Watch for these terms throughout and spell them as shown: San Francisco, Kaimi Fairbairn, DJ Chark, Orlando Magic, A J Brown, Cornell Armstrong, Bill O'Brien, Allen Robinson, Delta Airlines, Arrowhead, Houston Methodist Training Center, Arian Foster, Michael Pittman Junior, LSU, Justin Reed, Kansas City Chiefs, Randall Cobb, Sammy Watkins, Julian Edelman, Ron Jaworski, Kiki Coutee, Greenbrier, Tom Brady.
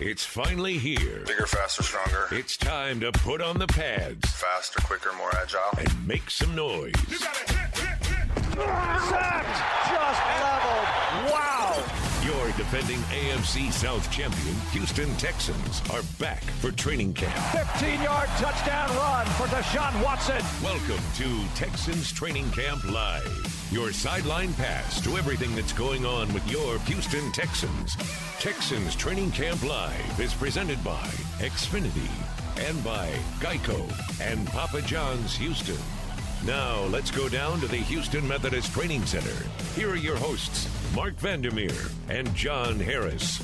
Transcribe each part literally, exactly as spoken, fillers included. It's finally here. Bigger, faster, stronger. It's time to put on the pads. Faster, quicker, more agile. And make some noise. You got it. Hit, hit, hit. Sacked. Just leveled. Wow. Your defending A F C South champion, Houston Texans, are back for training camp. fifteen-yard touchdown run for Deshaun Watson. Welcome to Texans Training Camp Live. Your sideline pass to everything that's going on with your Houston Texans. Texans Training Camp Live is presented by Xfinity and by Geico and Papa John's Houston. Now let's go down to the Houston Methodist Training Center. Here are your hosts, Mark Vandermeer and John Harris.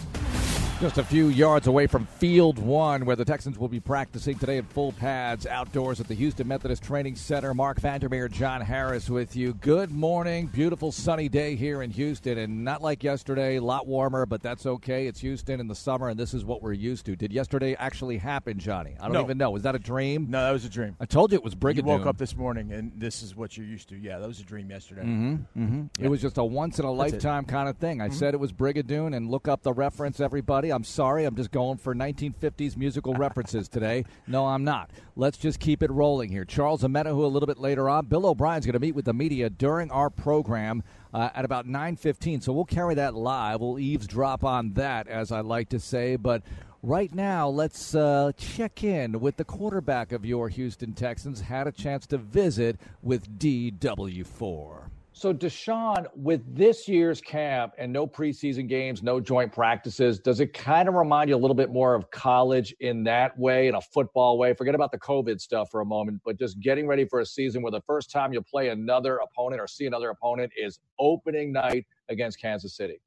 Just a few yards away from Field one, where the Texans will be practicing today in full pads outdoors at the Houston Methodist Training Center. Mark Vandermeer, John Harris with you. Good morning. Beautiful sunny day here in Houston, and not like yesterday, a lot warmer, but that's okay. It's Houston in the summer, and this is what we're used to. Did yesterday actually happen, Johnny? I don't no. even know. Was that a dream? No, that was a dream. I told you it was brigadoon. You woke up this morning, and this is what you're used to. Yeah, that was a dream yesterday. Mm-hmm. Mm-hmm. Yeah. It was just a once-in-a-lifetime kind of thing. I mm-hmm. said it was brigadoon, and look up the reference, everybody. I'm sorry, I'm just going for nineteen fifties musical references today. No, I'm not. Let's just keep it rolling here. Charles Omenihu a little bit later on. Bill O'Brien's going to meet with the media during our program uh, at about nine fifteen, so we'll carry that live. We'll eavesdrop on that, as I like to say, but right now, let's uh, check in with the quarterback of your Houston Texans. Had a chance to visit with D W four. So, Deshaun, with this year's camp and no preseason games, no joint practices, does it kind of remind you a little bit more of college in that way, in a football way? Forget about the COVID stuff for a moment, but just getting ready for a season where the first time you play another opponent or see another opponent is opening night against Kansas City.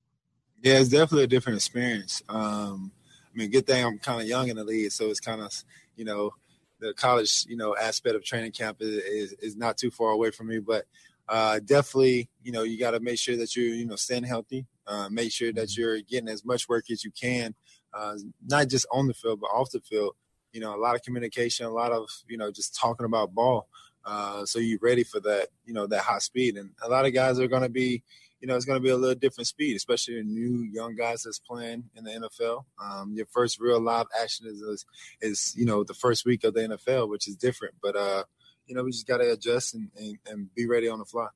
Yeah, it's definitely a different experience. Um, I mean, good thing I'm kind of young in the league, so it's kind of, you know, the college, you know, aspect of training camp is is, is not too far away from me, but Uh, definitely, you know, you got to make sure that you're, you know, staying healthy, uh, make sure that you're getting as much work as you can, uh, not just on the field, but off the field, you know, a lot of communication, a lot of, you know, just talking about ball. Uh, so you're ready for that, you know, that high speed. And a lot of guys are going to be, you know, it's going to be a little different speed, especially the new young guys that's playing in the N F L. Um, your first real live action is, is, is, you know, the first week of the N F L, which is different, but, uh, you know, we just got to adjust and, and, and be ready on the fly.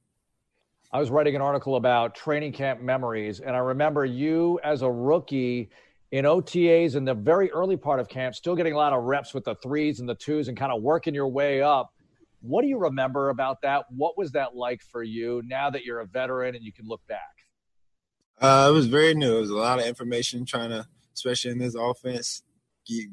I was writing an article about training camp memories, and I remember you as a rookie in O T As in the very early part of camp, still getting a lot of reps with the threes and the twos and kind of working your way up. What do you remember about that? What was that like for you now that you're a veteran and you can look back? Uh, it was very new. It was a lot of information trying to, especially in this offense,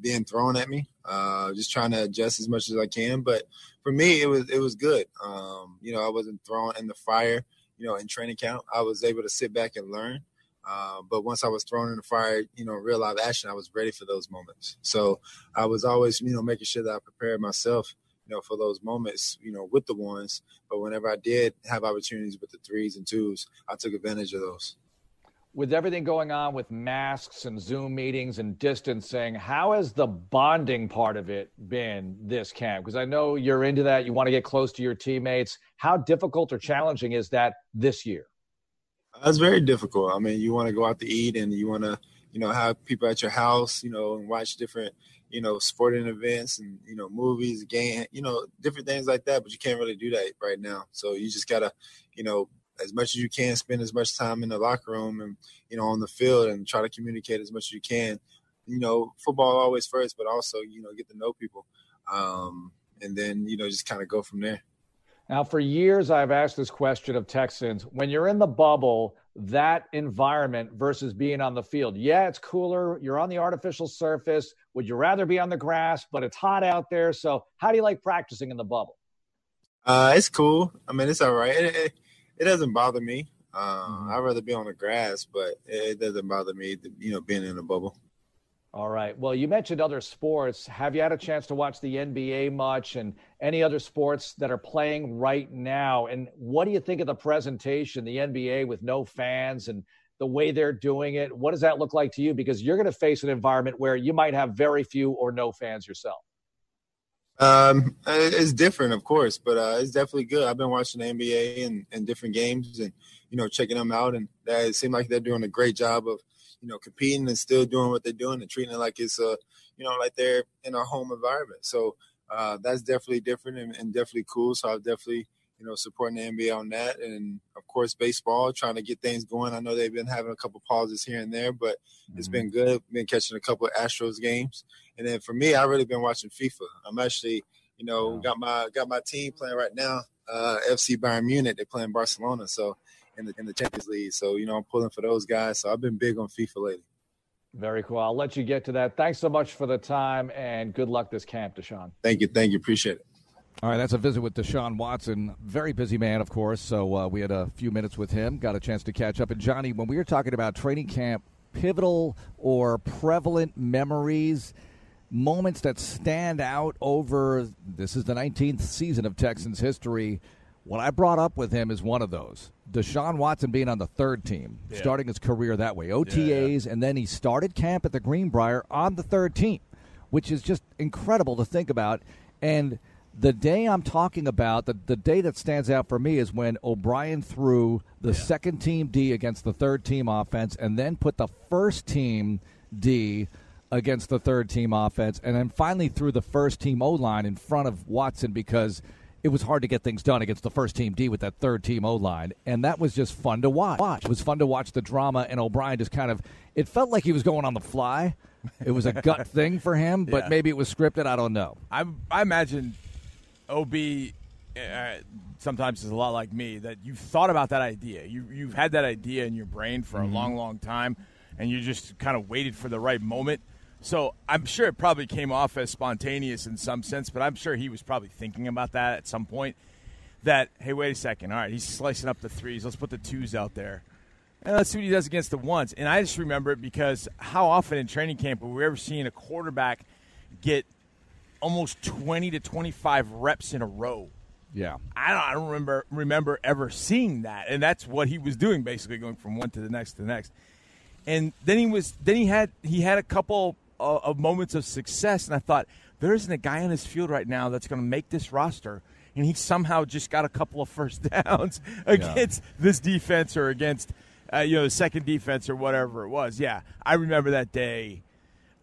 being thrown at me, uh, just trying to adjust as much as I can. But for me, it was it was good. Um, you know, I wasn't thrown in the fire, you know, in training camp. I was able to sit back and learn. Uh, but once I was thrown in the fire, you know, real live action, I was ready for those moments. So I was always, you know, making sure that I prepared myself, you know, for those moments, you know, with the ones. But whenever I did have opportunities with the threes and twos, I took advantage of those. With everything going on with masks and Zoom meetings and distancing, how has the bonding part of it been this camp? Because I know you're into that. You want to get close to your teammates. How difficult or challenging is that this year? That's very difficult. I mean, you want to go out to eat and you want to, you know, have people at your house, you know, and watch different, you know, sporting events and, you know, movies, game, you know, different things like that. But you can't really do that right now. So you just got to, you know, as much as you can, spend as much time in the locker room and, you know, on the field and try to communicate as much as you can. You know, football always first, but also, you know, get to know people. Um, and then, you know, just kind of go from there. Now, for years, I've asked this question of Texans. When you're in the bubble, that environment versus being on the field. Yeah, it's cooler. You're on the artificial surface. Would you rather be on the grass? But it's hot out there. So how do you like practicing in the bubble? Uh, it's cool. I mean, it's all right. It, it, It doesn't bother me. Um, I'd rather be on the grass, but it doesn't bother me, you know, being in a bubble. All right. Well, you mentioned other sports. Have you had a chance to watch the N B A much and any other sports that are playing right now? And what do you think of the presentation, the N B A with no fans and the way they're doing it? What does that look like to you? Because you're going to face an environment where you might have very few or no fans yourself. Um, it's different, of course, but uh, it's definitely good. I've been watching the N B A and, and different games and, you know, checking them out. And that, it seemed like they're doing a great job of, you know, competing and still doing what they're doing and treating it like it's a, you know, like they're in a home environment. So uh, that's definitely different and, and definitely cool. So I'll definitely, you know, supporting the N B A on that. And, of course, baseball, trying to get things going. I know they've been having a couple pauses here and there, but mm-hmm. it's been good. Been catching a couple of Astros games. And then for me, I've really been watching FIFA. I'm actually, you know, wow. got my got my team playing right now, uh, F C Bayern Munich. They're playing Barcelona, so in the, in the Champions League. So, you know, I'm pulling for those guys. So I've been big on FIFA lately. Very cool. I'll let you get to that. Thanks so much for the time, and good luck this camp, Deshaun. Thank you. Thank you. Appreciate it. All right, that's a visit with Deshaun Watson. Very busy man, of course, so uh, we had a few minutes with him, got a chance to catch up. And, Johnny, when we were talking about training camp, pivotal or prevalent memories, moments that stand out over this is the nineteenth season of Texans history, what I brought up with him is one of those. Deshaun Watson being on the third team, yeah. starting his career that way, O T As, yeah. and then he started camp at the Greenbrier on the third team, which is just incredible to think about. And – the day I'm talking about, the, the day that stands out for me is when O'Brien threw the yeah. second team D against the third team offense and then put the first team D against the third team offense and then finally threw the first team O-line in front of Watson because it was hard to get things done against the first team D with that third team O-line. And that was just fun to watch. It was fun to watch the drama, and O'Brien just kind of – it felt like he was going on the fly. It was a gut thing for him, but yeah. maybe it was scripted. I don't know. I, I imagine – O B uh, sometimes is a lot like me, that you've thought about that idea. You, you've had that idea in your brain for mm-hmm. a long, long time, and you just kind of waited for the right moment. So I'm sure it probably came off as spontaneous in some sense, but I'm sure he was probably thinking about that at some point, that, hey, wait a second. All right, he's slicing up the threes. Let's put the twos out there. And let's see what he does against the ones. And I just remember it because how often in training camp have we ever seen a quarterback get – almost twenty to twenty-five reps in a row. Yeah. I don't, I don't remember remember ever seeing that. And that's what he was doing, basically going from one to the next to the next. And then he was then he had he had a couple of, of moments of success, and I thought, there isn't a guy on this field right now that's going to make this roster, and he somehow just got a couple of first downs against yeah. this defense or against uh, you know, the second defense or whatever it was. Yeah. I remember that day.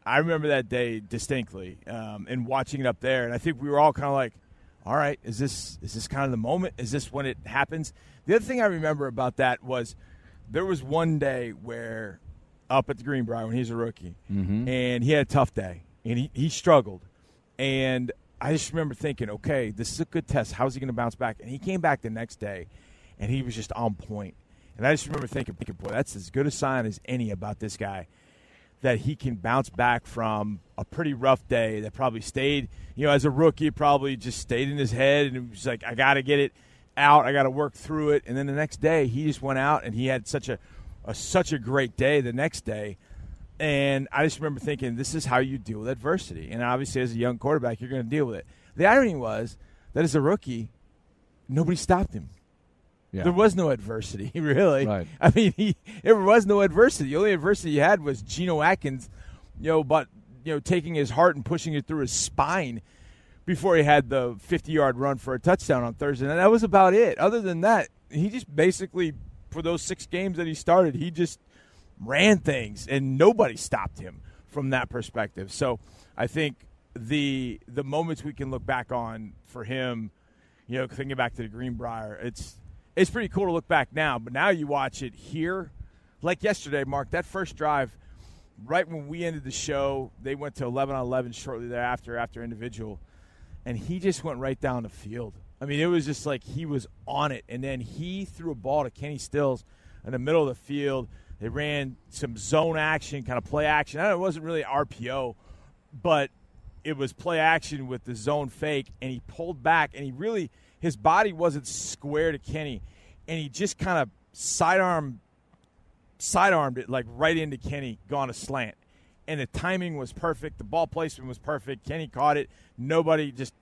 I remember that day distinctly, um, and watching it up there. And I think we were all kind of like, all right, is this is this kind of the moment? Is this when it happens? The other thing I remember about that was there was one day where up at the Greenbrier when he was a rookie, mm-hmm. and he had a tough day, and he, he struggled. And I just remember thinking, okay, this is a good test. How is he going to bounce back? And he came back the next day, and he was just on point. And I just remember thinking, boy, that's as good a sign as any about this guy, that he can bounce back from a pretty rough day that probably stayed, you know, as a rookie, probably just stayed in his head, and it was like, I got to get it out. I got to work through it. And then the next day he just went out and he had such a, a such a great day the next day. And I just remember thinking, this is how you deal with adversity. And obviously as a young quarterback, you're going to deal with it. The irony was that as a rookie, nobody stopped him. Yeah. There was no adversity, really. Right. I mean, he, there was no adversity. The only adversity he had was Geno Akins, you know, but you know, taking his heart and pushing it through his spine before he had the fifty-yard run for a touchdown on Thursday. And that was about it. Other than that, he just basically, for those six games that he started, he just ran things, and nobody stopped him from that perspective. So I think the the moments we can look back on for him, you know, thinking back to the Greenbrier, it's – it's pretty cool to look back now, but now you watch it here. Like yesterday, Mark, that first drive, right when we ended the show, they went to eleven on eleven shortly thereafter, after individual, and he just went right down the field. I mean, it was just like he was on it, and then he threw a ball to Kenny Stills in the middle of the field. They ran some zone action, kind of play action. I know it wasn't really R P O, but it was play action with the zone fake, and he pulled back, and he really – his body wasn't square to Kenny, and he just kind of sidearm, sidearmed it like right into Kenny, gone a slant. And the timing was perfect. The ball placement was perfect. Kenny caught it. Nobody just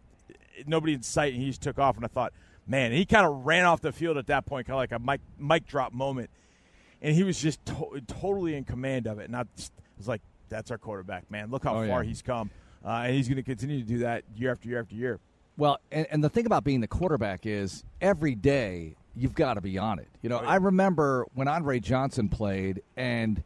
nobody in sight, and he just took off. And I thought, man, he kind of ran off the field at that point, kind of like a mic, mic drop moment. And he was just to- totally in command of it. And I was like, that's our quarterback, man. Look how oh, far yeah. he's come. Uh, and he's going to continue to do that year after year after year. Well, and, and the thing about being the quarterback is every day you've got to be on it. You know, I remember when Andre Johnson played and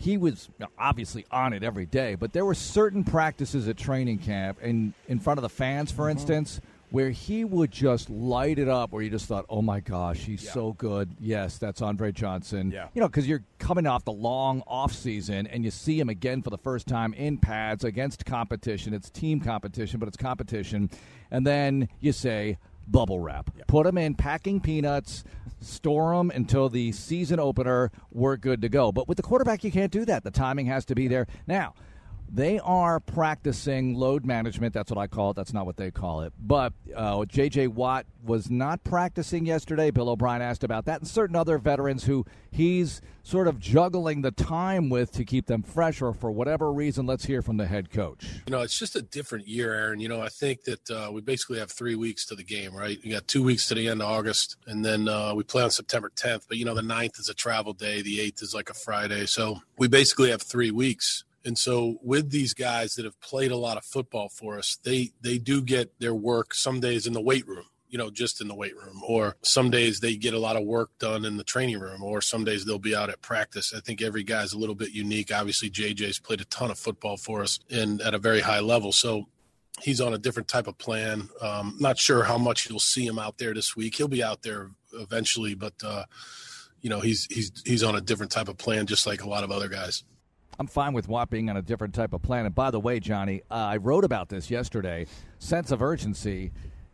he was obviously on it every day, but there were certain practices at training camp and in front of the fans, for mm-hmm. instance, where he would just light it up, where you just thought, oh, my gosh, he's yeah. so good. Yes, that's Andre Johnson. Yeah. You know, because you're coming off the long offseason, and you see him again for the first time in pads against competition. It's team competition, but it's competition. And then you say, bubble wrap. Yeah. Put him in packing peanuts, store him until the season opener. We're good to go. But with the quarterback, you can't do that. The timing has to be there. Now, they are practicing load management. That's what I call it. That's not what they call it. But uh, J J. Watt was not practicing yesterday. Bill O'Brien asked about that. And certain other veterans who he's sort of juggling the time with to keep them fresh or for whatever reason. Let's hear from the head coach. You know, it's just a different year, Aaron. You know, I think that uh, we basically have three weeks to the game, right? You got two weeks to the end of August, and then uh, we play on September tenth. But, you know, the ninth is a travel day. The eighth is like a Friday. So we basically have three weeks. And so with these guys that have played a lot of football for us, they they do get their work some days in the weight room, you know, just in the weight room. Or some days they get a lot of work done in the training room, or some days they'll be out at practice. I think every guy's a little bit unique. Obviously, J J's played a ton of football for us and at a very high level. So he's on a different type of plan. Um, not sure how much you'll see him out there this week. He'll be out there eventually, but, uh, you know, he's he's he's on a different type of plan, just like a lot of other guys. I'm fine with Watt being on a different type of planet. By the way, Johnny, uh, I wrote about this yesterday. Sense of urgency.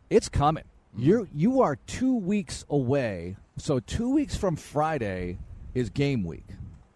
It's coming. You you are two weeks away. So two weeks from Friday is game week.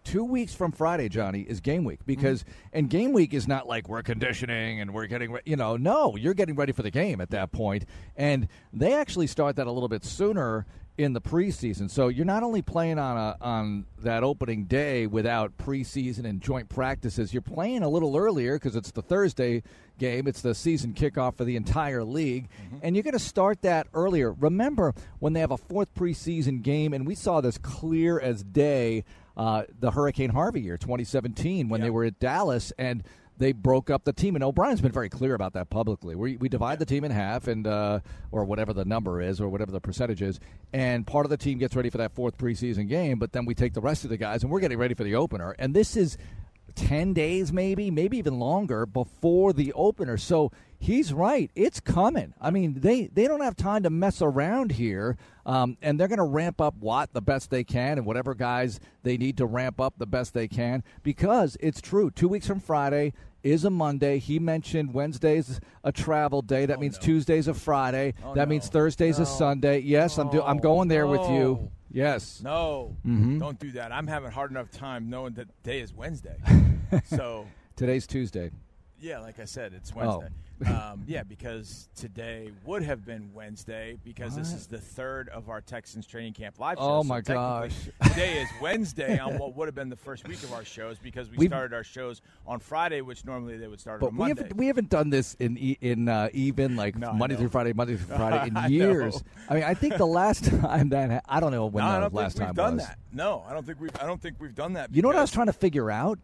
Two weeks from Friday, Johnny, is game week. Because, and game week is not like we're conditioning and we're getting, re- you know, no, you're getting ready for the game at that point. And they actually start that a little bit sooner in the preseason. So you're not only playing on a, on that opening day without preseason and joint practices, you're playing a little earlier because it's the Thursday game. It's the season kickoff for the entire league. Mm-hmm. And you're going to start that earlier. Remember when they have a fourth preseason game, and we saw this clear as day, uh, the Hurricane Harvey year, twenty seventeen, when yep. they were at Dallas, and they broke up the team, and O'Brien's been very clear about that publicly. We, we divide the team in half, and uh, or whatever the number is or whatever the percentage is, and part of the team gets ready for that fourth preseason game, but then we take the rest of the guys, and we're getting ready for the opener. And this is ten days maybe, maybe even longer before the opener. So he's right. It's coming. I mean, they, they don't have time to mess around here, um, and they're going to ramp up Watt the best they can and whatever guys they need to ramp up the best they can, because it's true. Two weeks from Friday is a Monday. He mentioned Wednesday's a travel day. That oh, means no. Tuesday's a Friday. Oh, that no. means Thursday's no. a Sunday. Yes, no. I'm do- I'm going there no. with you. Yes. No. Mm-hmm. Don't do that. I'm having a hard enough time knowing that today is Wednesday. So today's Tuesday. Yeah, like I said, it's Wednesday. Oh. um, yeah, because today would have been Wednesday, because what? This is the third of our Texans training camp live shows. Oh, my so gosh. Today is Wednesday on what would have been the first week of our shows, because we We've, started our shows on Friday, which normally they would start but on we Monday. Haven't, we haven't done this in in uh, even like no, Monday through Friday, Monday through Friday in I yeears. Know. I mean, I think the last time that ha- – I don't know when no, the last time was. I don't think we've done was. that. No, I don't think we've, I don't think we've done that. You know what I was trying to figure out?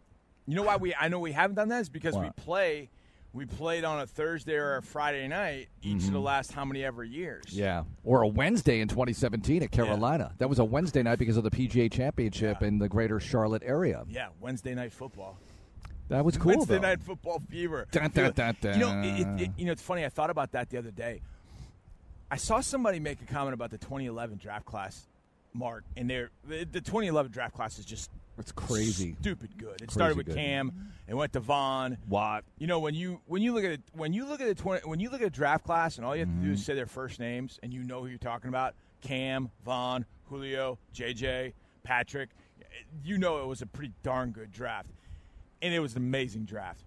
You know why we? I know we haven't done that is because wow. we play, we played on a Thursday or a Friday night each mm-hmm. of the last how many ever years. Yeah, or a Wednesday in twenty seventeen at Carolina. Yeah. That was a Wednesday night because of the P G A Championship yeah. in the greater Charlotte area. Yeah, Wednesday night football. That was cool. Wednesday though. night football fever. Dun, dun, dun, dun. You know, it, it, you know, it's funny. I thought about that the other day. I saw somebody make a comment about the twenty eleven draft class, Mark, and they're the twenty eleven draft class is just. It's crazy. Stupid good. It crazy started with good. Cam. It went to Vaughn. Watt. You know, when you when you look at it, when you look at the twenty, when you look at a draft class, and all you have mm-hmm. to do is say their first names, and you know who you're talking about: Cam, Vaughn, Julio, J J, Patrick. You know it was a pretty darn good draft, and it was an amazing draft.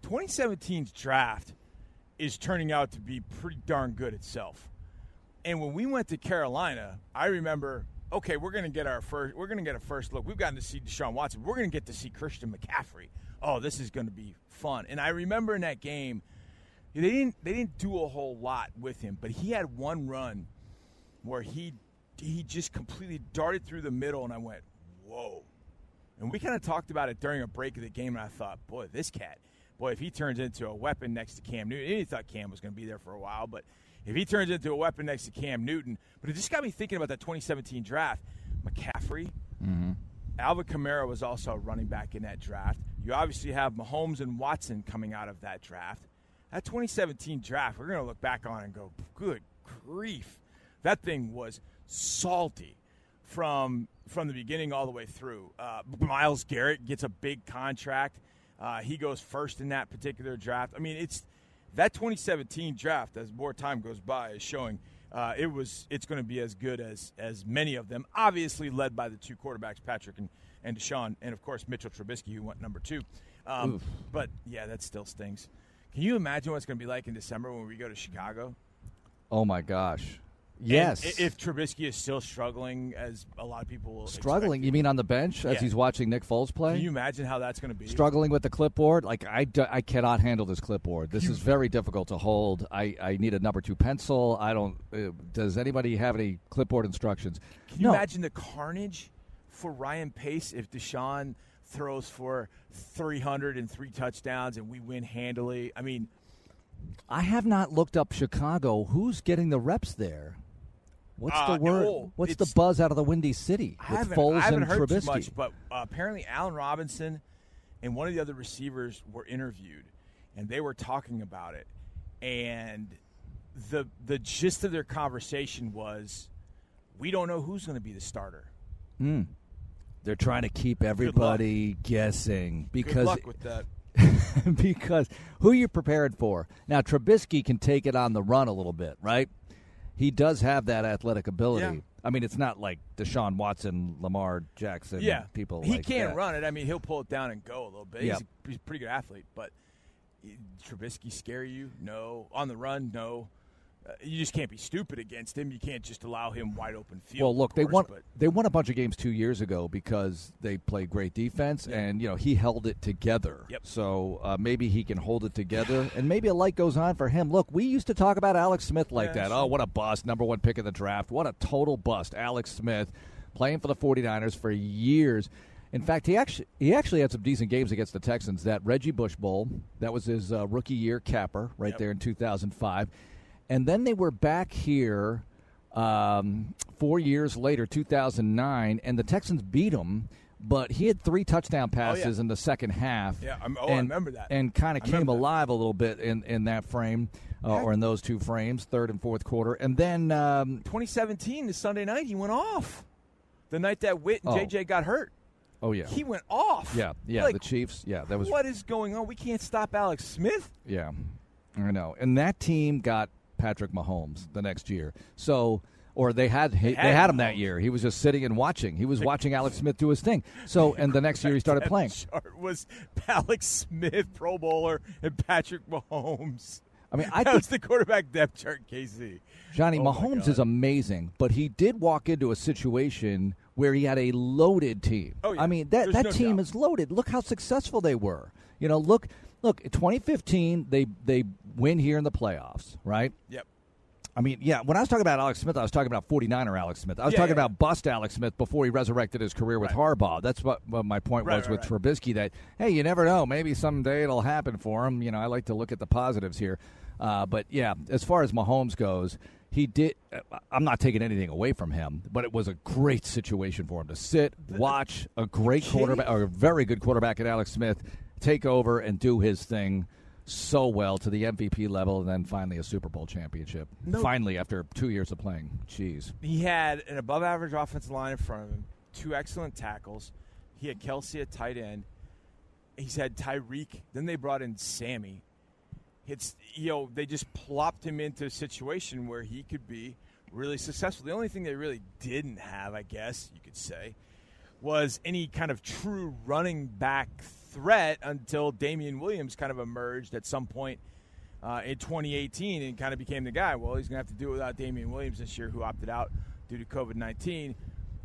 twenty seventeen's draft is turning out to be pretty darn good itself. And when we went to Carolina, I remember. Okay, we're gonna get our first. We're gonna get a first look. We've gotten to see Deshaun Watson. We're gonna get to see Christian McCaffrey. Oh, this is gonna be fun. And I remember in that game, they didn't they didn't do a whole lot with him, but he had one run where he he just completely darted through the middle, and I went, whoa. And we kind of talked about it during a break of the game, and I thought, boy, this cat, boy, if he turns into a weapon next to Cam Newton, he thought Cam was gonna be there for a while, but. If he turns into a weapon next to Cam Newton. But it just got me thinking about that twenty seventeen draft. McCaffrey, mm-hmm. Alvin Kamara was also a running back in that draft. You obviously have Mahomes and Watson coming out of that draft. That twenty seventeen draft, we're going to look back on and go, good grief. That thing was salty from from the beginning all the way through. Uh, Myles Garrett gets a big contract. Uh, he goes first in that particular draft. I mean, it's that twenty seventeen draft, as more time goes by, is showing uh, it was it's going to be as good as as many of them, obviously led by the two quarterbacks, Patrick and, and Deshaun, and, of course, Mitchell Trubisky, who went number two. Um, but, yeah, that still stings. Can you imagine what it's going to be like in December when we go to Chicago? Oh, my gosh. Yes. And if Trubisky is still struggling, as a lot of people will Struggling? Expect. You mean on the bench as yeah. he's watching Nick Foles play? Can you imagine how that's going to be? Struggling with the clipboard? Like, I, do, I cannot handle this clipboard. This you, is very difficult to hold. I, I need a number two pencil. I don't uh, – does anybody have any clipboard instructions? Can no. you imagine the carnage for Ryan Pace if Deshaun – throws for three hundred and three touchdowns, and we win handily. I mean, I have not looked up Chicago. Who's getting the reps there? What's uh, the word? No, What's the buzz out of the Windy City with I haven't, Foles I haven't and heard Trubisky? Too much, but uh, apparently Allen Robinson and one of the other receivers were interviewed, and they were talking about it. And the the gist of their conversation was, we don't know who's going to be the starter. Hmm. They're trying to keep everybody guessing because good luck with that. Because who you're prepared for. Now, Trubisky can take it on the run a little bit, right? He does have that athletic ability. Yeah. I mean, it's not like Deshaun Watson, Lamar Jackson, yeah. people he like that. He can run it. I mean, he'll pull it down and go a little bit. Yeah. He's, a, he's a pretty good athlete. But Trubisky scare you? No. On the run? No. You just can't be stupid against him. You can't just allow him wide open field. Well, look, course, they won. But. They won a bunch of games two years ago because they played great defense, yeah. and you know he held it together. Yep. So uh, maybe he can hold it together, and maybe a light goes on for him. Look, we used to talk about Alex Smith like yeah, that. Sure. Oh, what a bust! Number one pick in the draft. What a total bust! Alex Smith playing for the forty-niners for years. In fact, he actually he actually had some decent games against the Texans. That Reggie Bush Bowl, that was his uh, rookie year capper right yep. there in two thousand five. And then they were back here um, four years later, two thousand nine, and the Texans beat him, but he had three touchdown passes oh, yeah. in the second half. Yeah, I'm, oh, and, I remember that. And kind of came alive that. a little bit in, in that frame, uh, or in those two frames, third and fourth quarter. And then um, twenty seventeen, the Sunday night, he went off. The night that Witt and oh. J J got hurt. Oh, yeah. He went off. Yeah, yeah, like, the Chiefs. Yeah, that was. What is going on? We can't stop Alex Smith. Yeah, I know. And that team got Patrick Mahomes the next year. So or they had, he, they had they had him Mahomes. that year. He was just sitting and watching. He was watching Alex Smith do his thing. So and the next year he started playing. Was Alex Smith Pro Bowler and Patrick Mahomes. I mean, I that think, was the quarterback depth chart, K C. Johnny, oh Mahomes is amazing, but he did walk into a situation where he had a loaded team. Oh, yeah. I mean, that, that no team doubt. is loaded. Look how successful they were. You know, look Look, twenty fifteen, they they win here in the playoffs, right? Yep. I mean, yeah, when I was talking about Alex Smith, I was talking about forty-niner Alex Smith. I was yeah, talking yeah. about bust Alex Smith before he resurrected his career with right. Harbaugh. That's what, what my point right, was right, with right. Trubisky, that, hey, you never know. Maybe someday it'll happen for him. You know, I like to look at the positives here. Uh, but, yeah, as far as Mahomes goes, he did – I'm not taking anything away from him, but it was a great situation for him to sit, watch a great quarterback – or a very good quarterback at Alex Smith – take over and do his thing so well to the M V P level and then finally a Super Bowl championship. No. Finally, after two years of playing. Jeez. He had an above-average offensive line in front of him, two excellent tackles. He had Kelsey at tight end. He's had Tyreek. Then they brought in Sammy. It's, you know, they just plopped him into a situation where he could be really successful. The only thing they really didn't have, I guess you could say, was any kind of true running back threat until Damian Williams kind of emerged at some point uh, in twenty eighteen and kind of became the guy. Well, he's going to have to do it without Damian Williams this year, who opted out due to covid nineteen.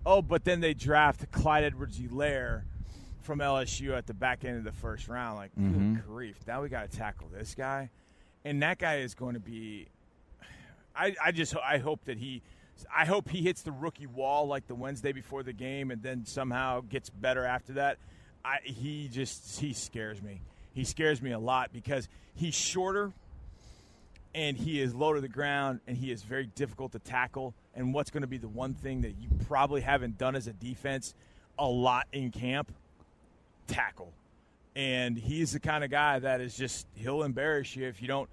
Oh, but then they draft Clyde Edwards-Helaire from L S U at the back end of the first round. Like, mm-hmm. good grief. Now we got to tackle this guy. And that guy is going to be I, – I just I hope that he – I hope he hits the rookie wall like the Wednesday before the game and then somehow gets better after that. I, he just – he scares me. He scares me a lot because he's shorter and he is low to the ground and he is very difficult to tackle. And what's going to be the one thing that you probably haven't done as a defense a lot in camp, tackle. And he's the kind of guy that is just, he'll embarrass you if you don't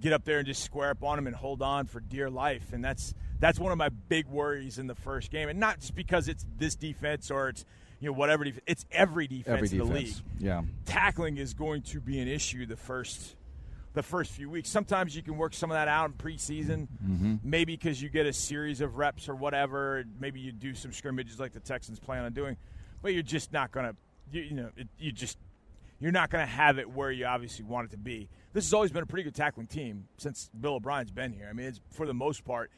get up there and just square up on him and hold on for dear life. And that's that's one of my big worries in the first game. And not just because it's this defense or it's, you know, whatever defense. It's every defense every in the defense. league. Yeah. Tackling is going to be an issue the first the first few weeks. Sometimes you can work some of that out in preseason, mm-hmm. maybe because you get a series of reps or whatever. Maybe you do some scrimmages like the Texans plan on doing. But you're just not going to, you, you know, it, you just – you're not going to have it where you obviously want it to be. This has always been a pretty good tackling team since Bill O'Brien's been here. I mean, it's for the most part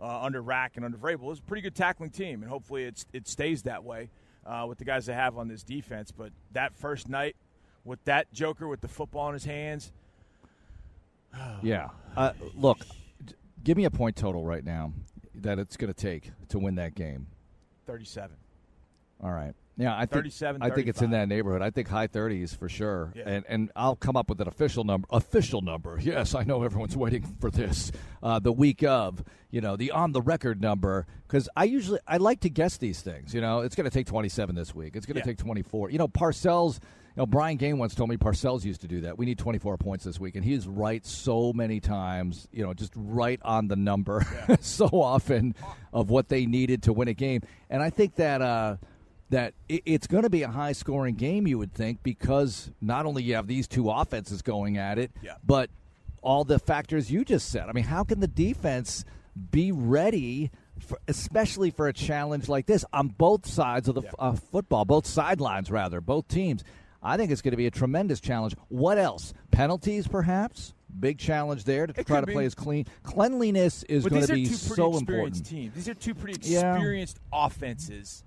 uh, under Rack and under Vrabel, it's a pretty good tackling team, and hopefully it's, it stays that way uh, with the guys they have on this defense. But that first night with that joker with the football in his hands. yeah. Uh, look, give me a point total right now that it's going to take to win that game. thirty-seven. All right. Yeah, I think I think it's in that neighborhood. I think high thirties for sure, yeah. and and I'll come up with an official number. Official number, yes, I know everyone's waiting for this. Uh, the week of, you know, the on the record number, because I usually I like to guess these things. You know, it's going to take twenty-seven this week. It's going to yeah. take twenty-four. You know, Parcells. You know, Brian Gain once told me Parcells used to do that. We need twenty-four points this week, and he's right so many times, you know, just right on the number yeah. so often of what they needed to win a game. And I think that. Uh, That it's going to be a high-scoring game, you would think, because not only you have these two offenses going at it, yeah. but all the factors you just said. I mean, how can the defense be ready, for, especially for a challenge like this, on both sides of the yeah. uh, football, both sidelines, rather, both teams? I think it's going to be a tremendous challenge. What else? Penalties, perhaps? Big challenge there to it try to be. play as clean. Cleanliness is but going to be so important. Teams. These are two pretty experienced yeah. offenses.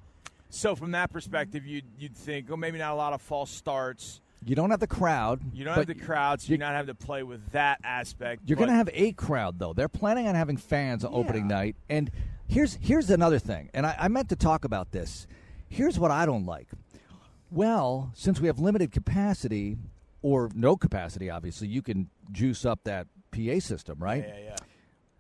So from that perspective, you'd, you'd think, oh, maybe not a lot of false starts. You don't have the crowd. You don't have the crowd, so you're not having to play with that aspect. You're going to have a crowd, though. They're planning on having fans on yeah. opening night. And here's here's another thing, and I, I meant to talk about this. Here's what I don't like. Well, since we have limited capacity or no capacity, obviously, you can juice up that P A system, right? Yeah, yeah, yeah.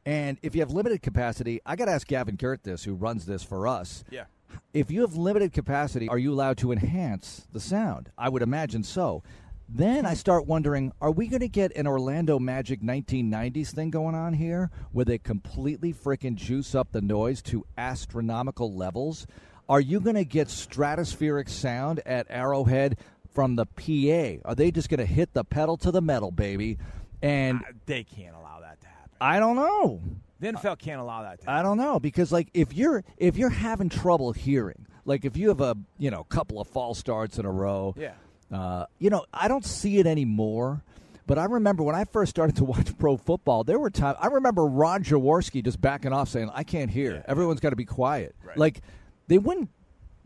And if you have limited capacity, I got to ask Gavin Gert this, who runs this for us. Yeah. If you have limited capacity, are you allowed to enhance the sound? I would imagine so. Then I start wondering, are we going to get an Orlando Magic nineteen nineties thing going on here where they completely freaking juice up the noise to astronomical levels? Are you going to get stratospheric sound at Arrowhead from the P A? Are they just going to hit the pedal to the metal, baby? And uh, they can't allow that to happen. I don't know. The N F L can't allow that to happen. I don't know, because like if you're if you're having trouble hearing, like if you have a you know couple of false starts in a row, yeah, uh, you know I don't see it anymore. But I remember when I first started to watch pro football, there were times I remember Ron Jaworski just backing off, saying, "I can't hear. Yeah. Everyone's got to be quiet." Right. Like they wouldn't.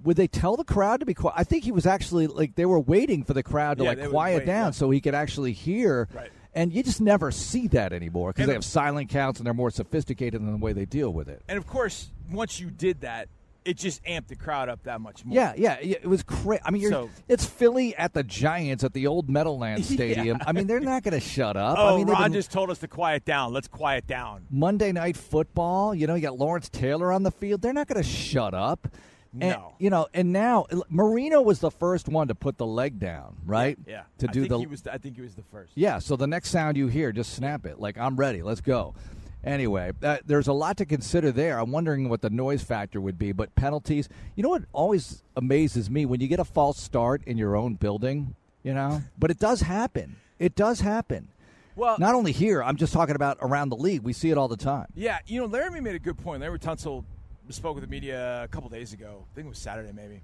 Would they tell the crowd to be quiet? I think he was actually like they were waiting for the crowd to yeah, like quiet wait, down yeah. so he could actually hear. Right. And you just never see that anymore because they have silent counts and they're more sophisticated in the way they deal with it. And, of course, once you did that, it just amped the crowd up that much more. Yeah, yeah. It was crazy. I mean, you're, so, it's Philly at the Giants at the old Meadowlands Stadium. Yeah. I mean, they're not going to shut up. Oh, I mean, Ron been, just told us to quiet down. Let's quiet down. Monday Night Football, you know, you got Lawrence Taylor on the field. They're not going to shut up. No. And, you know, and now Marino was the first one to put the leg down, right? Yeah. To do I think the, he was, I think he was the first. Yeah. So the next sound you hear, just snap it. Like, I'm ready. Let's go. Anyway, uh, there's a lot to consider there. I'm wondering what the noise factor would be. But penalties, you know what always amazes me? When you get a false start in your own building, you know? But it does happen. It does happen. Well, not only here. I'm just talking about around the league. We see it all the time. Yeah. You know, Laramie made a good point. Larry Tunsil spoke with the media a couple days ago. I think it was Saturday maybe.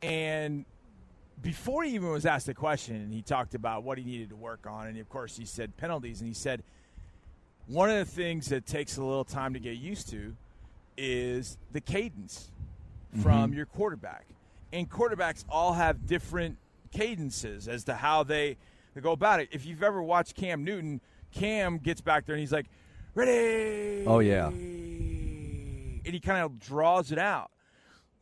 And before he even was asked the question, he talked about what he needed to work on. And, of course, he said penalties. And he said one of the things that takes a little time to get used to is the cadence mm-hmm. from your quarterback. And quarterbacks all have different cadences as to how they, they go about it. If you've ever watched Cam Newton, Cam gets back there and he's like, ready. Oh, yeah. And he kind of draws it out.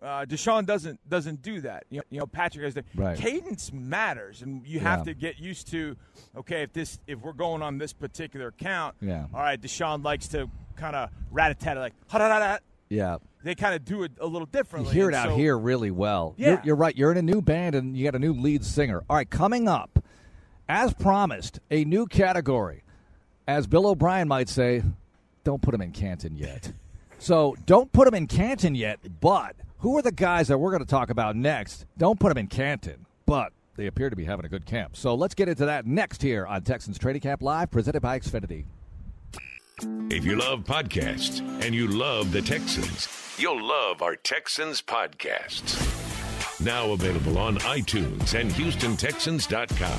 Uh, Deshaun doesn't doesn't do that. You know, you know Patrick has the right. Cadence matters, and you yeah. have to get used to. Okay, if this if we're going on this particular count, yeah. all right. Deshaun likes to kind of rat a tat like ha da da da. Yeah, they kind of do it a little differently. You hear it and out so, here really well. Yeah. You're, you're right. You're in a new band, and you got a new lead singer. All right, coming up, as promised, a new category. As Bill O'Brien might say, don't put him in Canton yet. So don't put him in Canton yet, but who are the guys that we're going to talk about next? Don't put him in Canton, but they appear to be having a good camp. So let's get into that next here on Texans Training Camp Live, presented by Xfinity. If you love podcasts and you love the Texans, you'll love our Texans podcasts. Now available on iTunes and Houston Texans dot com.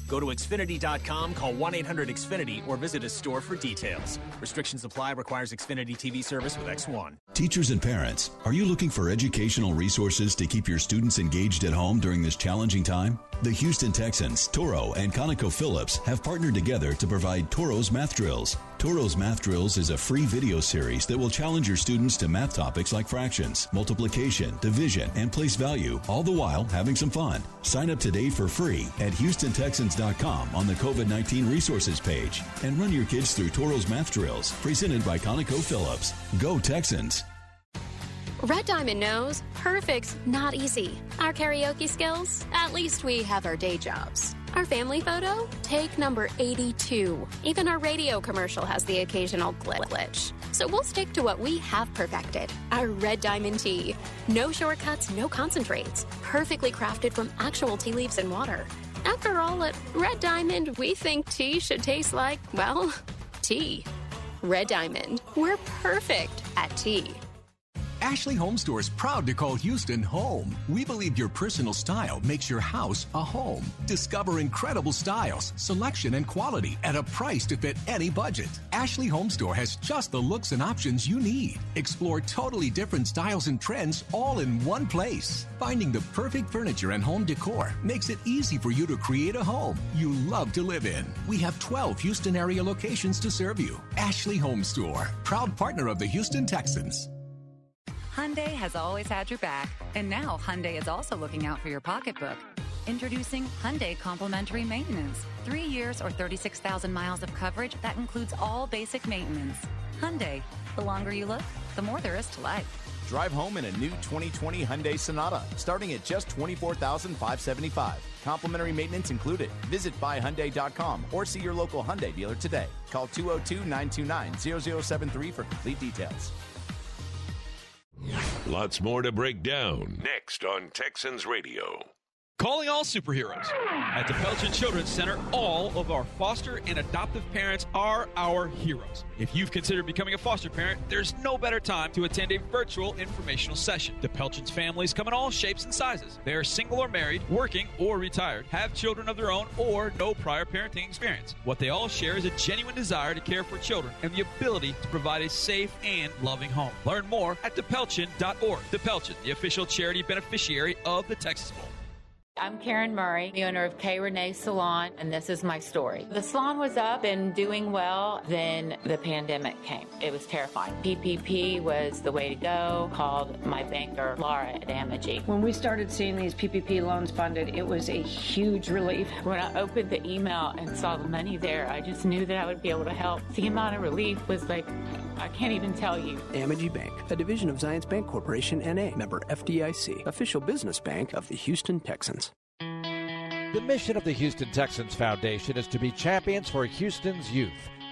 Go to Xfinity dot com, call one eight hundred X Finity, or visit a store for details. Restrictions apply. Requires Xfinity T V service with X one. Teachers and parents, are you looking for educational resources to keep your students engaged at home during this challenging time? The Houston Texans, Toro, and ConocoPhillips have partnered together to provide Toro's Math Drills. Toro's Math Drills is a free video series that will challenge your students to math topics like fractions, multiplication, division, and place value, all the while having some fun. Sign up today for free at Houston Texans dot com. On the COVID nineteen resources page, and run your kids through Toro's Math Drills, presented by ConocoPhillips. Go Texans! Red Diamond knows perfect's not easy. Our karaoke skills? At least we have our day jobs. Our family photo? Take number eighty-two. Even our radio commercial has the occasional glitch. So we'll stick to what we have perfected, our Red Diamond tea. No shortcuts, no concentrates. Perfectly crafted from actual tea leaves and water. After all, at Red Diamond, we think tea should taste like, well, tea. Red Diamond, we're perfect at tea. Ashley Home Store is proud to call Houston home. We believe your personal style makes your house a home. Discover incredible styles, selection, and quality at a price to fit any budget. Ashley Home Store has just the looks and options you need. Explore totally different styles and trends all in one place. Finding the perfect furniture and home decor makes it easy for you to create a home you love to live in. We have twelve Houston area locations to serve you. Ashley Home Store, proud partner of the Houston Texans. Hyundai has always had your back, and now Hyundai is also looking out for your pocketbook. Introducing Hyundai Complimentary Maintenance. Three years or thirty-six thousand miles of coverage that includes all basic maintenance. Hyundai, the longer you look, the more there is to life. Drive home in a new twenty twenty Hyundai Sonata, starting at just twenty-four thousand five hundred seventy-five dollars. Complimentary maintenance included. Visit buy hyundai dot com or see your local Hyundai dealer today. Call two oh two, nine two nine, zero zero seven three for complete details. Lots more to break down next on Texans Radio. Calling all superheroes. At the Pelton Children's Center, all of our foster and adoptive parents are our heroes. If you've considered becoming a foster parent, there's no better time to attend a virtual informational session. The Pelton's families come in all shapes and sizes. They are single or married, working or retired, have children of their own, or no prior parenting experience. What they all share is a genuine desire to care for children and the ability to provide a safe and loving home. Learn more at the pelton dot org. The Pelton, the official charity beneficiary of the Texas Bowl. I'm Karen Murray, the owner of K. Renee Salon, and this is my story. The salon was up and doing well, then the pandemic came. It was terrifying. P P P was the way to go, called my banker, Laura at Amegy. When we started seeing these P P P loans funded, it was a huge relief. When I opened the email and saw the money there, I just knew that I would be able to help. The amount of relief was like, I can't even tell you. Amegy Bank, a division of Zions Bank Corporation, N A, member F D I C, official business bank of the Houston Texans. The mission of the Houston Texans Foundation is to be champions for Houston's youth.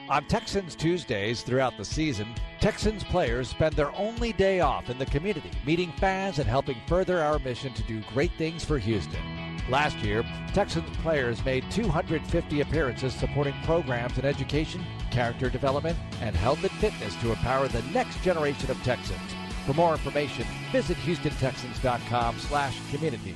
On Texans Tuesdays throughout the season, Texans players spend their only day off in the community, meeting fans and helping further our mission to do great things for Houston. Last year, Texans players made two hundred fifty appearances supporting programs in education, character development, and health and fitness to empower the next generation of Texans. For more information, visit Houston Texans dot com slash community.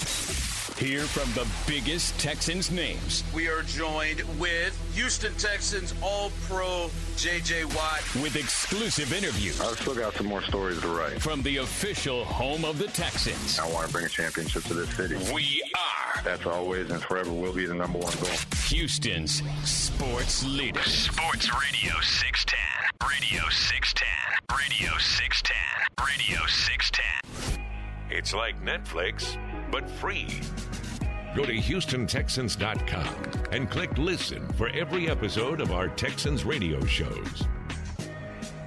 Hear from the biggest Texans names. We are joined with Houston Texans All-Pro J J. Watt. With exclusive interviews. I've still got some more stories to write. From the official home of the Texans. I want to bring a championship to this city. We are. That's always and forever will be the number one goal. Houston's sports leader. Sports Radio six ten. Radio six ten. Radio six ten. Radio six ten. It's like Netflix, but free. Go to Houston Texans dot com and click Listen for every episode of our Texans radio shows.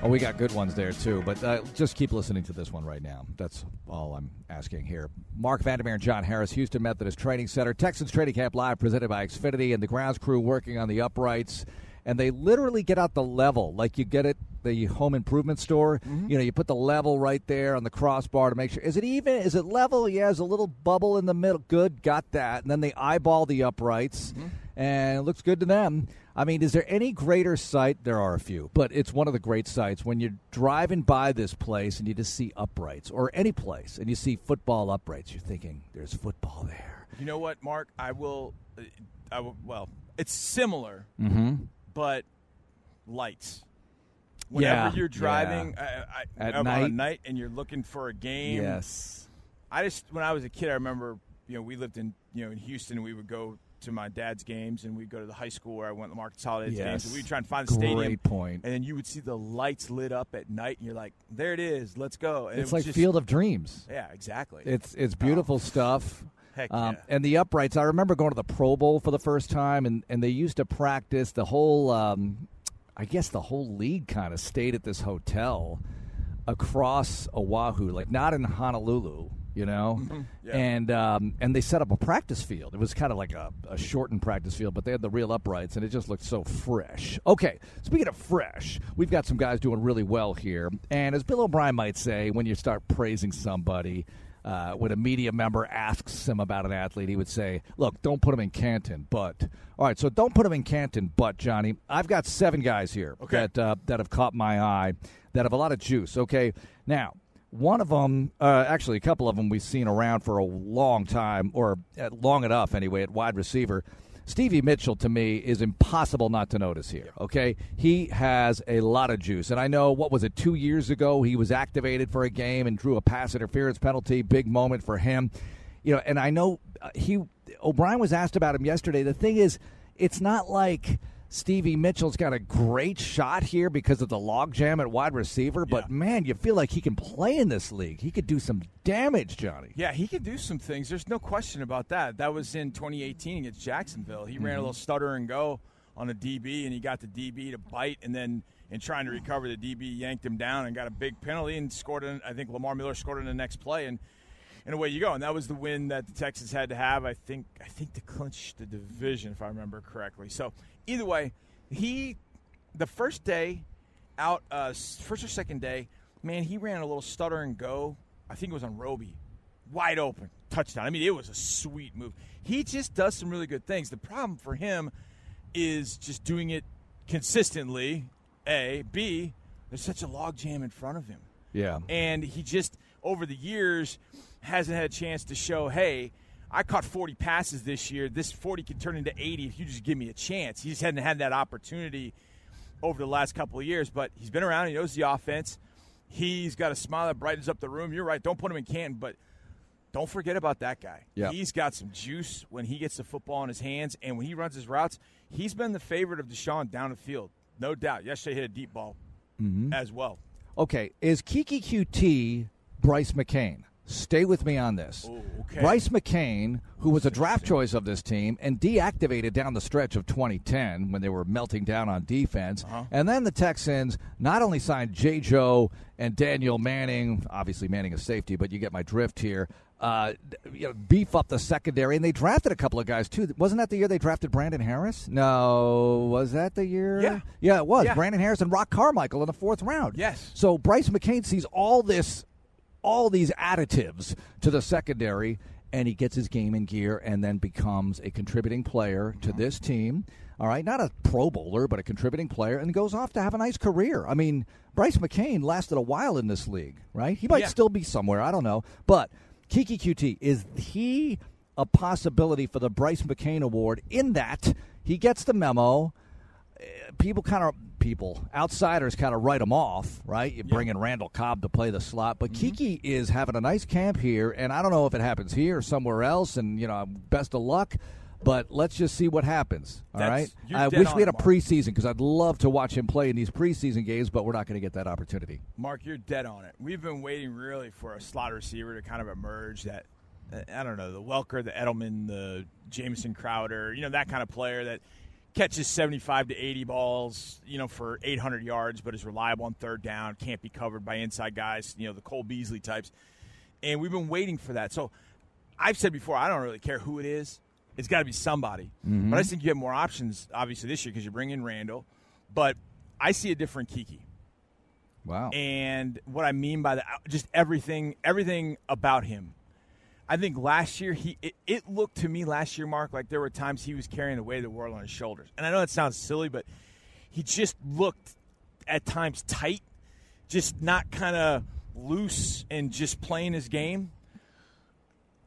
Oh, we got good ones there, too. But uh, just keep listening to this one right now. That's all I'm asking here. Mark Vandermeer and John Harris, Houston Methodist Training Center. Texans Training Camp Live, presented by Xfinity, and the grounds crew working on the uprights. And they literally get out the level, like you get it the home improvement store. Mm-hmm. You know, you put the level right there on the crossbar to make sure. Is it even? Is it level? Yeah, there's a little bubble in the middle. Good, got that. And then they eyeball the uprights, mm-hmm. and it looks good to them. I mean, is there any greater sight? There are a few, but it's one of the great sights when you're driving by this place and you just see uprights, or any place, and you see football uprights. You're thinking, there's football there. You know what, Mark? I will, I will well, it's similar. Mm-hmm. But lights. Whenever yeah, you're driving yeah. I, I, at night. On night and you're looking for a game. Yes. I just when I was a kid, I remember you know we lived in you know in Houston. And we would go to my dad's games and we'd go to the high school where I went to Mark Consolidated yes. games. And we'd try and find the Great stadium. Point. And then you would see the lights lit up at night, and you're like, "There it is, let's go." And it's it like just, Field of Dreams. Yeah, exactly. It's it's beautiful oh. stuff. Heck yeah. um, and the uprights, I remember going to the Pro Bowl for the first time, and, and they used to practice the whole, um, I guess the whole league kind of stayed at this hotel across Oahu, like not in Honolulu, you know, mm-hmm. yeah. and um, and they set up a practice field. It was kind of like a, a shortened practice field, but they had the real uprights, and it just looked so fresh. Okay, speaking of fresh, we've got some guys doing really well here, and as Bill O'Brien might say, when you start praising somebody, Uh, when a media member asks him about an athlete, he would say, look, don't put him in Canton, but. All right, so don't put him in Canton, but, Johnny. I've got seven guys here okay. that uh, that have caught my eye, that have a lot of juice. Okay, now, one of them, uh, actually a couple of them we've seen around for a long time, or long enough anyway, at wide receiver. Stevie Mitchell, to me, is impossible not to notice here, okay? He has a lot of juice. And I know, what was it, two years ago, he was activated for a game and drew a pass interference penalty. Big moment for him. You know, and I know he O'Brien was asked about him yesterday. The thing is, it's not like Stevie Mitchell's got a great shot here because of the logjam at wide receiver, but, yeah. man, you feel like he can play in this league. He could do some damage, Johnny. Yeah, he could do some things. There's no question about that. That was in twenty eighteen against Jacksonville. He mm-hmm. ran a little stutter and go on a D B, and he got the D B to bite, and then in trying to recover, the D B yanked him down and got a big penalty and scored in, I think Lamar Miller scored in the next play, and and away you go. And that was the win that the Texans had to have, I think, I think to clinch the division, if I remember correctly. So either way, he the first day out, uh, first or second day, man, he ran a little stutter and go. I think it was on Roby. Wide open. Touchdown. I mean, it was a sweet move. He just does some really good things. The problem for him is just doing it consistently, A. B, there's such a logjam in front of him. Yeah. And he just, over the years, hasn't had a chance to show, hey, I caught forty passes this year. This forty can turn into eighty if you just give me a chance. He just hadn't had that opportunity over the last couple of years. But he's been around. He knows the offense. He's got a smile that brightens up the room. You're right. Don't put him in Canton, but don't forget about that guy. Yep. He's got some juice when he gets the football in his hands. And when he runs his routes, he's been the favorite of Deshaun down the field, no doubt. Yesterday hit a deep ball mm-hmm. as well. Okay, is Kiki Coutee Bryce McCain? Stay with me on this. Ooh, okay. Bryce McCain, who was a draft choice of this team and deactivated down the stretch of twenty ten when they were melting down on defense, uh-huh. and then the Texans not only signed J. Joe and Daniel Manning, obviously Manning is safety, but you get my drift here, uh, you know, beef up the secondary, and they drafted a couple of guys, too. Wasn't that the year they drafted Brandon Harris? No, was that the year? Yeah. Yeah, it was. Yeah. Brandon Harris and Rock Carmichael in the fourth round. Yes. So Bryce McCain sees all this all these additives to the secondary, and he gets his game in gear and then becomes a contributing player to this team. All right, not a Pro Bowler, but a contributing player, and goes off to have a nice career. I mean, Bryce McCain lasted a while in this league, right? He might yeah. still be somewhere. I don't know. But Kiki Coutee, is he a possibility for the Bryce McCain Award in that he gets the memo? People kind of people outsiders kind of write him off, right? You bring yep. in Randall Cobb to play the slot, but mm-hmm. Kiki is having a nice camp here, and I don't know if it happens here or somewhere else. And you know, best of luck. But let's just see what happens, all That's, right? I wish we had a Mark. preseason because I'd love to watch him play in these preseason games, but we're not going to get that opportunity. Mark, you're dead on it. We've been waiting really for a slot receiver to kind of emerge that, I don't know, the Welker, the Edelman, the Jamison Crowder, you know, that kind of player that catches seventy-five to eighty balls, you know, for eight hundred yards, but is reliable on third down, can't be covered by inside guys, you know, the Cole Beasley types. And we've been waiting for that. So I've said before, I don't really care who it is. It's got to be somebody. Mm-hmm. But I think you have more options, obviously, this year because you bring in Randall. But I see a different Kiki. Wow. And what I mean by that, just everything everything about him. I think last year, he it, it looked to me last year, Mark, like there were times he was carrying the weight of the world on his shoulders. And I know that sounds silly, but he just looked at times tight, just not kind of loose and just playing his game.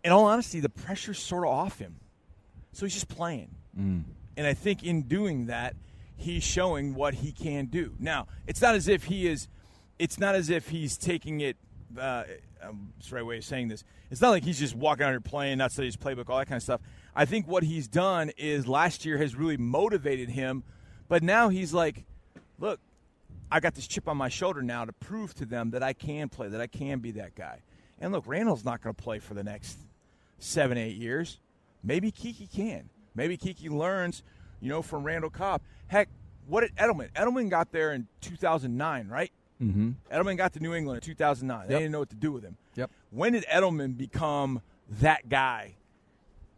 In all honesty, the pressure's sort of off him. So he's just playing. Mm. And I think in doing that, he's showing what he can do. Now, it's not as if he is – it's not as if he's taking it uh, – that's the right way of saying this. It's not like he's just walking out here playing, not studying his playbook, all that kind of stuff. I think what he's done is last year has really motivated him. But now he's like, look, I got this chip on my shoulder now to prove to them that I can play, that I can be that guy. And, look, Randall's not going to play for the next seven, eight years. Maybe Kiki can. Maybe Kiki learns, you know, from Randall Cobb. Heck, what did Edelman? Edelman got there in two thousand nine, right? Mm-hmm. Edelman got to New England in two thousand nine. Yep. They didn't know what to do with him. Yep. When did Edelman become that guy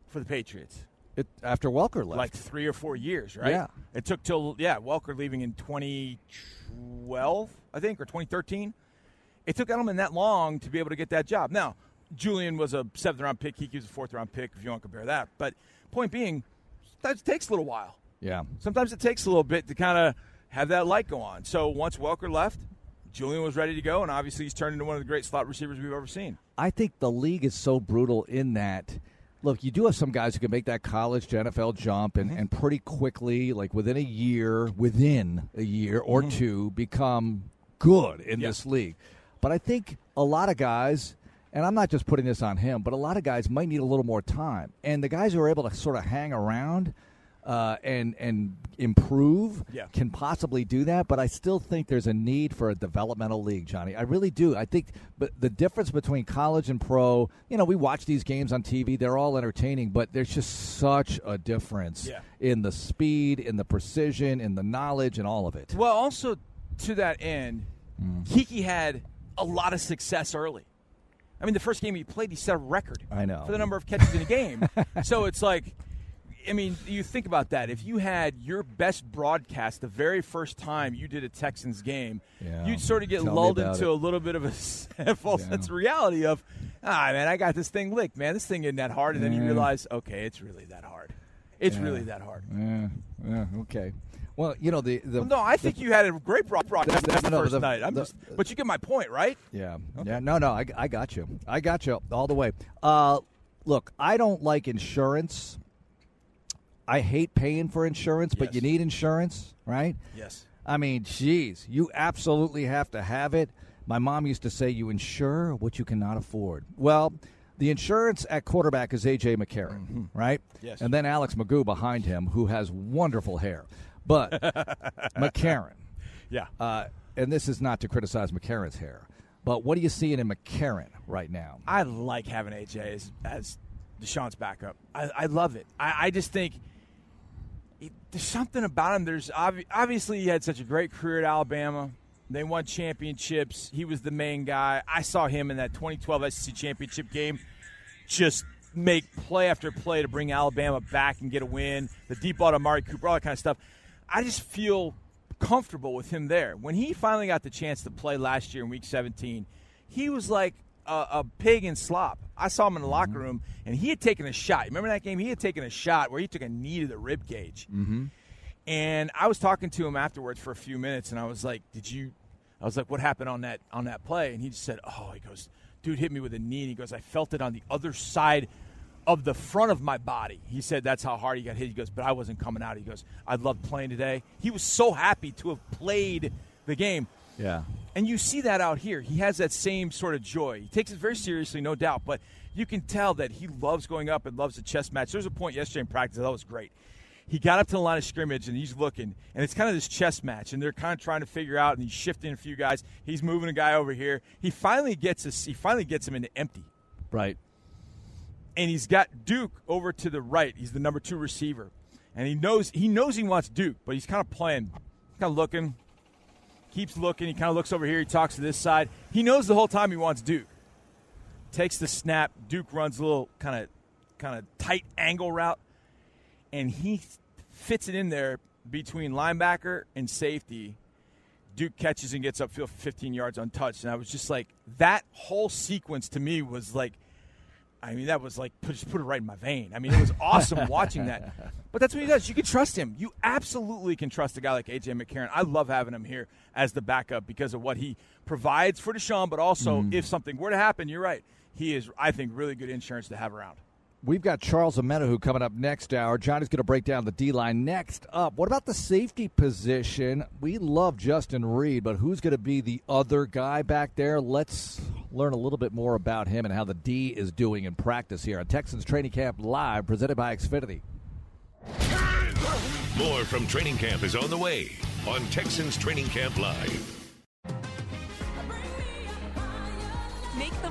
for the Patriots? It, after Welker left. Like three or four years, right? Yeah. It took till, yeah, Welker leaving in twenty twelve, I think, or twenty thirteen. It took Edelman that long to be able to get that job. Now, Julian was a seventh-round pick. Kiki was a fourth-round pick, if you want to compare that. But point being, sometimes it takes a little while. Yeah. Sometimes it takes a little bit to kind of have that light go on. So once Welker left, Julian was ready to go, and obviously he's turned into one of the great slot receivers we've ever seen. I think the league is so brutal in that, look, you do have some guys who can make that college to N F L jump and, mm-hmm. and pretty quickly, like within a year, within a year or mm-hmm. two, become good in yep. this league. But I think a lot of guys – and I'm not just putting this on him, but a lot of guys might need a little more time. And the guys who are able to sort of hang around uh, and and improve yeah. can possibly do that. But I still think there's a need for a developmental league, Johnny. I really do. I think but the difference between college and pro, you know, we watch these games on T V. They're all entertaining, but there's just such a difference yeah. in the speed, in the precision, in the knowledge, and all of it. Well, also to that end, mm. Kiki had a lot of success early. I mean, the first game he played, he set a record I know. for the number of catches in a game. So it's like, I mean, you think about that. If you had your best broadcast the very first time you did a Texans game, yeah. you'd sort of get Tell lulled into it. a little bit of a false yeah. sense of reality of, ah, man, I got this thing licked, man. This thing isn't that hard. And yeah. then you realize, okay, it's really that hard. It's yeah. really that hard. Yeah, yeah, okay. Well, you know, the, the – No, I think the, you had a great broadcast the, the, the no, first the, night. I'm the, just, but you get my point, right? Yeah. Okay. Yeah. No, no, I, I got you. I got you all the way. Uh, look, I don't like insurance. I hate paying for insurance, but yes. you need insurance, right? Yes. I mean, geez, you absolutely have to have it. My mom used to say you insure what you cannot afford. Well – the insurance at quarterback is A J. McCarron, mm-hmm. right? Yes. And then Alex Magoo behind him, who has wonderful hair. But McCarron. Yeah. Uh, and this is not to criticize McCarron's hair. But what are you seeing in McCarron right now? I like having A J as, as Deshaun's backup. I, I love it. I, I just think it, there's something about him. There's obvi- Obviously, he had such a great career at Alabama. They won championships. He was the main guy. I saw him in that twenty twelve S E C championship game just make play after play to bring Alabama back and get a win. The deep ball to Amari Cooper, all that kind of stuff. I just feel comfortable with him there. When he finally got the chance to play last year in Week seventeen, he was like a, a pig in slop. I saw him in the locker mm-hmm. room, and he had taken a shot. Remember that game? He had taken a shot where he took a knee to the rib cage. Mm-hmm. And I was talking to him afterwards for a few minutes, and I was like, "Did you?" I was like, "What happened on that on that play?" And he just said, "Oh," he goes, "Dude hit me with a knee." And he goes, "I felt it on the other side of the front of my body." He said, "That's how hard he got hit." He goes, "But I wasn't coming out." He goes, "I loved playing today." He was so happy to have played the game. Yeah. And you see that out here. He has that same sort of joy. He takes it very seriously, no doubt, but you can tell that he loves going up and loves a chess match. There was a point yesterday in practice that was great. He got up to the line of scrimmage, and he's looking, and it's kind of this chess match, and they're kind of trying to figure out, and he's shifting a few guys. He's moving a guy over here. He finally gets us, he finally gets him into empty. Right. And he's got Duke over to the right. He's the number two receiver. And he knows he knows he wants Duke, but he's kind of playing, kind of looking, keeps looking. He kind of looks over here. He talks to this side. He knows the whole time he wants Duke. Takes the snap. Duke runs a little kind of kind of tight angle route. And he fits it in there between linebacker and safety. Duke catches and gets upfield fifteen yards untouched. And I was just like, that whole sequence to me was like, I mean, that was like, put, just put it right in my vein. I mean, it was awesome watching that. But that's what he does. You can trust him. You absolutely can trust a guy like A J. McCarron. I love having him here as the backup because of what he provides for Deshaun, but also mm. if something were to happen, you're right. He is, I think, really good insurance to have around. We've got Charles Omenihu coming up next hour. Johnny's going to break down the D-line. Next up, what about the safety position? We love Justin Reed, but who's going to be the other guy back there? Let's learn a little bit more about him and how the D is doing in practice here on Texans Training Camp Live, presented by Xfinity. More from Training Camp is on the way on Texans Training Camp Live. Make the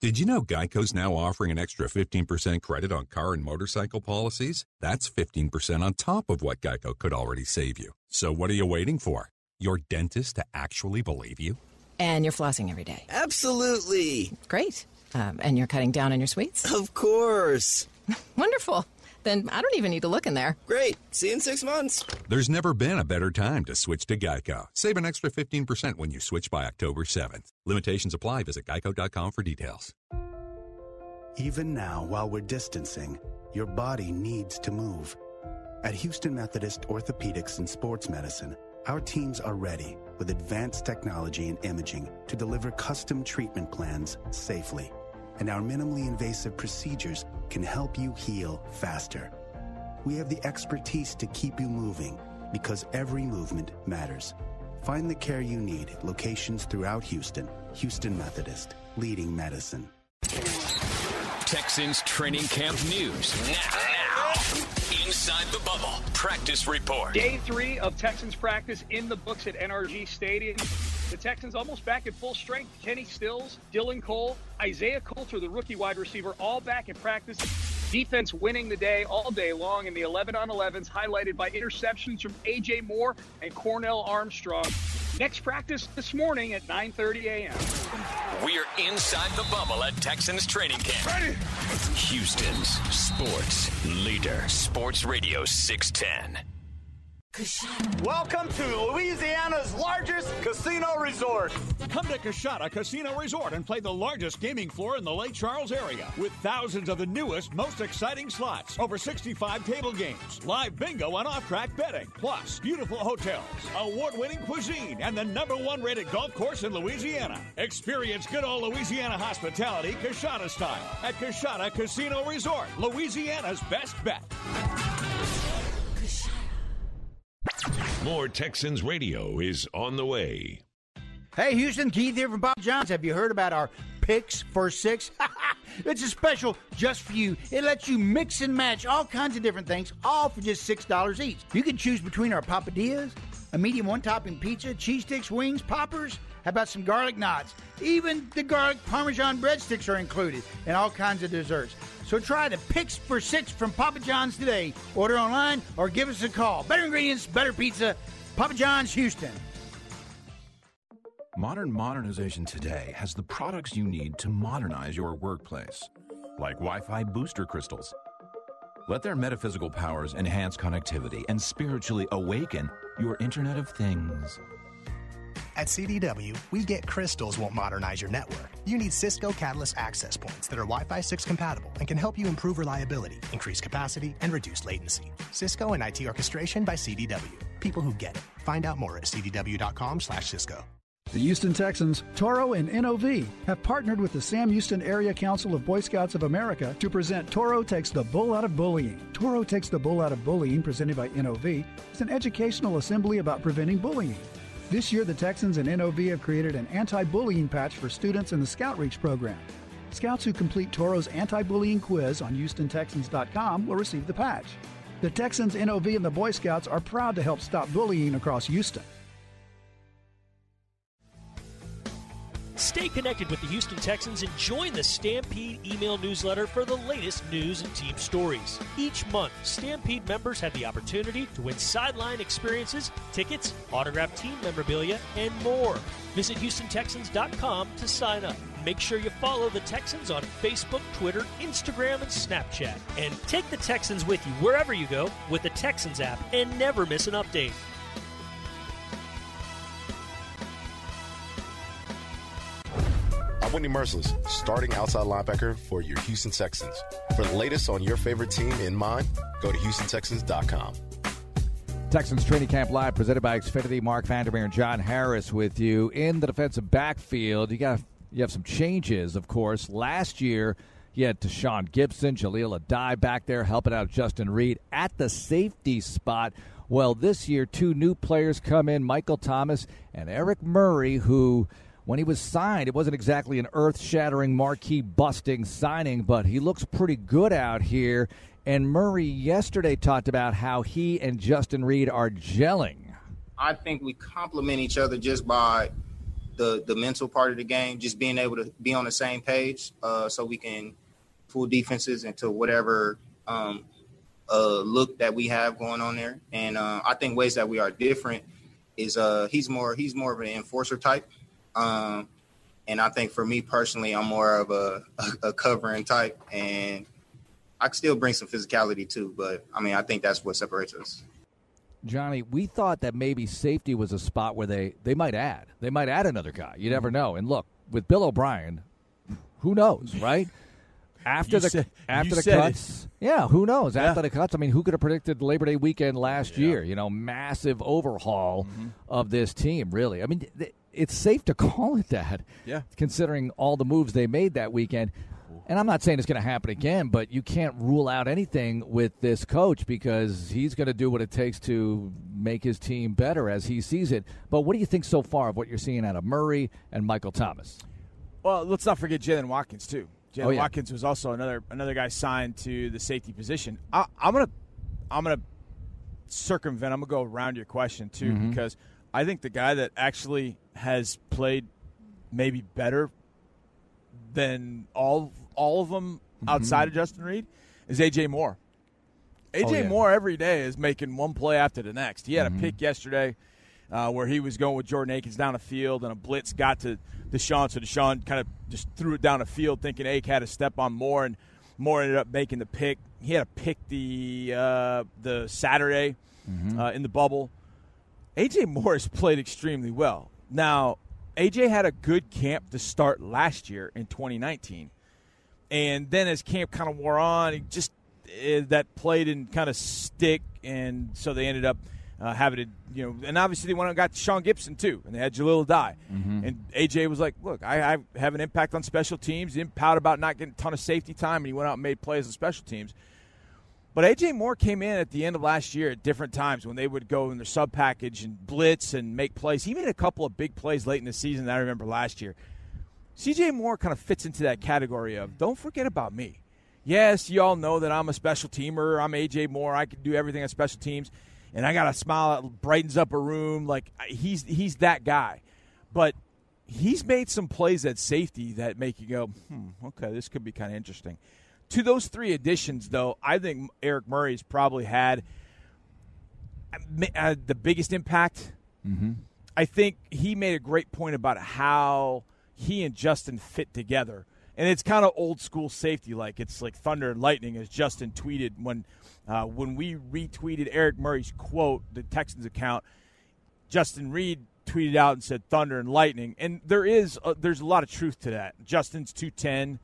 Did you know Geico's now offering an extra fifteen percent credit on car and motorcycle policies? That's fifteen percent on top of what Geico could already save you. So what are you waiting for? Your dentist to actually believe you? And you're flossing every day. Absolutely. Great. Um, and you're cutting down on your sweets? Of course. Wonderful. Then I don't even need to look in there. Great. See you in six months. There's never been a better time to switch to Geico. Save an extra fifteen percent when you switch by October seventh. Limitations apply. Visit geico dot com for details. Even now, while we're distancing, your body needs to move. At Houston Methodist Orthopedics and Sports Medicine, our teams are ready with advanced technology and imaging to deliver custom treatment plans safely. And our minimally invasive procedures can help you heal faster. We have the expertise to keep you moving because every movement matters. Find the care you need at locations throughout Houston. Houston Methodist, leading medicine. Texans Training Camp News now. Inside the Bubble, practice report. Day three of Texans practice in the books at N R G Stadium. The Texans almost back at full strength. Kenny Stills, Dylan Cole, Isaiah Coulter, the rookie wide receiver, all back in practice. Defense winning the day all day long, and the eleven on elevens highlighted by interceptions from A J. Moore and Cornell Armstrong. Next practice this morning at nine thirty a.m. We're inside the bubble at Texans Training Camp. Ready? Houston's sports leader. Sports Radio six ten. Welcome to Louisiana's largest casino resort. Come to Coushatta Casino Resort and play the largest gaming floor in the Lake Charles area with thousands of the newest, most exciting slots, over sixty-five table games, live bingo and off-track betting, plus beautiful hotels, award-winning cuisine, and the number one rated golf course in Louisiana. Experience good old Louisiana hospitality, Coushatta style, at Coushatta Casino Resort, Louisiana's best bet. More Texans Radio is on the way. Hey, Houston, Keith here from Papa John's. Have you heard about our picks for six? It's a special just for you. It lets you mix and match all kinds of different things, all for just six dollars each. You can choose between our papadillas, a medium one-topping pizza, cheese sticks, wings, poppers. How about some garlic knots? Even the garlic Parmesan breadsticks are included, and all kinds of desserts. So try the Picks for Six from Papa John's today. Order online or give us a call. Better ingredients, better pizza. Papa John's, Houston. Modern modernization today has the products you need to modernize your workplace, like Wi-Fi booster crystals. Let their metaphysical powers enhance connectivity and spiritually awaken your Internet of Things. At C D W, we get crystals won't modernize your network. You need Cisco Catalyst access points that are Wi-Fi six compatible and can help you improve reliability, increase capacity, and reduce latency. Cisco and I T orchestration by C D W. People who get it. Find out more at c d w dot com slash Cisco. The Houston Texans, Toro, and N O V have partnered with the Sam Houston Area Council of Boy Scouts of America to present Toro Takes the Bull Out of Bullying. Toro Takes the Bull Out of Bullying, presented by N O V, is an educational assembly about preventing bullying. This year, the Texans and N O V have created an anti-bullying patch for students in the Scout Reach program. Scouts who complete Toro's anti-bullying quiz on Houston Texans dot com will receive the patch. The Texans, N O V, and the Boy Scouts are proud to help stop bullying across Houston. Stay connected with the Houston Texans and join the Stampede email newsletter for the latest news and team stories. Each month, Stampede members have the opportunity to win sideline experiences, tickets, autographed team memorabilia, and more. Visit Houston Texans dot com to sign up. Make sure you follow the Texans on Facebook, Twitter, Instagram, and Snapchat. And take the Texans with you wherever you go with the Texans app and never miss an update. Whitney Merciless, starting outside linebacker for your Houston Texans. For the latest on your favorite team in mind, go to Houston Texans dot com. Texans Training Camp Live, presented by Xfinity. Mark Vandermeer and John Harris with you in the defensive backfield. You got you have some changes, of course. Last year, you had Deshaun Gibson, Jaleel Adai back there helping out Justin Reed at the safety spot. Well, this year, two new players come in, Michael Thomas and Eric Murray, who... when he was signed, it wasn't exactly an earth-shattering, marquee-busting signing, but he looks pretty good out here. And Murray yesterday talked about how he and Justin Reed are gelling. I think we complement each other just by the the mental part of the game, just being able to be on the same page uh, so we can pull defenses into whatever um, uh, look that we have going on there. And uh, I think ways that we are different is uh, he's more he's more of an enforcer type. Um, and I think for me personally, I'm more of a, a, a covering type, and I still bring some physicality too, but I mean, I think that's what separates us. Johnny, we thought that maybe safety was a spot where they, they might add, they might add another guy. You never know. And look, with Bill O'Brien, who knows, right? After you the said, after the cuts, it. yeah, who knows? Yeah. After the cuts, I mean, who could have predicted Labor Day weekend last yeah. year? You know, massive overhaul mm-hmm. of this team, really. I mean, th- it's safe to call it that, yeah. considering all the moves they made that weekend. And I'm not saying it's going to happen again, but you can't rule out anything with this coach because he's going to do what it takes to make his team better as he sees it. But what do you think so far of what you're seeing out of Murray and Michael Thomas? Well, let's not forget Jalen Watkins, too. Jalen oh, yeah. Watkins was also another another guy signed to the safety position. I, I'm gonna I'm gonna circumvent. I'm gonna go around your question too mm-hmm. because I think the guy that actually has played maybe better than all all of them mm-hmm. outside of Justin Reed is A J. Moore. A J. Oh, yeah. Moore every day is making one play after the next. He had mm-hmm. a pick yesterday uh, where he was going with Jordan Akins down the field and a blitz got to Deshaun, so Deshaun kind of just threw it down the field thinking Ake had to step on Moore, and Moore ended up making the pick. He had to pick the uh, the Saturday mm-hmm. uh, in the bubble. A J. Moore has played extremely well. Now, A J had a good camp to start last year in twenty nineteen. And then as camp kind of wore on, it just it, that play didn't kind of stick, and so they ended up uh, having to, you know, and obviously they went and got Sean Gibson too, and they had Jalil Adai. Mm-hmm. And A J was like, look, I, I have an impact on special teams. He didn't pout about not getting a ton of safety time, and he went out and made plays on special teams. But A J. Moore came in at the end of last year at different times when they would go in their sub package and blitz and make plays. He made a couple of big plays late in the season that I remember last year. C J. Moore kind of fits into that category of, don't forget about me. Yes, you all know that I'm a special teamer. I'm A J. Moore. I can do everything on special teams. And I got a smile that brightens up a room. Like, he's he's that guy. But he's made some plays at safety that make you go, hmm, okay, this could be kind of interesting. To those three additions, though, I think Eric Murray's probably had the biggest impact. Mm-hmm. I think he made a great point about how he and Justin fit together. And it's kind of old-school safety, like it's like thunder and lightning, as Justin tweeted when uh, when we retweeted Eric Murray's quote, the Texans account, Justin Reed tweeted out and said thunder and lightning. And there is a, there's a lot of truth to that. Justin's two ten.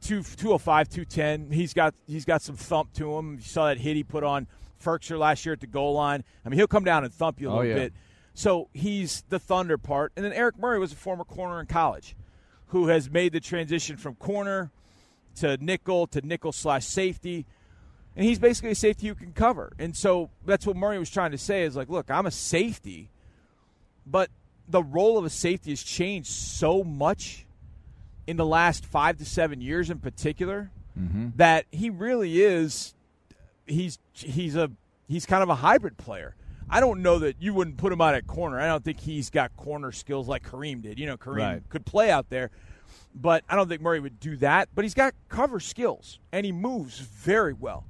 two oh five, two ten. He's got he's got some thump to him. You saw that hit he put on Ferkser last year at the goal line. I mean, he'll come down and thump you a little oh, yeah. bit. So he's the thunder part. And then Eric Murray was a former corner in college who has made the transition from corner to nickel to nickel slash safety. And he's basically a safety you can cover. And so that's what Murray was trying to say is like, look, I'm a safety, but the role of a safety has changed so much in the last five to seven years in particular, mm-hmm. that he really is he's he's a he's kind of a hybrid player. I don't know that you wouldn't put him out at corner. I don't think he's got corner skills like Kareem did. You know, Kareem right. could play out there, but I don't think Murray would do that. But he's got cover skills, and he moves very well.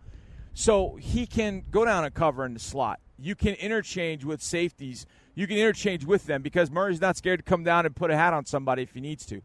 So he can go down and cover in the slot. You can interchange with safeties. You can interchange with them because Murray's not scared to come down and put a hat on somebody if he needs to.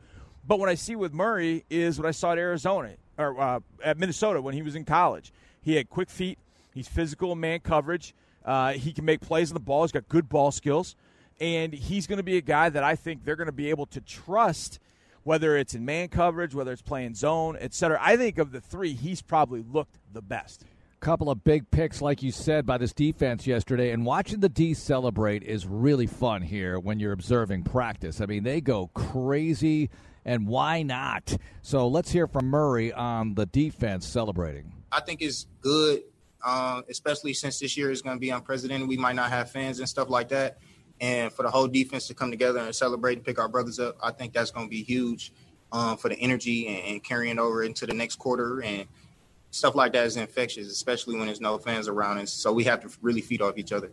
But what I see with Murray is what I saw at Arizona or uh, at Minnesota when he was in college. He had quick feet. He's physical in man coverage. Uh, he can make plays on the ball. He's got good ball skills. And he's going to be a guy that I think they're going to be able to trust, whether it's in man coverage, whether it's playing zone, et cetera. I think of the three, he's probably looked the best. Couple of big picks, like you said, by this defense yesterday, and watching the D celebrate is really fun here when you're observing practice. I mean, they go crazy, and why not? So let's hear from Murray on the defense celebrating. I think it's good, um, especially since this year is going to be unprecedented. We might not have fans and stuff like that, and for the whole defense to come together and celebrate and pick our brothers up, I think that's going to be huge um, for the energy and, and carrying over into the next quarter. And stuff like that is infectious, especially when there's no fans around us. So we have to really feed off each other.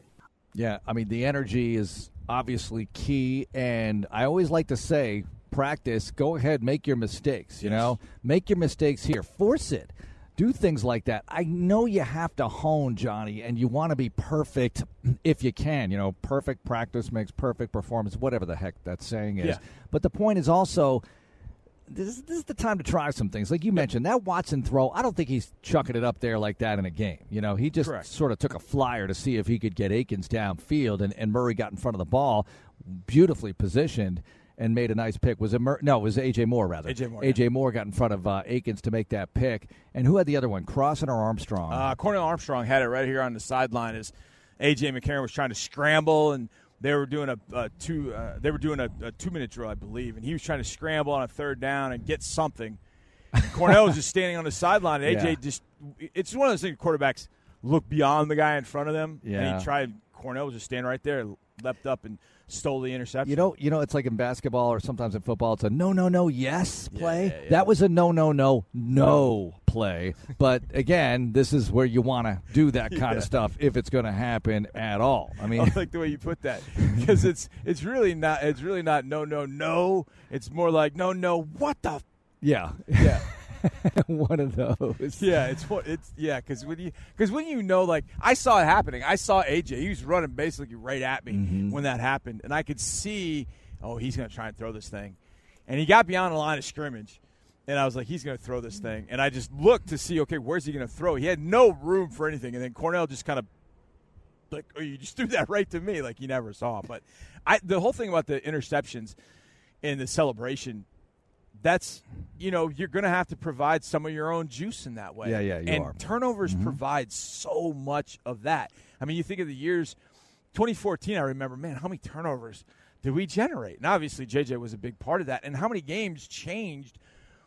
Yeah, I mean, the energy is obviously key. And I always like to say, practice, go ahead, make your mistakes, you yes. know. Make your mistakes here. Force it. Do things like that. I know you have to hone, Johnny, and you want to be perfect if you can. You know, perfect practice makes perfect performance, whatever the heck that saying is. Yeah. But the point is also – This, this is the time to try some things. Like you mentioned, that Watson throw, I don't think he's chucking it up there like that in a game. You know, he just Correct. sort of took a flyer to see if he could get Akins downfield, and, and Murray got in front of the ball, beautifully positioned, and made a nice pick. Was it Mur- No, it was A J. Moore, rather. A J Moore. A J. Yeah. Moore got in front of uh, Akins to make that pick. And who had the other one, Crossan or Armstrong? Uh, Cornell Armstrong had it right here on the sideline as A J. McCarron was trying to scramble, and They were doing a, a two. Uh, they were doing a, a two-minute drill, I believe, and he was trying to scramble on a third down and get something. Cornell was just standing on the sideline, and A J yeah. just. It's one of those things. Quarterbacks look beyond the guy in front of them, yeah. and he tried. Cornell was just standing right there, leapt up and stole the interception. You know, you know, it's like in basketball or sometimes in football, it's a no, no, no, yes play. Yeah, yeah, yeah. That was a no, no, no, no play. But again, this is where you want to do that kind yeah. of stuff if it's going to happen at all. I mean, I like the way you put that because it's it's really not it's really not no no no. It's more like no no what the f- yeah yeah one of those yeah it's it's yeah because when you because when you know like I saw it happening. I saw A J. He was running basically right at me mm-hmm. when that happened, and I could see oh he's going to try and throw this thing, and he got beyond the line of scrimmage. And I was like, he's going to throw this thing. And I just looked to see, okay, where's he going to throw? He had no room for anything. And then Cornell just kind of like, oh, you just threw that right to me, like you never saw. But I, the whole thing about the interceptions and the celebration, that's, you know, you're going to have to provide some of your own juice in that way. Yeah, yeah, you and are. And turnovers mm-hmm. provide so much of that. I mean, you think of the years, twenty fourteen, I remember, man, how many turnovers did we generate? And obviously, J J was a big part of that. And how many games changed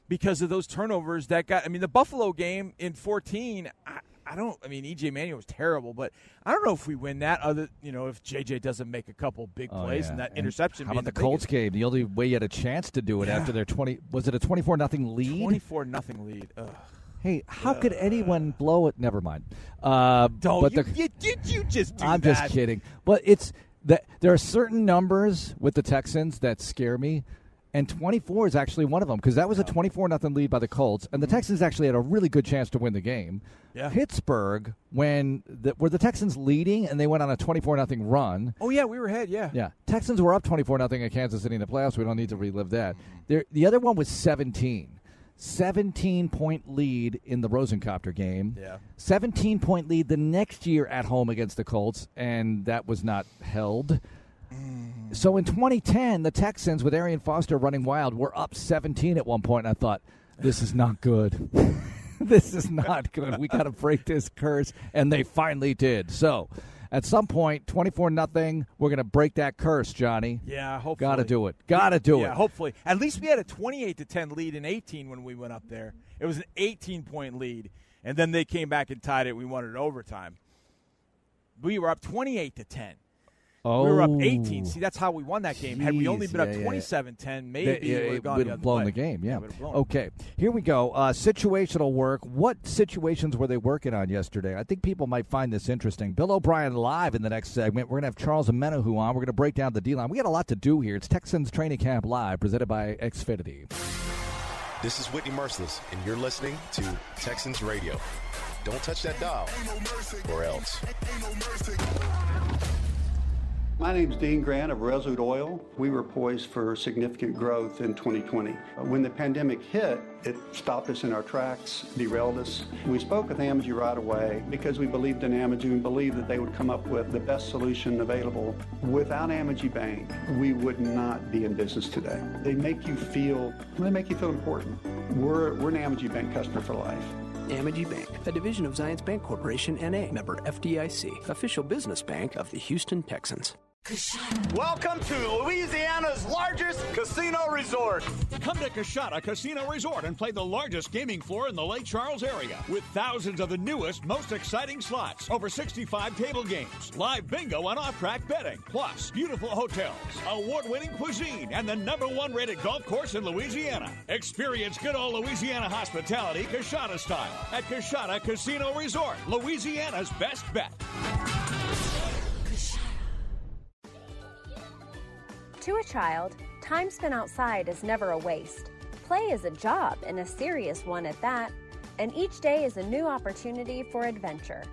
because of those turnovers that got – I mean, the Buffalo game in fourteen, I, I don't – I mean, E J Manuel was terrible, but I don't know if we win that other – you know, if J J doesn't make a couple big plays oh, yeah. and that and interception. How about the, the Colts game? The only way you had a chance to do it yeah. after their twenty – was it a twenty-four nothing lead? twenty-four nothing lead. Ugh. Hey, how uh, could anyone blow it? Never mind. Uh, don't but you, the, you, you, you just do I'm that. just kidding. But it's that there are certain numbers with the Texans that scare me, and twenty-four is actually one of them, because that was yeah. a twenty-four nothing lead by the Colts, and the Texans actually had a really good chance to win the game. Yeah. Pittsburgh, when the, were the Texans leading, and they went on a twenty-four nothing run. Oh, yeah, we were ahead, yeah. Yeah, Texans were up twenty-four nothing at Kansas City in the playoffs. We don't need to relive that. There, the other one was seventeen. seventeen-point lead in the Rosencopter game. Yeah. seventeen-point lead the next year at home against the Colts, and that was not held. Mm. So in twenty ten, the Texans, with Arian Foster running wild, were up seventeen at one point, and I thought, this is not good. This is not good. We got to break this curse, and they finally did. So at some point, twenty-four nothing, we're going to break that curse, Johnny. Yeah, hopefully. Got to do it. Got to do yeah, it. Yeah, hopefully. At least we had a twenty-eight to ten lead in eighteen when we went up there. It was an eighteen-point lead, and then they came back and tied it. We won it overtime. We were up twenty-eight to ten. Oh. We were up eighteen. See, that's how we won that game. Jeez, had we only been yeah, up twenty-seven ten, yeah. maybe yeah, we would have the blown play. the game. Yeah. Okay, here we go. Uh, situational work. What situations were they working on yesterday? I think people might find this interesting. Bill O'Brien live in the next segment. We're going to have Charles Omenihu on. We're going to break down the D-line. We got a lot to do here. It's Texans Training Camp Live, presented by Xfinity. This is Whitney Merciless, and you're listening to Texans Radio. Don't touch that dial, or else. My name is Dean Grant of Resolute Oil. We were poised for significant growth in twenty twenty. When the pandemic hit, it stopped us in our tracks, derailed us. We spoke with Amegy right away because we believed in Amegy and believed that they would come up with the best solution available. Without Amegy Bank, we would not be in business today. They make you feel, they make you feel important. We're, we're an Amegy Bank customer for life. Amegy Bank, a division of Zions Bank Corporation, N A, member F D I C, official business bank of the Houston Texans. Coushatta. Welcome to Louisiana's largest casino resort. Come to Coushatta Casino Resort and play the largest gaming floor in the Lake Charles area with thousands of the newest, most exciting slots, over sixty-five table games, live bingo and off-track betting, plus beautiful hotels, award-winning cuisine, and the number one rated golf course in Louisiana. Experience good old Louisiana hospitality, Coushatta style, at Coushatta Casino Resort, Louisiana's best bet. To a child, time spent outside is never a waste. Play is a job, and a serious one at that, and each day is a new opportunity for adventure.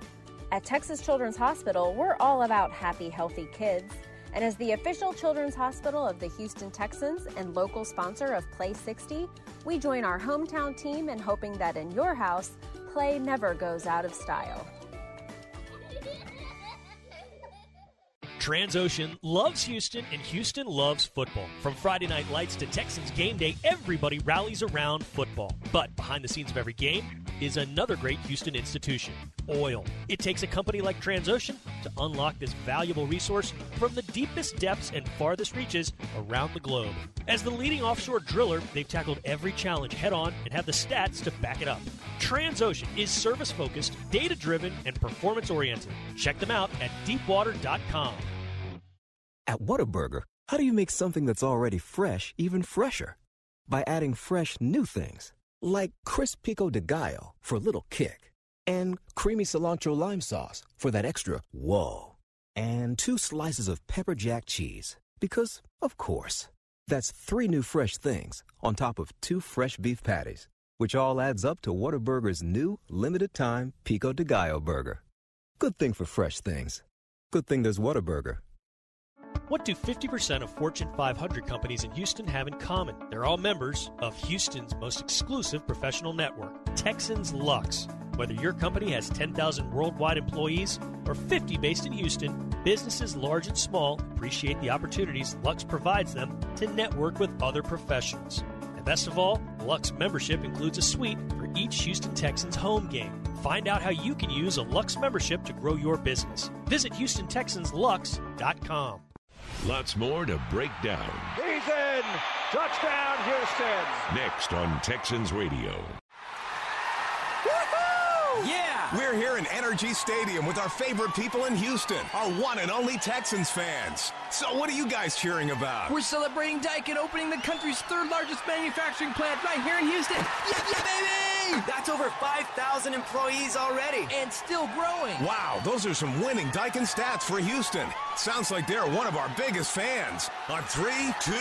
At Texas Children's Hospital, we're all about happy, healthy kids, and as the official Children's Hospital of the Houston Texans and local sponsor of Play sixty, we join our hometown team in hoping that in your house, play never goes out of style. Transocean loves Houston, and Houston loves football. From Friday Night Lights to Texans game day, everybody rallies around football. But behind the scenes of every game is another great Houston institution, oil. It takes a company like Transocean to unlock this valuable resource from the deepest depths and farthest reaches around the globe. As the leading offshore driller, they've tackled every challenge head-on and have the stats to back it up. Transocean is service-focused, data-driven, and performance-oriented. Check them out at deepwater dot com. At Whataburger, how do you make something that's already fresh even fresher? By adding fresh new things, like crisp pico de gallo for a little kick, and creamy cilantro lime sauce for that extra whoa, and two slices of pepper jack cheese, because, of course, that's three new fresh things on top of two fresh beef patties, which all adds up to Whataburger's new limited-time pico de gallo burger. Good thing for fresh things. Good thing there's Whataburger. What do fifty percent of Fortune five hundred companies in Houston have in common? They're all members of Houston's most exclusive professional network, Texans Lux. Whether your company has ten thousand worldwide employees or fifty based in Houston, businesses large and small appreciate the opportunities Lux provides them to network with other professionals. And best of all, Lux membership includes a suite for each Houston Texans home game. Find out how you can use a Lux membership to grow your business. Visit Houston Texans Lux dot com. Lots more to break down. He's in! Touchdown, Houston! Next on Texans Radio. Yeah! We're here in Energy Stadium with our favorite people in Houston, our one and only Texans fans. So what are you guys cheering about? We're celebrating Dyke and opening the country's third largest manufacturing plant right here in Houston. Yeah, yeah, baby! That's over five thousand employees already. And still growing. Wow, those are some winning Dyke and stats for Houston. Sounds like they're one of our biggest fans. On three, two,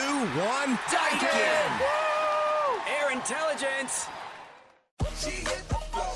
one, Dyke! Dyke! Woo! Air intelligence! She hit the floor.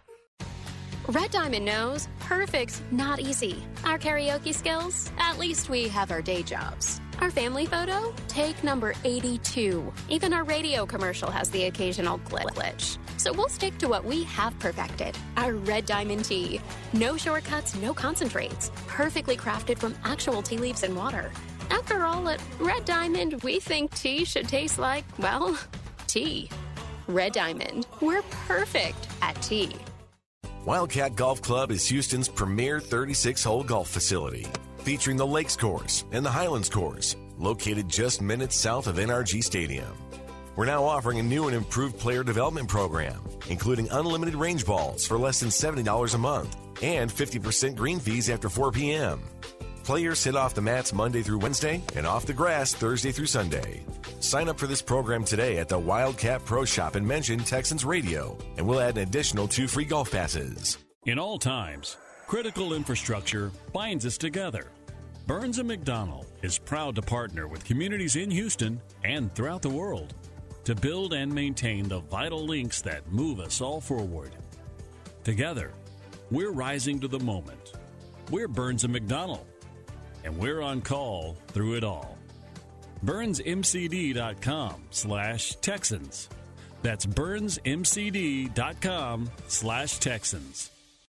Red Diamond knows perfect's not easy. Our karaoke skills? At least we have our day jobs. Our family photo? Take number eighty-two. Even our radio commercial has the occasional glitch. So we'll stick to what we have perfected, our Red Diamond tea. No shortcuts, no concentrates. Perfectly crafted from actual tea leaves and water. After all, at Red Diamond, we think tea should taste like, well, tea. Red Diamond. We're perfect at tea. Wildcat Golf Club is Houston's premier thirty-six hole golf facility, featuring the Lakes Course and the Highlands Course, located just minutes south of N R G Stadium. We're now offering a new and improved player development program, including unlimited range balls for less than seventy dollars a month and fifty percent green fees after four p.m. Players hit off the mats Monday through Wednesday and off the grass Thursday through Sunday. Sign up for this program today at the Wildcat Pro Shop and mention Texans Radio, and we'll add an additional two free golf passes. In all times, critical infrastructure binds us together. Burns and McDonnell is proud to partner with communities in Houston and throughout the world to build and maintain the vital links that move us all forward. Together, we're rising to the moment. We're Burns and McDonnell. And we're on call through it all. BurnsMCD.com slash Texans. That's BurnsMCD.com slash Texans.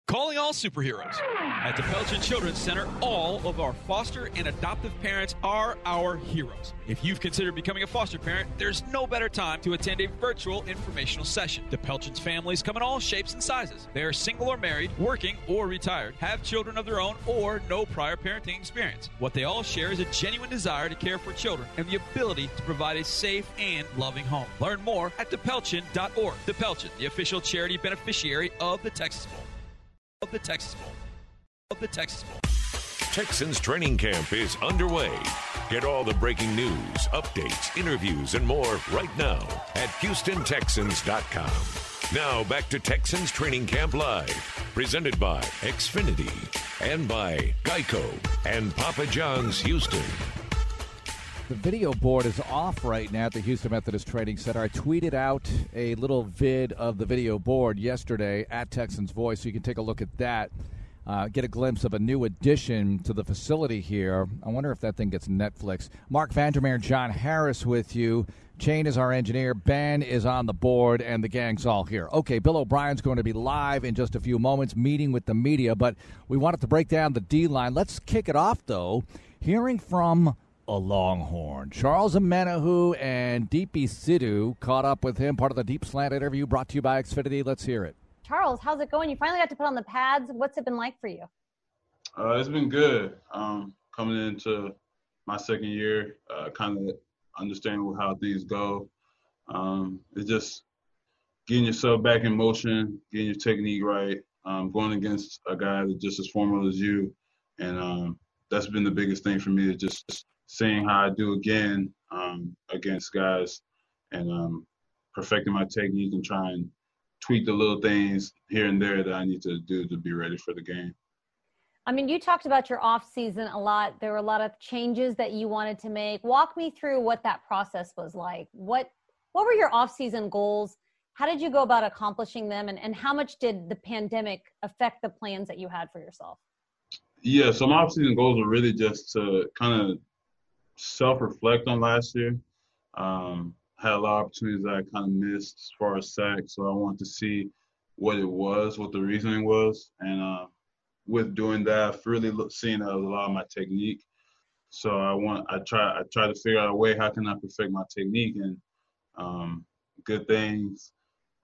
Calling all superheroes. At the Pelton Children's Center, all of our foster and adoptive parents are our heroes. If you've considered becoming a foster parent, there's no better time to attend a virtual informational session. The Pelton's families come in all shapes and sizes. They are single or married, working or retired, have children of their own, or no prior parenting experience. What they all share is a genuine desire to care for children and the ability to provide a safe and loving home. Learn more at the pelton dot org. The Pelton, the official charity beneficiary of the Texas Bowl. Of the Texas Bowl. Of the Texas Bowl. Texans training camp is underway. Get all the breaking news, updates, interviews, and more right now at Houston Texans dot com. Now back to Texans Training Camp Live, presented by Xfinity and by Geico and Papa John's Houston. The video board is off right now at the Houston Methodist Training Center. I tweeted out a little vid of the video board yesterday at Texans Voice, so you can take a look at that, uh, get a glimpse of a new addition to the facility here. I wonder if that thing gets Netflix. Mark Vandermeer and John Harris with you. Shane is our engineer. Ben is on the board, and the gang's all here. Okay, Bill O'Brien's going to be live in just a few moments, meeting with the media, but we wanted to break down the D-line. Let's kick it off, though, hearing from a Longhorn. Charles Omenihu and Deepi Sidhu caught up with him. Part of the Deep Slant interview brought to you by Xfinity. Let's hear it. Charles, how's it going? You finally got to put on the pads. What's it been like for you? Uh, it's been good. Um, coming into my second year, uh, kind of understanding how things go. Um, it's just getting yourself back in motion, getting your technique right, um, going against a guy that's just as formal as you. And um, that's been the biggest thing for me, is just seeing how I do again um, against guys, and um, perfecting my technique and trying tweak the little things here and there that I need to do to be ready for the game. I mean, you talked about your off season a lot. There were a lot of changes that you wanted to make. Walk me through what that process was like. What what were your off season goals? How did you go about accomplishing them? And, and how much did the pandemic affect the plans that you had for yourself? Yeah, so my off-season goals were really just to kind of self-reflect on last year. Um, had a lot of opportunities that I kind of missed as far as sacks, so I wanted to see what it was, what the reasoning was. And uh, with doing that, I've really looked, seen a lot of my technique. So I want, I try, I try to figure out a way, how can I perfect my technique? And um, good things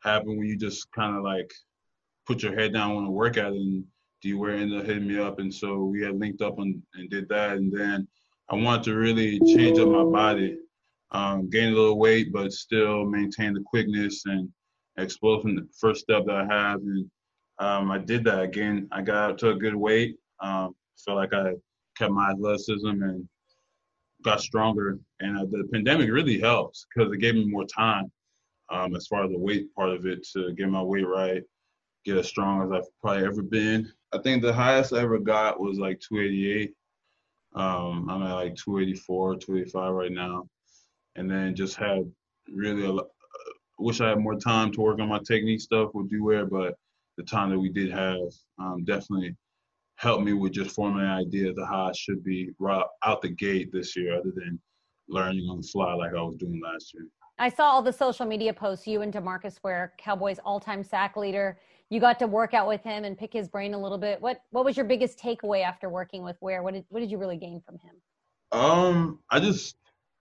happen when you just kind of like put your head down on a workout, and D Ware ended up hitting me up, and so we had linked up and, and did that. And then I wanted to really change up my body, um, gain a little weight, but still maintain the quickness and explosion, the first step that I have. And um, I did that again. I got up to a good weight. Um, felt like I kept my athleticism and got stronger. And uh, the pandemic really helps because it gave me more time um, as far as the weight part of it, to get my weight right, get as strong as I've probably ever been. I think the highest I ever got was like two eighty-eight. Um, I'm at like two eighty-four, two eighty-five right now. And then just had really, a, wish I had more time to work on my technique stuff with Dewey, but the time that we did have um, definitely helped me with just forming an idea of how I should be right out the gate this year, other than learning on the fly like I was doing last year. I saw all the social media posts, you and DeMarcus Ware, Cowboys all-time sack leader. You got to work out with him and pick his brain a little bit. What what was your biggest takeaway after working with Ware? What did what did you really gain from him? Um, I just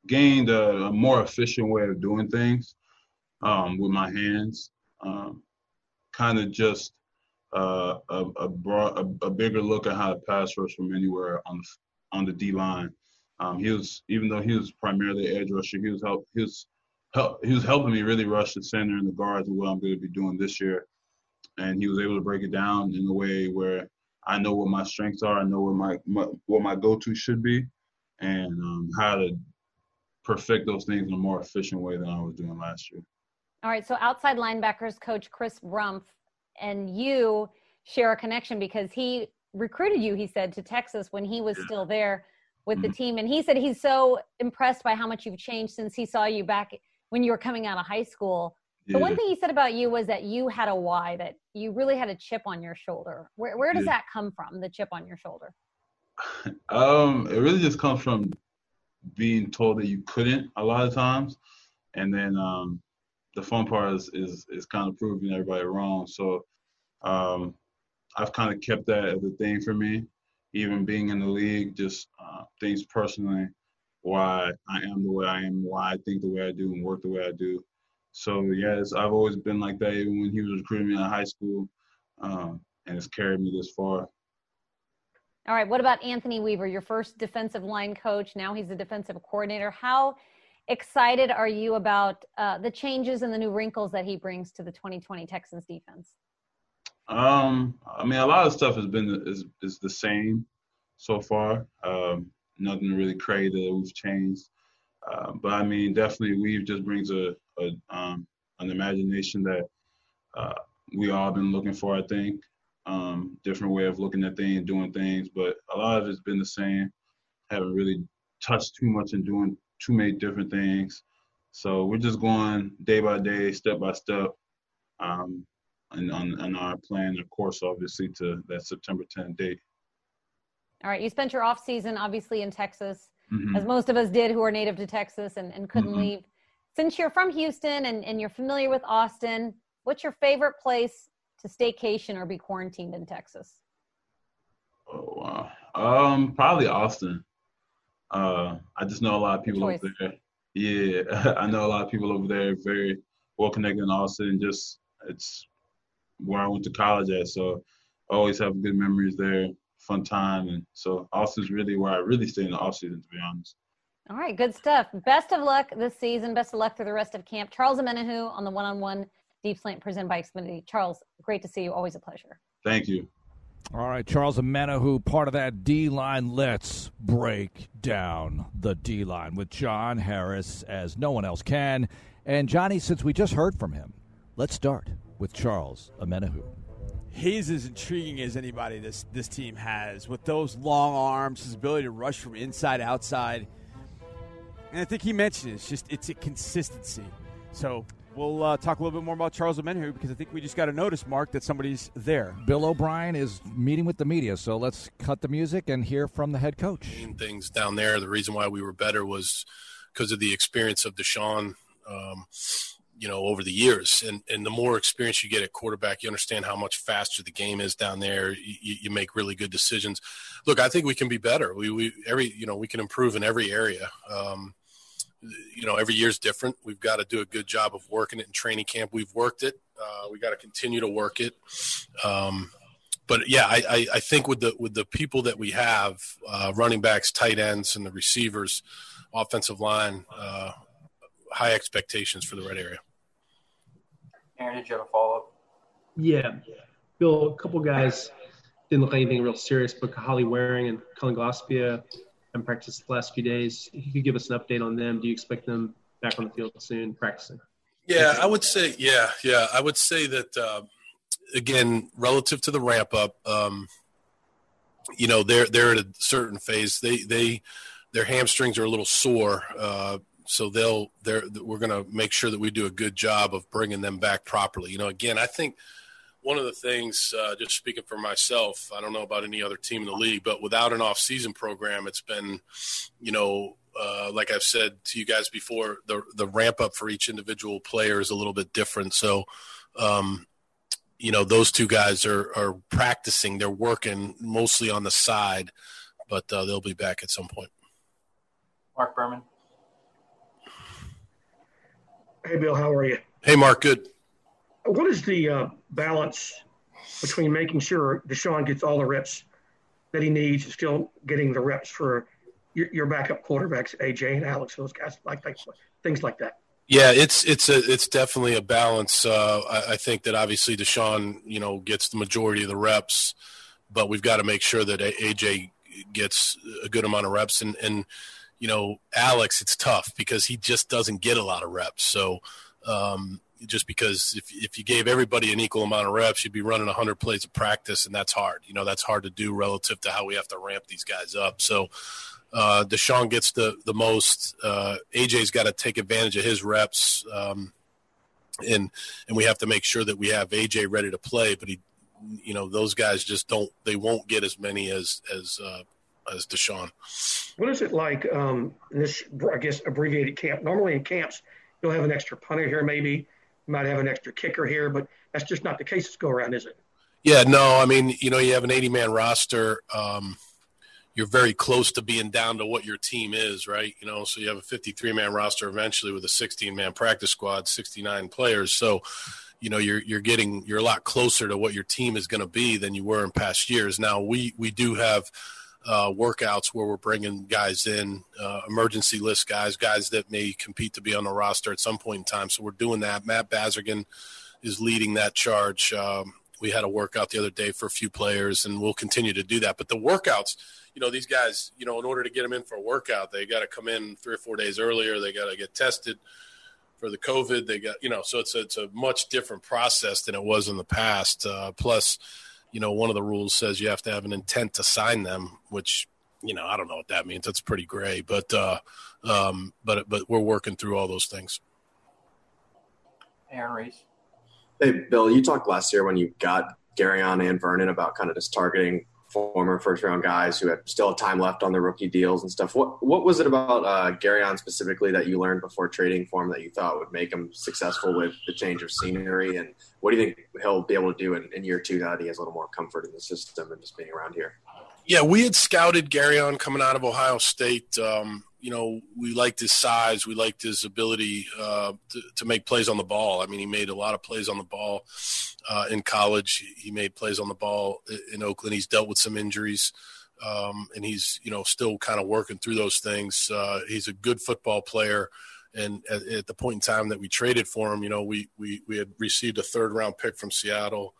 gained a, a more efficient way of doing things um, with my hands. Um, kind of just uh, a a, broad, a a bigger look at how to pass rush from anywhere on the, on the D line. Um, he was, even though he was primarily edge rusher, he was help he was help he was helping me really rush the center and the guards with what I'm going to be doing this year. And he was able to break it down in a way where I know what my strengths are, I know what my, my what my go-to should be, and um, how to perfect those things in a more efficient way than I was doing last year. All right, so outside linebackers coach Chris Rumpf and you share a connection because he recruited you, he said, to Texas when he was yeah. still there with mm-hmm. the team. And he said he's so impressed by how much you've changed since he saw you back when you were coming out of high school. The yeah. one thing he said about you was that you had a why, that you really had a chip on your shoulder. Where where does yeah. that come from, the chip on your shoulder? Um, it really just comes from being told that you couldn't a lot of times. And then um, the fun part is, is is kind of proving everybody wrong. So um, I've kind of kept that as a thing for me, even being in the league, just uh, things personally, why I am the way I am, why I think the way I do and work the way I do. So, yes, I've always been like that, even when he was recruiting me in high school, um, and it's carried me this far. All right, what about Anthony Weaver, your first defensive line coach? Now he's the defensive coordinator. How excited are you about uh, the changes and the new wrinkles that he brings to the twenty twenty Texans defense? Um, I mean, a lot of stuff has been is, is the same so far. Um, nothing really crazy that we've changed. Uh, but, I mean, definitely Weaver just brings a – A, um, an imagination that uh, we all been looking for, I think. Um, different way of looking at things, doing things, but a lot of it's been the same. Haven't really touched too much and doing too many different things. So we're just going day by day, step by step, um, and on, on our plan, of course, obviously, to that September tenth date. All right, you spent your off season, obviously, in Texas, mm-hmm. as most of us did who are native to Texas and, and couldn't mm-hmm. leave. Since you're from Houston and, and you're familiar with Austin, what's your favorite place to staycation or be quarantined in Texas? Oh, wow. Um, probably Austin. Uh, I just know a lot of people over there. Yeah, I know a lot of people over there very well-connected in Austin. And just it's where I went to college at, so I always have good memories there, fun time. And so Austin's really where I really stay in the offseason, to be honest. All right, good stuff. Best of luck this season. Best of luck through the rest of camp. Charles Omenihu on the one-on-one Deep Slant presented by Xfinity. Charles, great to see you. Always a pleasure. Thank you. All right, Charles Omenihu, part of that D-line. Let's break down the D-line with John Harris as no one else can. And, Johnny, since we just heard from him, let's start with Charles Omenihu. He's as intriguing as anybody this, this team has, with those long arms, his ability to rush from inside, outside. And I think he mentioned it. It's just it's a consistency. So we'll uh, talk a little bit more about Charles Omenihu, because I think we just got to notice, Mark, that somebody's there. Bill O'Brien is meeting with the media, so let's cut the music and hear from the head coach. Things down there, the reason why we were better was because of the experience of Deshaun um, you know, over the years. And and the more experience you get at quarterback, you understand how much faster the game is down there. You, you make really good decisions. Look, I think we can be better. We we every you know we can improve in every area. Um, you know, every year's different. We've got to do a good job of working it in training camp. We've worked it. Uh, we got to continue to work it. Um, but yeah, I, I I think with the with the people that we have, uh, running backs, tight ends, and the receivers, offensive line. Uh, high expectations for the red area. Aaron, did you have a follow-up? Yeah. Bill, a couple guys didn't look like anything real serious, but Kahali Waring and Colin Gospia haven't practiced the last few days. If you could give us an update on them, do you expect them back on the field soon practicing? Yeah, I would say – yeah, yeah. I would say that, uh, again, relative to the ramp-up, um, you know, they're they're at a certain phase. They they Their hamstrings are a little sore, uh, so they'll they're we're going to make sure that we do a good job of bringing them back properly. You know, again, I think one of the things, uh, just speaking for myself, I don't know about any other team in the league, but without an off-season program, it's been, you know, uh, like I've said to you guys before, the the ramp up for each individual player is a little bit different. So, um, you know, those two guys are are practicing, they're working mostly on the side, but uh, they'll be back at some point. Mark Berman. Hey, Bill, how are you? Hey, Mark, good. What is the uh, balance between making sure Deshaun gets all the reps that he needs and still getting the reps for your, your backup quarterbacks, A J and Alex, those guys, like things like that? Yeah, it's it's a, it's definitely a balance. Uh, I, I think that obviously Deshaun, you know, gets the majority of the reps, but we've got to make sure that A J gets a good amount of reps. And, and you know, Alex, it's tough because he just doesn't get a lot of reps. So um, just because if if you gave everybody an equal amount of reps, you'd be running one hundred plays of practice, and that's hard. You know, that's hard to do relative to how we have to ramp these guys up. So uh, Deshaun gets the, the most. Uh, A J's got to take advantage of his reps, um, and and we have to make sure that we have A J ready to play. But, he, you know, those guys just don't – they won't get as many as as uh, – as Deshaun. What is it like um, in this, I guess, abbreviated camp? Normally in camps, you'll have an extra punter here maybe. You might have an extra kicker here, but that's just not the case this go-around, is it? Yeah, no. I mean, you know, you have an eighty-man roster. Um, you're very close to being down to what your team is, right? You know, so you have a fifty-three-man roster eventually with a sixteen-man practice squad, sixty-nine players. So, you know, you're you're getting – you're a lot closer to what your team is going to be than you were in past years. Now, we, we do have – Uh, workouts where we're bringing guys in, uh, emergency list guys, guys that may compete to be on the roster at some point in time. So we're doing that. Matt Bazergan is leading that charge. Um, we had a workout the other day for a few players, and we'll continue to do that. But the workouts, you know, these guys, you know, in order to get them in for a workout, they got to come in three or four days earlier. They got to get tested for the COVID. They got, you know, so it's a, it's a much different process than it was in the past. Uh, plus, you know, one of the rules says you have to have an intent to sign them, which, you know, I don't know what that means. That's pretty gray, but, uh, um, but, but we're working through all those things. Aaron Reese. Hey, Bill, you talked last year when you got Garyon and Vernon about kind of just targeting former first round guys who had still have time left on their rookie deals and stuff. What, what was it about uh, Garyon specifically that you learned before trading for him that you thought would make him successful with the change of scenery? And what do you think he'll be able to do in, in year two now that he has a little more comfort in the system and just being around here? Yeah, we had scouted Garyon coming out of Ohio State. Um, you know, we liked his size. We liked his ability uh, to, to make plays on the ball. I mean, he made a lot of plays on the ball uh, in college. He made plays on the ball in Oakland. He's dealt with some injuries, um, and he's, you know, still kind of working through those things. Uh, he's a good football player. And at, at the point in time that we traded for him, you know, we, we, we had received a third-round pick from Seattle,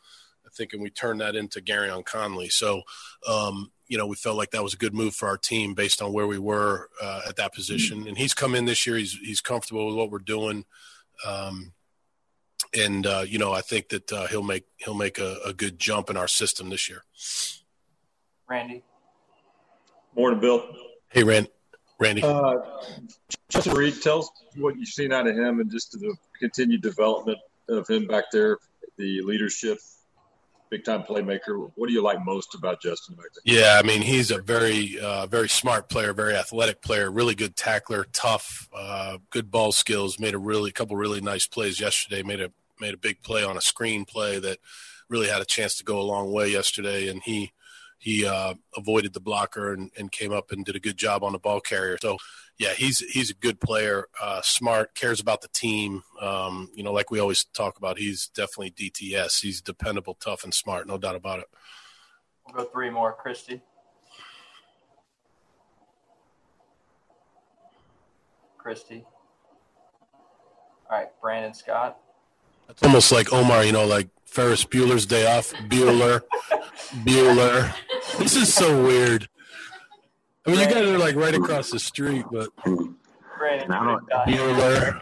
thinking we turned that into Garyon Conley. So, um, you know, we felt like that was a good move for our team based on where we were uh, at that position. And he's come in this year. He's he's comfortable with what we're doing. Um, And, uh, you know, I think that uh, he'll make he'll make a, a good jump in our system this year. Randy. Morning, Bill. Hey, Rand, Randy. Uh, Justin Reed, tell us what you've seen out of him and just the continued development of him back there, the leadership, big-time playmaker. What do you like most about Justin back there? Yeah, I mean, he's a very, uh, very smart player, very athletic player, really good tackler, tough, uh, good ball skills, made a really a couple really nice plays yesterday, made a made a big play on a screen play that really had a chance to go a long way yesterday, and he he uh, avoided the blocker and, and came up and did a good job on the ball carrier. So, yeah, he's he's a good player, uh, smart, cares about the team. Um, you know, like we always talk about, he's definitely D T S. He's dependable, tough, and smart, no doubt about it. We'll go three more, Christy. Christy. All right, Brandon Scott. That's almost like Omar, you know, like Ferris Bueller's Day Off, Bueller, Bueller. This is so weird. I mean, Brandon, you guys are like right across the street, but Brandon, Bueller,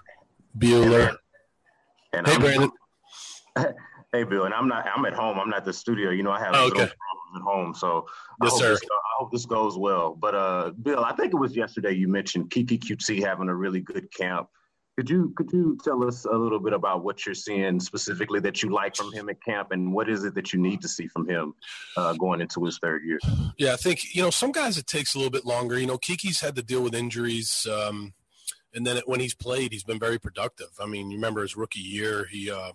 Bueller. And hey, I'm, Brandon. Hey, Bill, and I'm not. I'm at home. I'm not at the studio. You know, I have oh, okay. little problems at home, so yes, I, hope sir. This, I hope this goes well. But uh, Bill, I think it was yesterday you mentioned Kiki Coutee having a really good camp. Could you could you tell us a little bit about what you're seeing specifically that you like from him at camp, and what is it that you need to see from him uh, going into his third year? Yeah, I think, you know, some guys it takes a little bit longer. You know, Kiki's had to deal with injuries, um, and then when he's played, he's been very productive. I mean, you remember his rookie year, he, uh,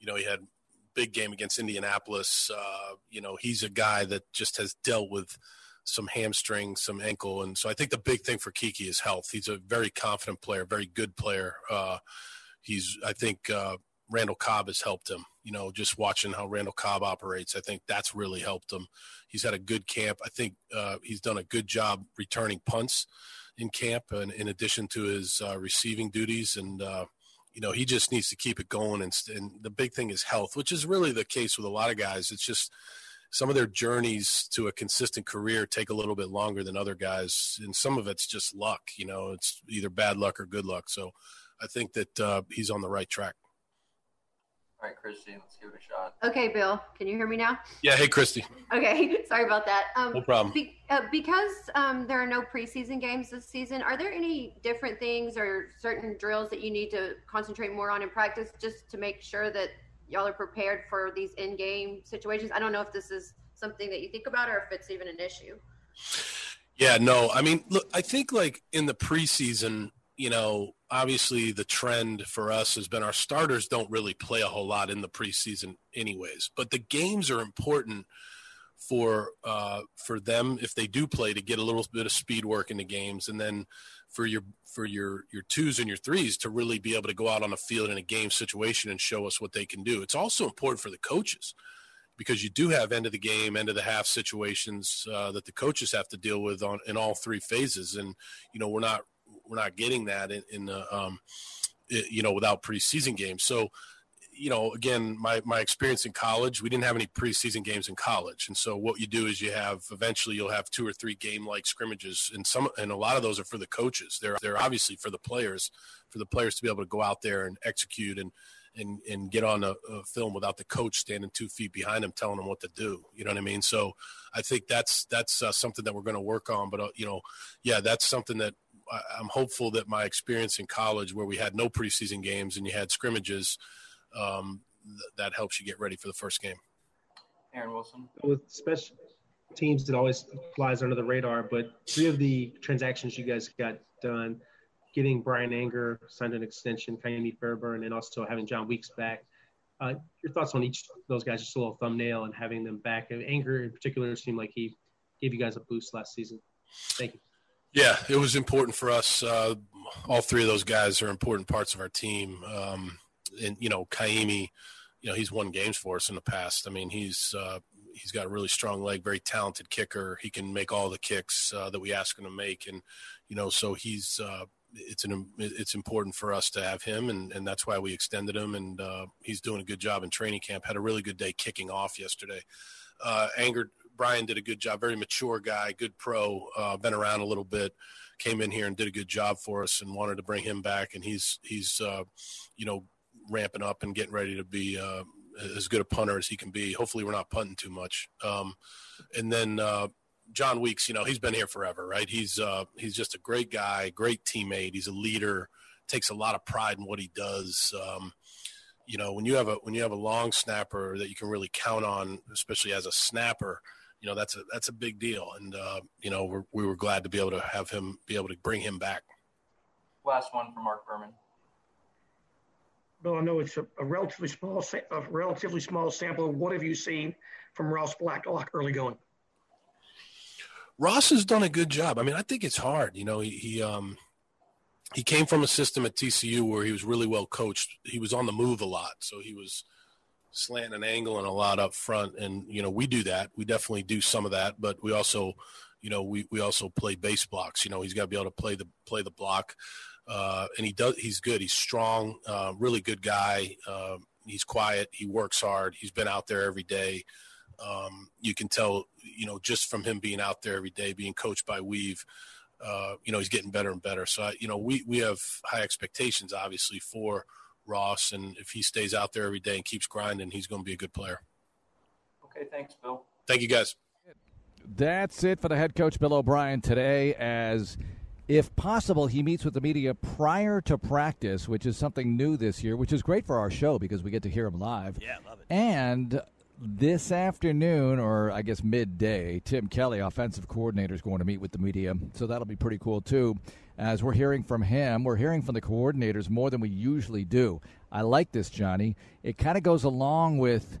you know, he had a big game against Indianapolis. Uh, you know, he's a guy that just has dealt with some hamstring, some ankle. And so I think the big thing for Kiki is health. He's a very confident player, very good player. Uh, he's, I think uh, Randall Cobb has helped him, you know, just watching how Randall Cobb operates. I think that's really helped him. He's had a good camp. I think uh, he's done a good job returning punts in camp, and in addition to his uh, receiving duties. And, uh, you know, he just needs to keep it going. And, and the big thing is health, which is really the case with a lot of guys. It's just, some of their journeys to a consistent career take a little bit longer than other guys. And some of it's just luck, you know, it's either bad luck or good luck. So I think that uh, he's on the right track. All right, Christy, let's give it a shot. Okay, Bill, can you hear me now? Yeah. Hey, Christy. Okay. Sorry about that. Um, no problem. Be, uh, because um, there are no preseason games this season, are there any different things or certain drills that you need to concentrate more on in practice just to make sure that y'all are prepared for these in-game situations? I don't know if this is something that you think about or if it's even an issue. Yeah, no. I mean, look, I think like in the preseason, you know, obviously the trend for us has been our starters don't really play a whole lot in the preseason anyways, but the games are important for uh, for them if they do play to get a little bit of speed work in the games, and then for your for your your twos and your threes to really be able to go out on the field in a game situation and show us what they can do. It's also important for the coaches because you do have end of the game, end of the half situations uh, that the coaches have to deal with on in all three phases, and you know we're not we're not getting that in, in the um, it, you know without preseason games. So, you know, again, my, my experience in college, we didn't have any preseason games in college. And so what you do is you have, eventually you'll have two or three game-like scrimmages, and some, and a lot of those are for the coaches. They're, they're obviously for the players, for the players to be able to go out there and execute and, and, and get on a, a film without the coach standing two feet behind them, telling them what to do. You know what I mean? So I think that's, that's uh, something that we're going to work on, but uh, you know, yeah, that's something that I, I'm hopeful that my experience in college where we had no preseason games and you had scrimmages, Um, th- that helps you get ready for the first game. Aaron Wilson. With special teams, it always flies under the radar, but three of the transactions you guys got done, getting Brian Anger signed an extension, Kaimi Fairburn, and also having John Weeks back. Uh, your thoughts on each of those guys, just a little thumbnail and having them back. And Anger in particular seemed like he gave you guys a boost last season. Thank you. Yeah, it was important for us. Uh, all three of those guys are important parts of our team. Um, And, you know, Kaimi, you know, he's won games for us in the past. I mean, he's uh, he's got a really strong leg, very talented kicker. He can make all the kicks uh, that we ask him to make. And, you know, so he's uh, it's an it's important for us to have him. And, and that's why we extended him. And uh, he's doing a good job in training camp. Had a really good day kicking off yesterday. Uh, Angered Brian did a good job. Very mature guy, good pro, uh, been around a little bit. Came in here and did a good job for us and wanted to bring him back. And he's he's, uh, you know, ramping up and getting ready to be uh, as good a punter as he can be. Hopefully we're not punting too much. Um, and then uh, John Weeks, you know, he's been here forever, right? He's uh, he's just a great guy, great teammate. He's a leader, takes a lot of pride in what he does. Um, you know, when you have a when you have a long snapper that you can really count on, especially as a snapper, you know, that's a that's a big deal. And, uh, you know, we're, we were glad to be able to have him, be able to bring him back. Last one from Mark Berman. Bill, I know it's a, a relatively small a relatively small sample. What have you seen from Ross Blacklock early going? Ross has done a good job. I mean, I think it's hard. You know, he he, um, he came from a system at T C U where he was really well coached. He was on the move a lot, so he was slanting and angling a lot up front. And, you know, we do that. We definitely do some of that, but we also, you know, we, we also play base blocks. You know, he's got to be able to play the play the block. Uh, and he does. He's good. He's strong. Uh, really good guy. Um, he's quiet. He works hard. He's been out there every day. Um, you can tell, you know, just from him being out there every day, being coached by Weave, uh, you know, he's getting better and better. So, you know, we we have high expectations, obviously, for Ross. And if he stays out there every day and keeps grinding, he's going to be a good player. Okay, thanks, Bill. Thank you, guys. That's it for the head coach, Bill O'Brien, today. As if possible, he meets with the media prior to practice, which is something new this year, which is great for our show because we get to hear him live. Yeah, love it. And this afternoon, or I guess midday, Tim Kelly, offensive coordinator, is going to meet with the media. So that'll be pretty cool, too. As we're hearing from him, we're hearing from the coordinators more than we usually do. I like this, Johnny. It kind of goes along with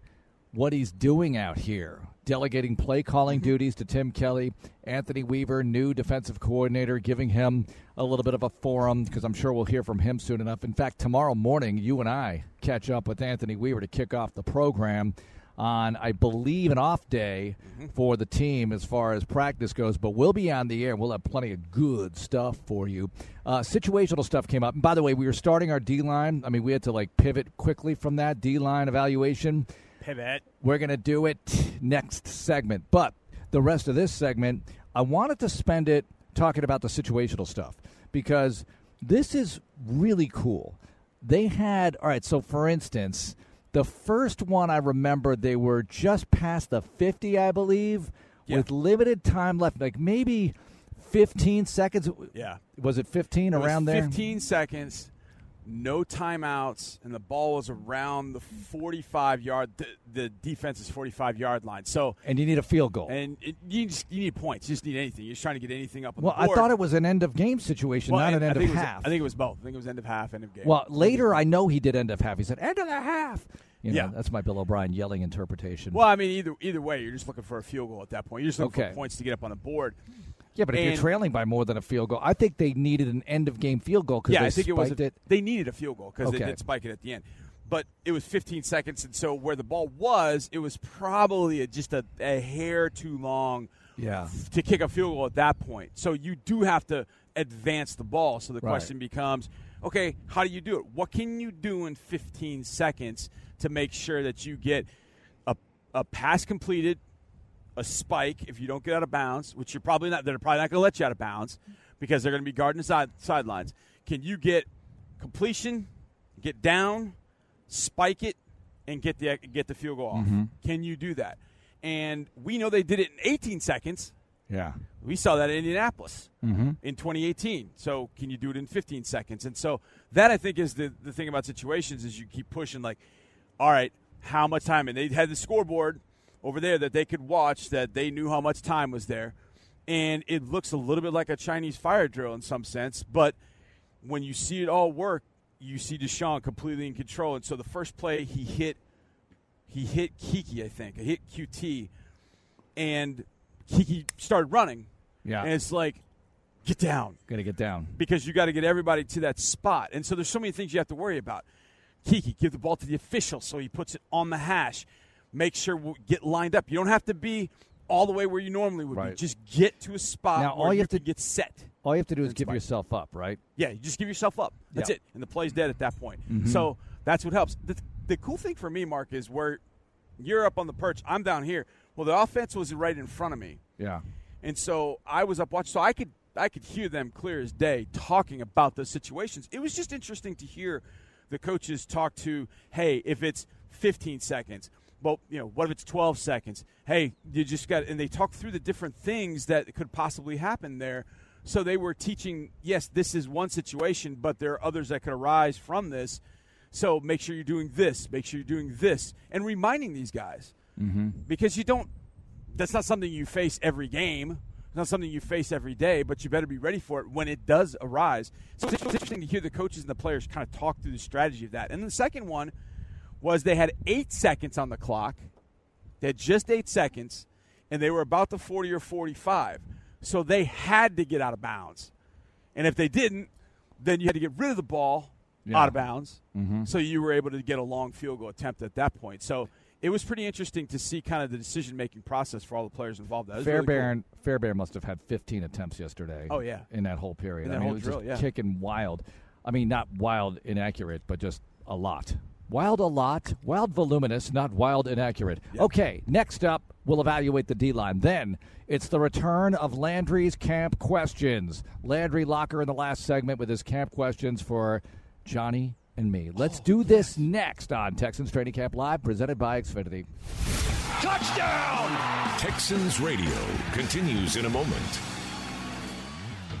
what he's doing out here. Delegating play-calling duties to Tim Kelly, Anthony Weaver, new defensive coordinator, giving him a little bit of a forum because I'm sure we'll hear from him soon enough. In fact, tomorrow morning, you and I catch up with Anthony Weaver to kick off the program on, I believe, an off day mm-hmm. for the team as far as practice goes. But we'll be on the air. We'll have plenty of good stuff for you. Uh, situational stuff came up. And by the way, we were starting our D-line. I mean, we had to, like, pivot quickly from that D-line evaluation. Pivot. We're going to do it next segment. But the rest of this segment, I wanted to spend it talking about the situational stuff because this is really cool. They had, all right, so for instance, the first one I remember, they were just past the fifty, I believe, yeah. with limited time left, like maybe fifteen seconds. Yeah. Was it fifteen it around was there? fifteen seconds. No timeouts, and the ball was around the forty-five-yard. The, the defense is forty-five-yard line. So, and you need a field goal, and it, you, just, you need points. You just need anything. You're just trying to get anything up on well, the board. Well, I thought it was an end of game situation, well, not an end of half. Was, I think it was both. I think it was end of half, end of game. Well, later I know he did end of half. He said end of the half. You know, yeah, that's my Bill O'Brien yelling interpretation. Well, I mean, either either way, you're just looking for a field goal at that point. You're just looking okay. for points to get up on the board. Yeah, but if and, you're trailing by more than a field goal, I think they needed an end-of-game field goal because yeah, they I think spiked it, was a, it. They needed a field goal because okay. they did spike it at the end. But it was fifteen seconds, and so where the ball was, it was probably a, just a, a hair too long yeah. f- to kick a field goal at that point. So you do have to advance the ball. So the right. question becomes, okay, how do you do it? What can you do in fifteen seconds to make sure that you get a, a pass completed, a spike if you don't get out of bounds, which you're probably not, they're probably not going to let you out of bounds because they're going to be guarding the side, sidelines. Can you get completion, get down, spike it, and get the get the field goal off? Mm-hmm. Can you do that? And we know they did it in eighteen seconds. Yeah. We saw that in Indianapolis mm-hmm. in twenty eighteen. So can you do it in fifteen seconds? And so that, I think, is the, the thing about situations is you keep pushing, like, all right, how much time? And they had the scoreboard over there that they could watch, that they knew how much time was there. And it looks a little bit like a Chinese fire drill in some sense, but when you see it all work, you see Deshaun completely in control. And so the first play he hit, he hit Kiki, I think. He hit Coutee, and Kiki started running. Yeah. And it's like, get down. Got to get down. Because you got to get everybody to that spot. And so there's so many things you have to worry about. Kiki, give the ball to the official so he puts it on the hash. Make sure we get lined up. You don't have to be all the way where you normally would right. be. Just get to a spot now, where all you have to get set. All you have to do is give spot. yourself up, right? Yeah, you just give yourself up. That's yeah. it. And the play's dead at that point. Mm-hmm. So that's what helps. The, the cool thing for me, Mark, is where you're up on the perch, I'm down here. Well, the offense was right in front of me. Yeah. And so I was up watching. So I could I could hear them clear as day talking about those situations. It was just interesting to hear the coaches talk to, hey, if it's fifteen seconds, well, you know, what if it's twelve seconds? Hey, you just got – and they talk through the different things that could possibly happen there. So they were teaching, yes, this is one situation, but there are others that could arise from this. So make sure you're doing this. Make sure you're doing this. And reminding these guys, mm-hmm. because you don't – that's not something you face every game. It's not something you face every day, but you better be ready for it when it does arise. So it's interesting to hear the coaches and the players kind of talk through the strategy of that. And the second one was they had eight seconds on the clock. They had just eight seconds, and they were about the forty or forty-five. So they had to get out of bounds. And if they didn't, then you had to get rid of the ball yeah. out of bounds. Mm-hmm. So you were able to get a long field goal attempt at that point. So it was pretty interesting to see kind of the decision-making process for all the players involved. Fairbairn really cool. Fairbairn must have had fifteen attempts yesterday. Oh, yeah. In that whole period. In that I mean, whole it was drill, just yeah. kicking wild. I mean, not wild inaccurate, but just a lot. Wild a lot, wild voluminous, not wild inaccurate. Yep. Okay, next up, we'll evaluate the D-line. Then it's the return of Landry's Camp Questions. Landry Locker in the last segment with his Camp Questions for Johnny and me. Let's oh, do this yes. next on Texans Training Camp Live, presented by Xfinity. Touchdown! Texans Radio continues in a moment.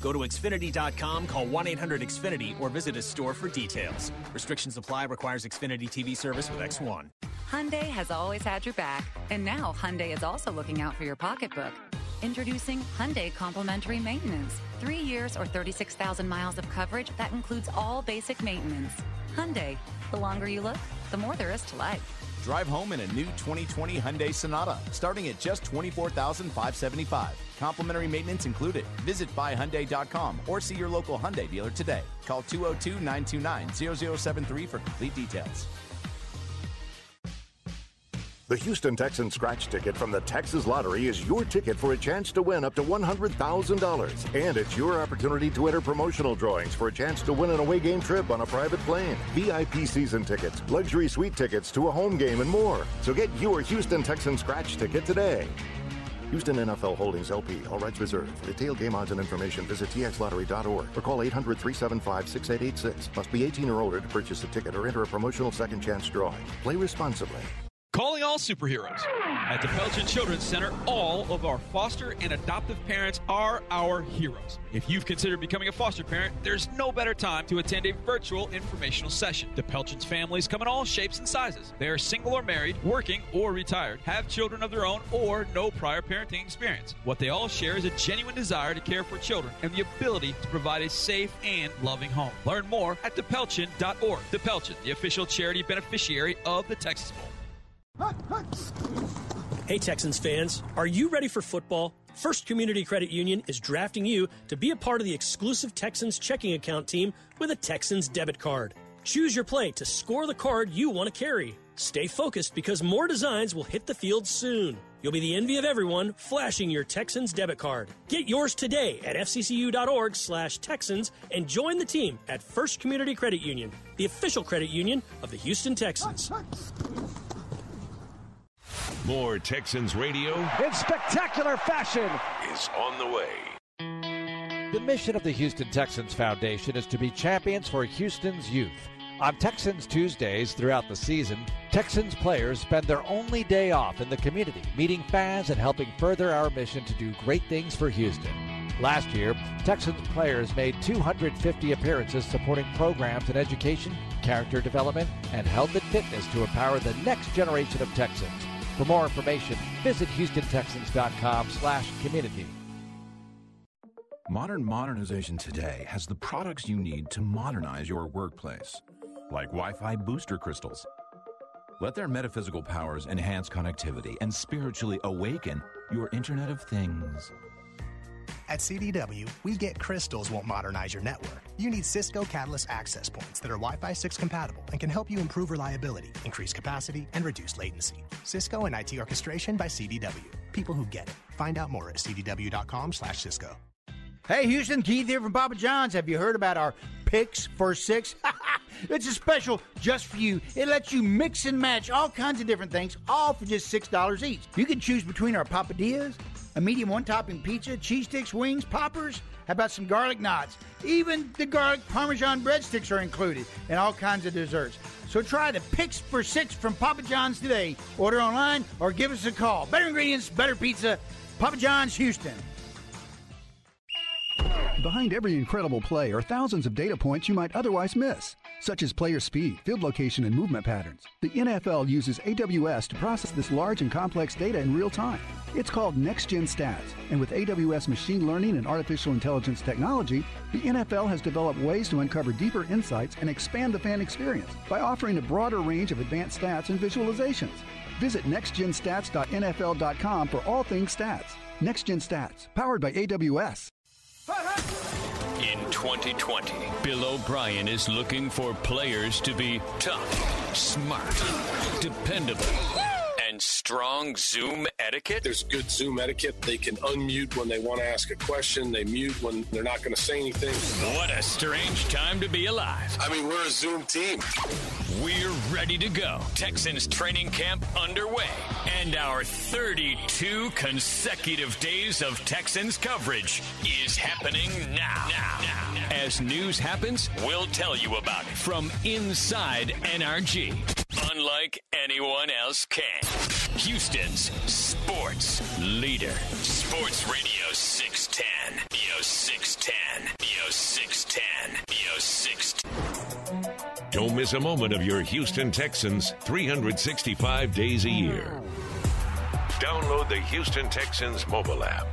Go to Xfinity dot com, call one eight hundred X Finity, or visit a store for details. Restrictions apply. Requires Xfinity T V service with X one. Hyundai has always had your back, and now Hyundai is also looking out for your pocketbook. Introducing Hyundai Complimentary Maintenance. Three years or thirty-six thousand miles of coverage that includes all basic maintenance. Hyundai, the longer you look, the more there is to life. Drive home in a new twenty twenty Hyundai Sonata, starting at just twenty-four thousand five hundred seventy-five dollars. Complimentary maintenance included. Visit buy hyundai dot com or see your local Hyundai dealer today. Call two oh two, nine two nine, zero zero seven three for complete details. The Houston Texans scratch ticket from the Texas Lottery is your ticket for a chance to win up to one hundred thousand dollars. And it's your opportunity to enter promotional drawings for a chance to win an away game trip on a private plane, V I P season tickets, luxury suite tickets to a home game, and more. So get your Houston Texans scratch ticket today. Houston N F L Holdings, L P. All rights reserved. For detailed game odds and information, visit t x lottery dot org or call eight hundred, three seven five, six eight eight six. Must be eighteen or older to purchase a ticket or enter a promotional second chance drawing. Play responsibly. Calling all superheroes. At the Pelton Children's Center, all of our foster and adoptive parents are our heroes. If you've considered becoming a foster parent, there's no better time to attend a virtual informational session. The Pelton's families come in all shapes and sizes. They are single or married, working or retired, have children of their own, or no prior parenting experience. What they all share is a genuine desire to care for children and the ability to provide a safe and loving home. Learn more at the pelton dot org. The Pelton, the official charity beneficiary of the Texas Bowl. Hey Texans fans, are you ready for football? First Community Credit Union is drafting you to be a part of the exclusive Texans checking account team with a Texans debit card. Choose your play to score the card you want to carry. Stay focused because more designs will hit the field soon. You'll be the envy of everyone flashing your Texans debit card. Get yours today at f c c u dot org slash Texans and join the team at First Community Credit Union, the official credit union of the Houston Texans. More Texans Radio in spectacular fashion is on the way. The mission of the Houston Texans Foundation is to be champions for Houston's youth. On Texans Tuesdays throughout the season, Texans players spend their only day off in the community, meeting fans and helping further our mission to do great things for Houston. Last year, Texans players made two hundred fifty appearances supporting programs in education, character development, and health and fitness to empower the next generation of Texans. For more information, visit houston texans dot com slash community. Modern modernization today has the products you need to modernize your workplace, like Wi-Fi booster crystals. Let their metaphysical powers enhance connectivity and spiritually awaken your Internet of Things. At C D W, we get crystals won't modernize your network. You need Cisco Catalyst access points that are Wi-Fi six compatible and can help you improve reliability, increase capacity, and reduce latency. Cisco and I T orchestration by C D W. people who get it. Find out more at c d w dot com slash Cisco. Hey, Houston, Keith here from Papa John's. Have you heard about our picks for six? It's a special just for you. It lets you mix and match all kinds of different things, all for just six dollars each. You can choose between our papadillas, a medium one-topping pizza, cheese sticks, wings, poppers. How about some garlic knots? Even the garlic Parmesan breadsticks are included, and all kinds of desserts. So try the Picks for Six from Papa John's today. Order online or give us a call. Better ingredients, better pizza. Papa John's, Houston. Behind every incredible play are thousands of data points you might otherwise miss, such as player speed, field location, and movement patterns. The N F L uses A W S to process this large and complex data in real time. It's called Next-Gen Stats, and with A W S machine learning and artificial intelligence technology, the N F L has developed ways to uncover deeper insights and expand the fan experience by offering a broader range of advanced stats and visualizations. Visit next gen stats dot n f l dot com for all things stats. Next-Gen Stats, powered by A W S. In twenty twenty, Bill O'Brien is looking for players to be tough, smart, dependable, and strong Zoom etiquette. There's good Zoom etiquette. They can unmute when they want to ask a question. They mute when they're not going to say anything. What a strange time to be alive. I mean, we're a Zoom team. We're ready to go. Texans training camp underway. And our thirty-two consecutive days of Texans coverage is happening now. now. now. As news happens, we'll tell you about it from inside N R G. Unlike anyone else can. Houston's sports leader. Sports Radio six ten. Yo six ten. Yo six ten. Yo six ten. Don't miss a moment of your Houston Texans three hundred sixty-five days a year. Download the Houston Texans mobile app.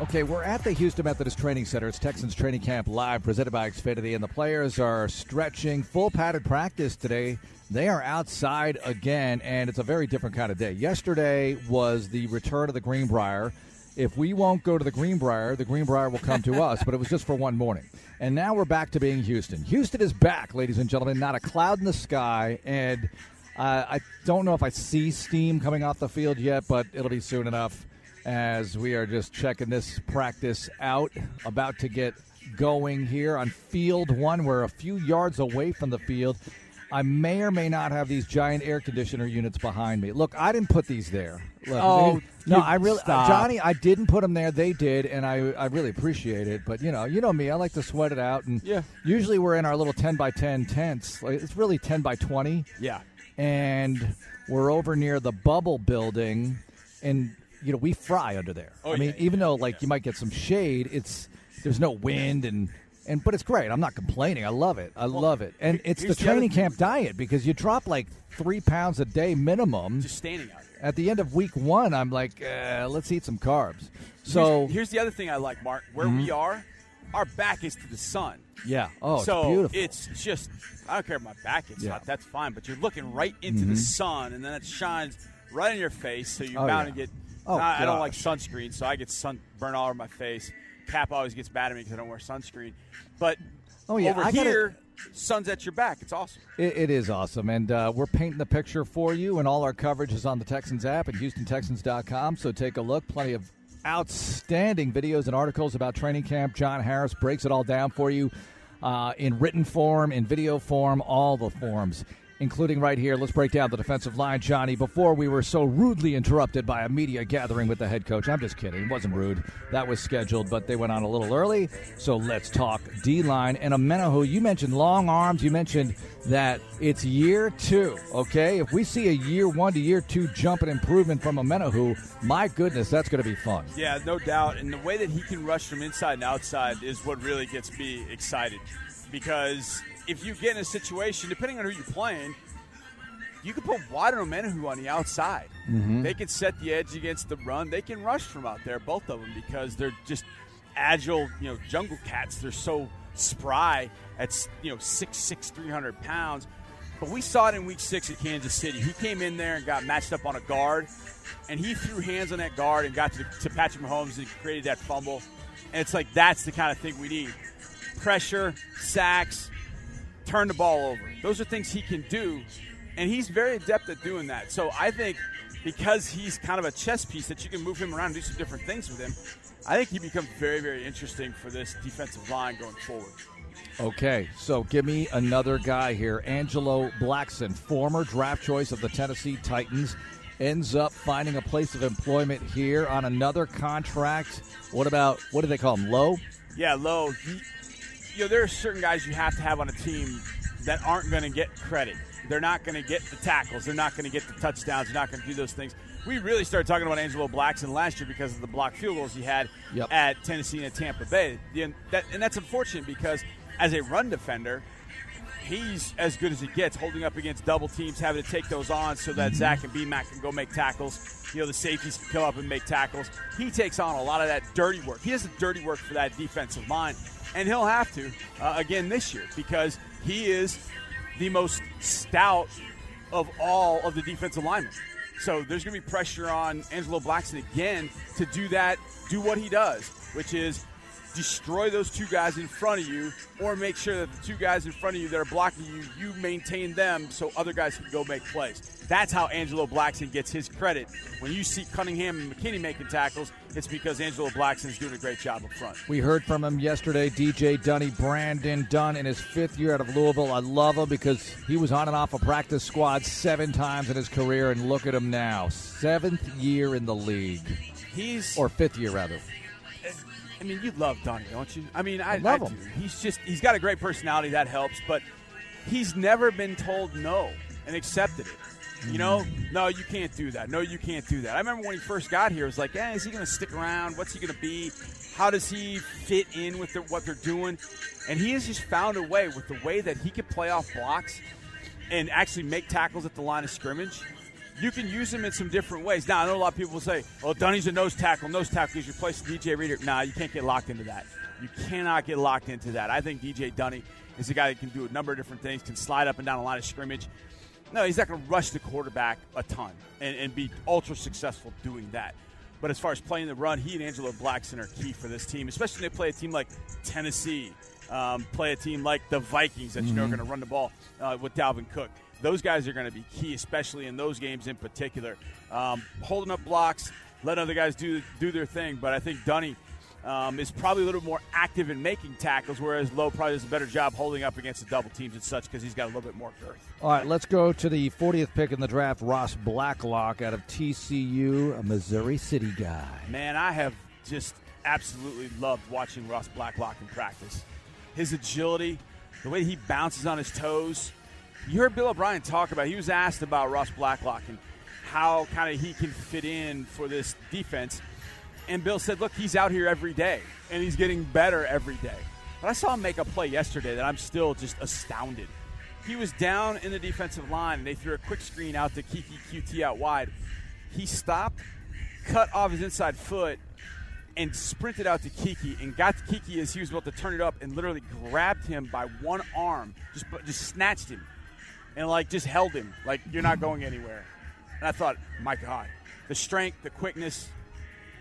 Okay, we're at the Houston Methodist Training Center. It's Texans Training Camp Live, presented by Xfinity, and the players are stretching, full padded practice today. They are outside again, and it's a very different kind of day. Yesterday was the return of the Greenbrier. If we won't go to the Greenbrier, the Greenbrier will come to us, but it was just for one morning. And now we're back to being Houston. Houston is back, ladies and gentlemen, not a cloud in the sky. And uh, I don't know if I see steam coming off the field yet, but it'll be soon enough as we are just checking this practice out, about to get going here on field one. We're a few yards away from the field. I may or may not have these giant air conditioner units behind me. Look, I didn't put these there. Look, oh, they, no, I really, stop. Johnny, I didn't put them there. They did, and I, I really appreciate it. But, you know, you know me. I like to sweat it out. And yeah. Usually we're in our little ten by ten tents. Like, it's really ten by twenty. Yeah. And we're over near the bubble building, and, you know, we fry under there. Oh, I yeah, mean, yeah, even yeah, though, like, yeah. you might get some shade, it's there's no wind and – And but it's great. I'm not complaining. I love it. I well, love it. And it's the training the camp diet because you drop like three pounds a day minimum. Just standing out here. At the end of week one, I'm like, uh, let's eat some carbs. So here's, here's the other thing I like, Mark. Where mm-hmm. we are, our back is to the sun. Yeah. Oh, so it's beautiful. It's just, I don't care if my back gets yeah. hot. That's fine. But you're looking right into mm-hmm. the sun, and then it shines right in your face. So you're oh, bound yeah. to get. Oh, I, I don't like sunscreen, so I get sunburn all over my face. Cap always gets mad at me because I don't wear sunscreen. But oh, yeah. over I here, gotta... sun's at your back. It's awesome. It, it is awesome. And uh, we're painting the picture for you, and all our coverage is on the Texans app at houston texans dot com. So take a look. Plenty of outstanding videos and articles about training camp. John Harris breaks it all down for you uh, in written form, in video form, all the forms, including right here. Let's break down the defensive line, Johnny, before we were so rudely interrupted by a media gathering with the head coach. I'm just kidding. It wasn't rude. That was scheduled, but they went on a little early. So let's talk D-line. And Omenihu, you mentioned long arms. You mentioned that it's year two, okay? If we see a year one to year two jump and improvement from Omenihu, my goodness, that's going to be fun. Yeah, no doubt. And the way that he can rush from inside and outside is what really gets me excited because – if you get in a situation, depending on who you're playing, you can put Watt and Omenihu on the outside. Mm-hmm. They can set the edge against the run. They can rush from out there, both of them, because they're just agile, you know, jungle cats. They're so spry at, you know, six six, three hundred pounds. But we saw it in week six at Kansas City. He came in there and got matched up on a guard, and he threw hands on that guard and got to, to Patrick Mahomes and created that fumble. And it's like that's the kind of thing we need. Pressure, sacks, turn the ball over. Those are things he can do, and he's very adept at doing that. So I think because he's kind of a chess piece that you can move him around and do some different things with him, I think he becomes very, very interesting for this defensive line going forward. Okay, so give me another guy here. Angelo Blackson, former draft choice of the Tennessee Titans, ends up finding a place of employment here on another contract. What about, what do they call him, Lowe? Yeah, Lowe. He, you know, there are certain guys you have to have on a team that aren't going to get credit. They're not going to get the tackles. They're not going to get the touchdowns. They're not going to do those things. We really started talking about Angelo Blackson last year because of the blocked field goals he had yep. at Tennessee and at Tampa Bay. And, that, and that's unfortunate because as a run defender, he's as good as he gets, holding up against double teams, having to take those on so that Zach and B-Mac can go make tackles. You know, the safeties can come up and make tackles. He takes on a lot of that dirty work. He does the dirty work for that defensive line, and he'll have to uh, again this year because he is the most stout of all of the defensive linemen. So there's going to be pressure on Angelo Blackson again to do that, do what he does, which is destroy those two guys in front of you, or make sure that the two guys in front of you that are blocking you, you maintain them so other guys can go make plays. That's how Angelo Blackson gets his credit. When you see Cunningham and McKinney making tackles, it's because Angelo Blackson's doing a great job up front. We heard from him yesterday, D J Dunny, Brandon Dunn, in his fifth year out of Louisville. I love him because he was on and off a practice squad seven times in his career, and look at him now. Seventh year in the league. He's Or fifth year, rather. I mean, you love Donnie, don't you? I mean, I, I love I him. Do. He's just, he's got a great personality. That helps. But he's never been told no and accepted it. You know, no, you can't do that. No, you can't do that. I remember when he first got here, it was like, eh, is he going to stick around? What's he going to be? How does he fit in with the, what they're doing? And he has just found a way with the way that he can play off blocks and actually make tackles at the line of scrimmage. You can use him in some different ways. Now, I know a lot of people will say, oh, Dunny's a nose tackle. Nose tackle is replaced with D J Reader. Nah, you can't get locked into that. You cannot get locked into that. I think D J Dunny is a guy that can do a number of different things, can slide up and down a line of scrimmage. No, he's not going to rush the quarterback a ton and, and be ultra successful doing that. But as far as playing the run, he and Angelo Blackson are key for this team, especially when they play a team like Tennessee, um, play a team like the Vikings that mm-hmm. you know are going to run the ball uh, with Dalvin Cook. Those guys are going to be key, especially in those games in particular. Um, holding up blocks, letting other guys do do their thing. But I think Dunny um, is probably a little more active in making tackles, whereas Lowe probably does a better job holding up against the double teams and such because he's got a little bit more girth. All right, let's go to the fortieth pick in the draft, Ross Blacklock out of T C U, a Missouri City guy. Man, I have just absolutely loved watching Ross Blacklock in practice. His agility, the way he bounces on his toes. You heard Bill O'Brien talk about, he was asked about Ross Blacklock and how kind of he can fit in for this defense. And Bill said, look, he's out here every day, and he's getting better every day. But I saw him make a play yesterday that I'm still just astounded. He was down in the defensive line, and they threw a quick screen out to Kiki Coutee out wide. He stopped, cut off his inside foot, and sprinted out to Kiki and got to Kiki as he was about to turn it up and literally grabbed him by one arm, just, just snatched him. And, like, just held him. Like, you're not going anywhere. And I thought, my God, the strength, the quickness.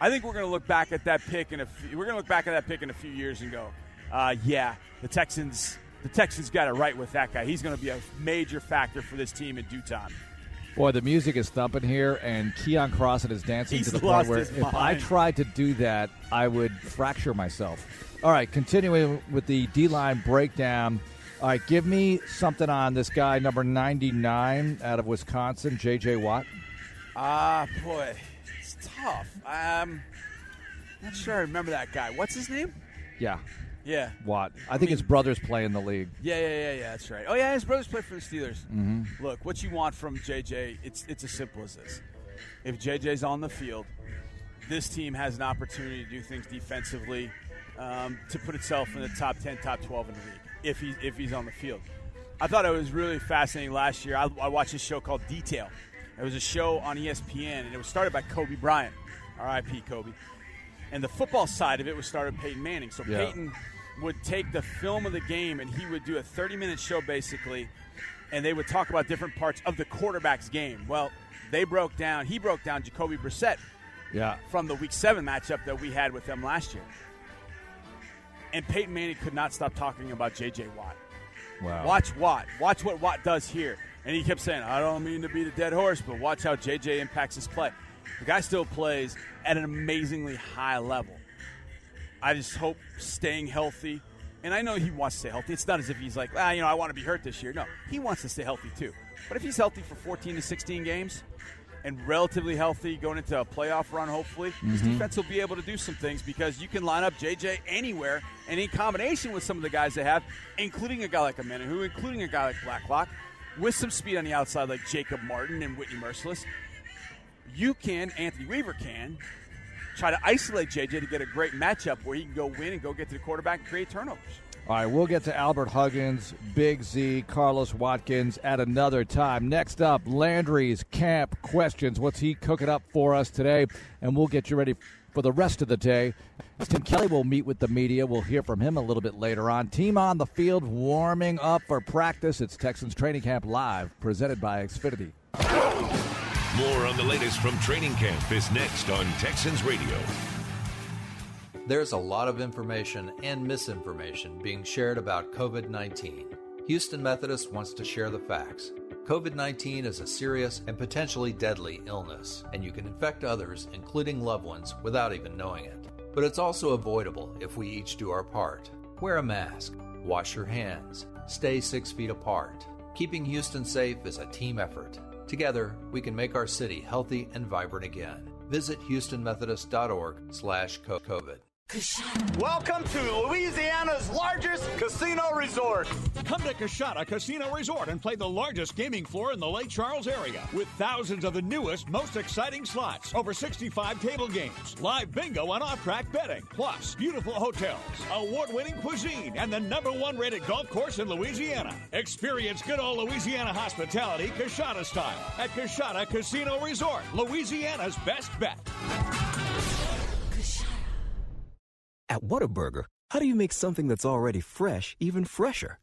I think we're going to look back at that pick in a few, we're going to look back at that pick in a few years and go, uh, yeah, the Texans, the Texans got it right with that guy. He's going to be a major factor for this team in due time. Boy, the music is thumping here, and Keon Crossett is dancing He's to the point where if mind. I tried to do that, I would fracture myself. All right, continuing with the D-line breakdown. All right, give me something on this guy, number ninety-nine out of Wisconsin, J J. Watt. Ah, uh, boy, it's tough. Um, not sure I remember that guy. What's his name? Yeah. Yeah. Watt. I, I think mean, his brothers play in the league. Yeah, yeah, yeah, yeah, that's right. Oh, yeah, his brothers play for the Steelers. Mm-hmm. Look, what you want from J J, it's, it's as simple as this. If J J's on the field, this team has an opportunity to do things defensively um, to put itself in the top ten, top twelve in the league. If he's if he's on the field. I thought it was really fascinating last year. I, I watched a show called Detail. It was a show on E S P N, and it was started by Kobe Bryant, R I P Kobe. And the football side of it was started by Peyton Manning. So yeah. Peyton would take the film of the game, and he would do a thirty-minute show basically, and they would talk about different parts of the quarterback's game. Well, they broke down. He broke down Jacoby Brissett yeah. from the Week seven matchup that we had with them last year. And Peyton Manning could not stop talking about J J. Watt. Wow. Watch Watt. Watch what Watt does here. And he kept saying, I don't mean to be the dead horse, but watch how J J impacts his play. The guy still plays at an amazingly high level. I just hope staying healthy. And I know he wants to stay healthy. It's not as if he's like, ah, you know, I want to be hurt this year. No, he wants to stay healthy too. But if he's healthy for fourteen to sixteen games and relatively healthy going into a playoff run, hopefully, mm-hmm. his defense will be able to do some things because you can line up J J anywhere. And in combination with some of the guys they have, including a guy like Omenihu, including a guy like Blacklock, with some speed on the outside like Jacob Martin and Whitney Merciless, you can, Anthony Weaver can, try to isolate J J to get a great matchup where he can go win and go get to the quarterback and create turnovers. All right, we'll get to Albert Huggins, Big Z, Carlos Watkins at another time. Next up, Landry's camp questions. What's he cooking up for us today? And we'll get you ready for the rest of the day. Tim Kelly will meet with the media. We'll hear from him a little bit later on. Team on the field warming up for practice. It's Texans Training Camp Live, presented by Xfinity. More on the latest from training camp is next on Texans Radio. There's a lot of information and misinformation being shared about covid nineteen. Houston Methodist wants to share the facts. covid nineteen is a serious and potentially deadly illness, and you can infect others, including loved ones, without even knowing it. But it's also avoidable if we each do our part. Wear a mask, wash your hands, stay six feet apart. Keeping Houston safe is a team effort. Together, we can make our city healthy and vibrant again. Visit houston methodist dot org slash covid. Welcome to Louisiana's largest casino resort. Come to Coushatta Casino Resort and play the largest gaming floor in the Lake Charles area with thousands of the newest, most exciting slots, over sixty-five table games, live bingo and off-track betting, plus beautiful hotels, award-winning cuisine, and the number one rated golf course in Louisiana. Experience good old Louisiana hospitality, Coushatta style, at Coushatta Casino Resort, Louisiana's best bet. At Whataburger, how do you make something that's already fresh even fresher?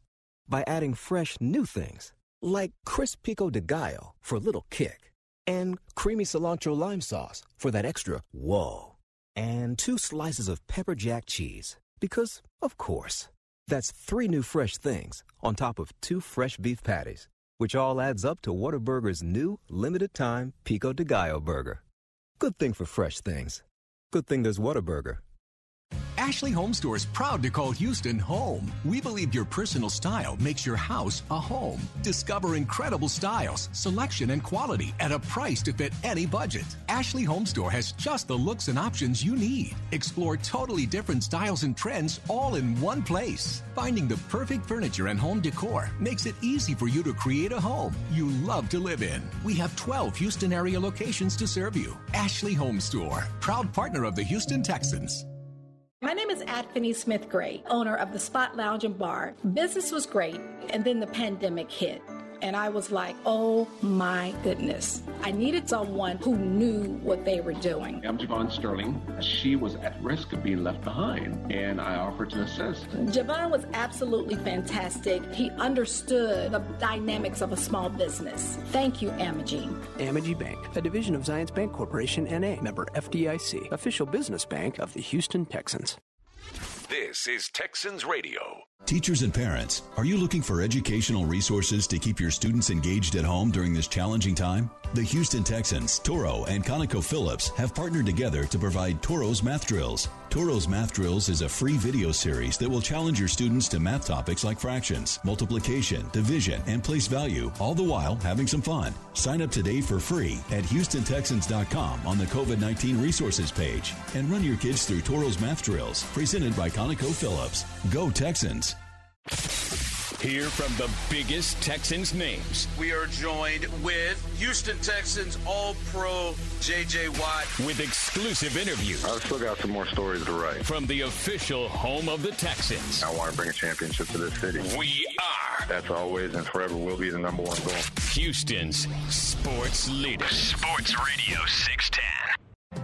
By adding fresh new things, like crisp pico de gallo for a little kick, and creamy cilantro lime sauce for that extra whoa, and two slices of pepper jack cheese, because, of course, that's three new fresh things on top of two fresh beef patties, which all adds up to Whataburger's new limited-time pico de gallo burger. Good thing for fresh things. Good thing there's Whataburger. Ashley Home Store is proud to call Houston home. We believe your personal style makes your house a home. Discover incredible styles, selection, and quality at a price to fit any budget. Ashley Home Store has just the looks and options you need. Explore totally different styles and trends all in one place. Finding the perfect furniture and home decor makes it easy for you to create a home you love to live in. We have twelve Houston area locations to serve you. Ashley Home Store, proud partner of the Houston Texans. My name is Anthony Smith Gray, owner of the Spot Lounge and Bar. Business was great, and then the pandemic hit. And I was like, oh my goodness. I needed someone who knew what they were doing. I'm Javon Sterling. She was at risk of being left behind, and I offered to assist. Javon was absolutely fantastic. He understood the dynamics of a small business. Thank you, Amegy. Amegy Bank, a division of Zions Bank Corporation, N A, member F D I C, official business bank of the Houston Texans. This is Texans Radio. Teachers and parents, are you looking for educational resources to keep your students engaged at home during this challenging time? The Houston Texans, Toro, and ConocoPhillips have partnered together to provide Toro's Math Drills. Toro's Math Drills is a free video series that will challenge your students to math topics like fractions, multiplication, division, and place value, all the while having some fun. Sign up today for free at houston texans dot com on the covid nineteen resources page and run your kids through Toro's Math Drills, presented by ConocoPhillips. Go Texans! Hear from the biggest Texans names. We are joined with Houston Texans All-Pro J J. Watt. With exclusive interviews. I've still got some more stories to write. From the official home of the Texans. I want to bring a championship to this city. We are. That's always and forever will be the number one goal. Houston's sports leader. Sports Radio six ten.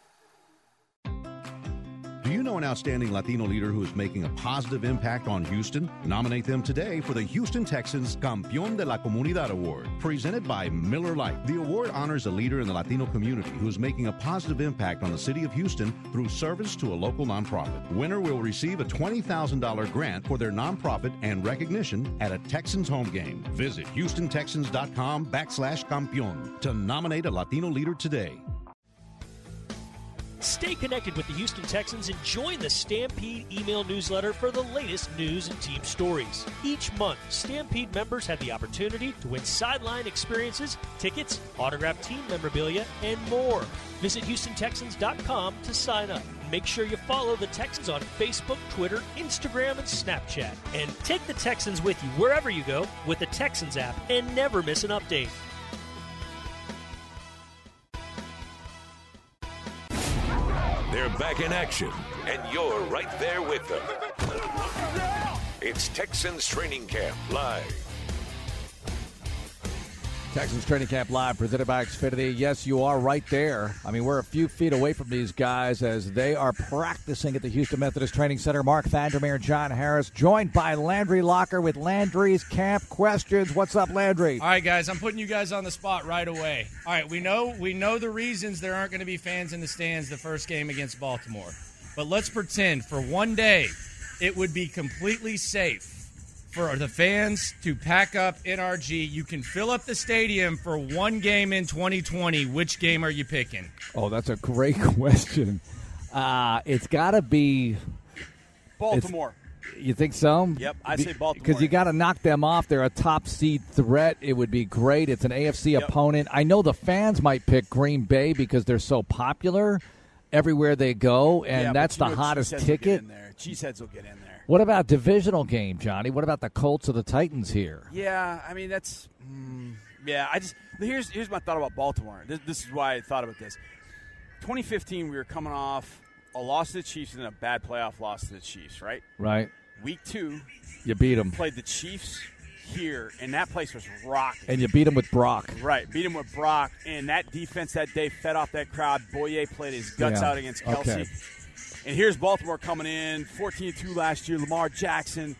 Do you know an outstanding Latino leader who is making a positive impact on Houston? Nominate them today for the Houston Texans Campeón de la Comunidad Award, presented by Miller Lite. The award honors a leader in the Latino community who is making a positive impact on the city of Houston through service to a local nonprofit. Winner will receive a twenty thousand dollars grant for their nonprofit and recognition at a Texans home game. Visit HoustonTexans.com backslash Campeón to nominate a Latino leader today. Stay connected with the Houston Texans and join the Stampede email newsletter for the latest news and team stories. Each month, Stampede members have the opportunity to win sideline experiences, tickets, autographed team memorabilia, and more. Visit Houston Texans dot com to sign up. Make sure you follow the Texans on Facebook, Twitter, Instagram, and Snapchat. And take the Texans with you wherever you go with the Texans app and never miss an update. They're back in action, and you're right there with them. It's Texans Training Camp Live. Texans Training Camp Live, presented by Xfinity. Yes, you are right there. I mean, we're a few feet away from these guys as they are practicing at the Houston Methodist Training Center. Mark Vandermeer, John Harris, joined by Landry Locker with Landry's Camp Questions. What's up, Landry? All right, guys, I'm putting you guys on the spot right away. All right, we know we know the reasons there aren't going to be fans in the stands the first game against Baltimore. But let's pretend for one day it would be completely safe for the fans to pack up N R G. You can fill up the stadium for one game in twenty twenty. Which game are you picking? Oh, that's a great question. Uh, it's got to be Baltimore. You think so? Yep, I say Baltimore. Because you got to knock them off. They're a top seed threat. It would be great. It's an A F C yep. opponent. I know the fans might pick Green Bay because they're so popular everywhere they go, and yeah, that's the hottest ticket. Cheeseheads will get in there. What about divisional game, Johnny? What about the Colts or the Titans here? Yeah, I mean that's mm, yeah. I just here's here's my thought about Baltimore. This, this is why I thought about this. twenty fifteen, we were coming off a loss to the Chiefs and a bad playoff loss to the Chiefs, right? Right. Week two, you beat them. Played the Chiefs here, and that place was rocking. And you beat them with Brock. Right, beat them with Brock, and that defense that day fed off that crowd. Boyer played his guts yeah. out against Kelsey. Okay. And here's Baltimore coming in, fourteen and two last year, Lamar Jackson.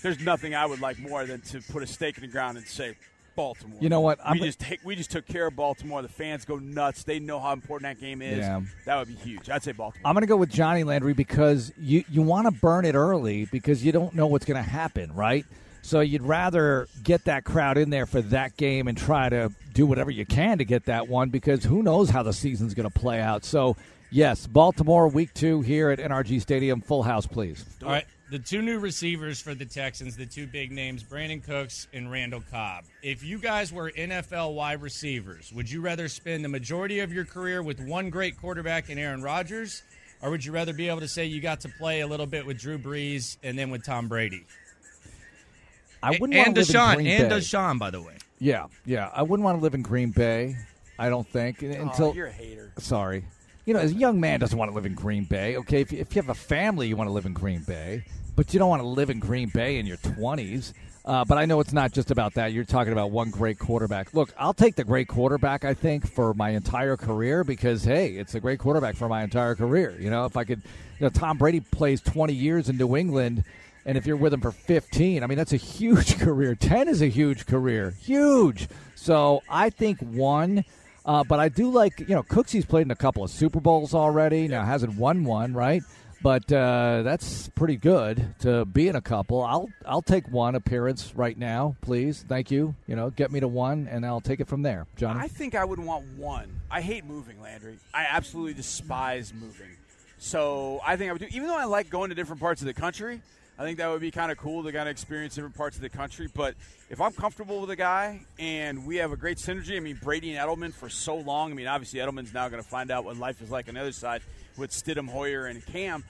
There's nothing I would like more than to put a stake in the ground and say, Baltimore. You know what? I'm we, just take, we just took care of Baltimore. The fans go nuts. They know how important that game is. Yeah. That would be huge. I'd say Baltimore. I'm going to go with Johnny, Landry, because you, you want to burn it early because you don't know what's going to happen, right? So you'd rather get that crowd in there for that game and try to do whatever you can to get that one because who knows how the season's going to play out. So – yes, Baltimore, week two here at N R G Stadium. Full house, please. All right, the two new receivers for the Texans, the two big names, Brandon Cooks and Randall Cobb. If you guys were N F L wide receivers, would you rather spend the majority of your career with one great quarterback in Aaron Rodgers, or would you rather be able to say you got to play a little bit with Drew Brees and then with Tom Brady? I wouldn't want to live in Green Bay. And Deshaun, by the way. Yeah, yeah. I wouldn't want to live in Green Bay, I don't think. Until, oh, you're a hater. Sorry. You know, as a young man doesn't want to live in Green Bay, okay? If you, if you have a family, you want to live in Green Bay, but you don't want to live in Green Bay in your twenties. Uh, but I know it's not just about that. You're talking about one great quarterback. Look, I'll take the great quarterback, I think, for my entire career because, hey, it's a great quarterback for my entire career. You know, if I could, you know, Tom Brady plays twenty years in New England, and if you're with him for fifteen, I mean, that's a huge career. ten is a huge career. Huge. So I think one. Uh, but I do like, you know, Cooksy's played in a couple of Super Bowls already. Now, hasn't won one, right? But uh, that's pretty good to be in a couple. I'll I'll take one appearance right now, please. Thank you. You know, get me to one, and I'll take it from there. Johnny? I think I would want one. I hate moving, Landry. I absolutely despise moving. So I think I would do – even though I like going to different parts of the country – I think that would be kind of cool to kind of experience different parts of the country. But if I'm comfortable with a guy and we have a great synergy, I mean, Brady and Edelman for so long. I mean, obviously Edelman's now going to find out what life is like on the other side with Stidham, Hoyer, and Cam.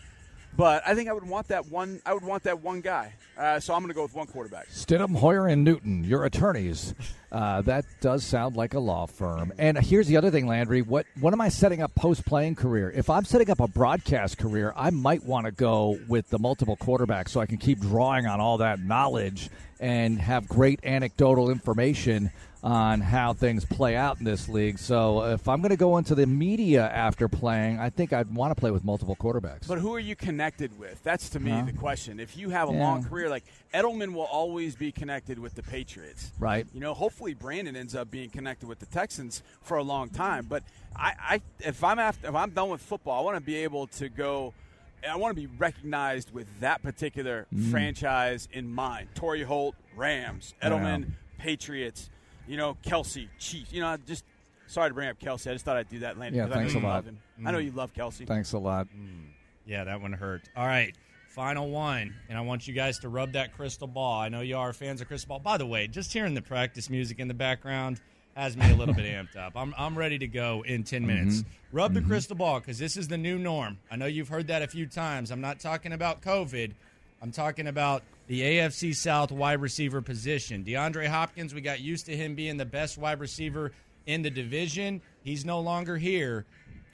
But I think I would want that one. I would want that one guy. Uh, so I'm going to go with one quarterback. Stidham, Hoyer, and Newton, your attorneys. Uh, that does sound like a law firm. And here's the other thing, Landry. What what am I setting up post-playing career? If I'm setting up a broadcast career, I might want to go with the multiple quarterbacks so I can keep drawing on all that knowledge and have great anecdotal information on how things play out in this league. So if I'm going to go into the media after playing, I think I'd want to play with multiple quarterbacks. But who are you connected with? That's, to me, uh-huh. the question. If you have a yeah. long career, like Edelman will always be connected with the Patriots. Right. You know, hopefully Brandon ends up being connected with the Texans for a long time. But I, I if I'm after, if I'm done with football, I want to be able to go – I want to be recognized with that particular mm. franchise in mind. Torrey Holt, Rams. Edelman, wow. Patriots. You know, Kelsey, Chiefs. You know, I just sorry to bring up Kelsey. I just thought I'd do that, Landon. Yeah, thanks I know a lot. Mm. I know you love Kelsey. Thanks a lot. Mm. Yeah, that one hurt. All right, final one, and I want you guys to rub that crystal ball. I know you are fans of crystal ball. By the way, just hearing the practice music in the background has me a little bit amped up. I'm I'm ready to go in ten minutes. Mm-hmm. Rub mm-hmm. the crystal ball, because this is the new norm. I know you've heard that a few times. I'm not talking about COVID. I'm talking about the A F C South wide receiver position. DeAndre Hopkins, we got used to him being the best wide receiver in the division. He's no longer here.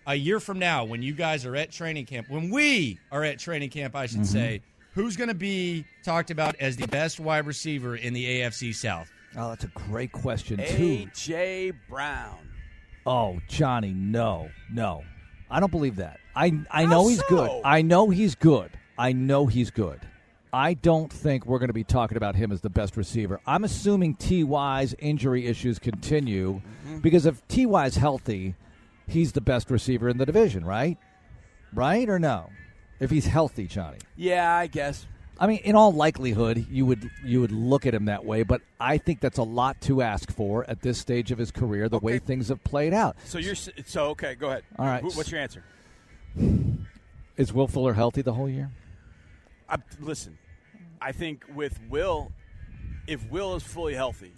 A year from now, when you guys are at training camp, when we are at training camp, I should mm-hmm. say, who's going to be talked about as the best wide receiver in the A F C South? Oh, that's a great question, too. A J. Brown. Oh, Johnny, no, no. I don't believe that. I I know he's good. I know he's good. I know he's good. I don't think we're going to be talking about him as the best receiver. I'm assuming T Y's injury issues continue mm-hmm. because if T Y's healthy, he's the best receiver in the division, right? Right or no? If he's healthy, Johnny. Yeah, I guess. I mean, in all likelihood, you would you would look at him that way, but I think that's a lot to ask for at this stage of his career, the okay. way things have played out. So you're so okay. Go ahead. All right. What's your answer? Is Will Fuller healthy the whole year? I, listen, I think with Will, if Will is fully healthy,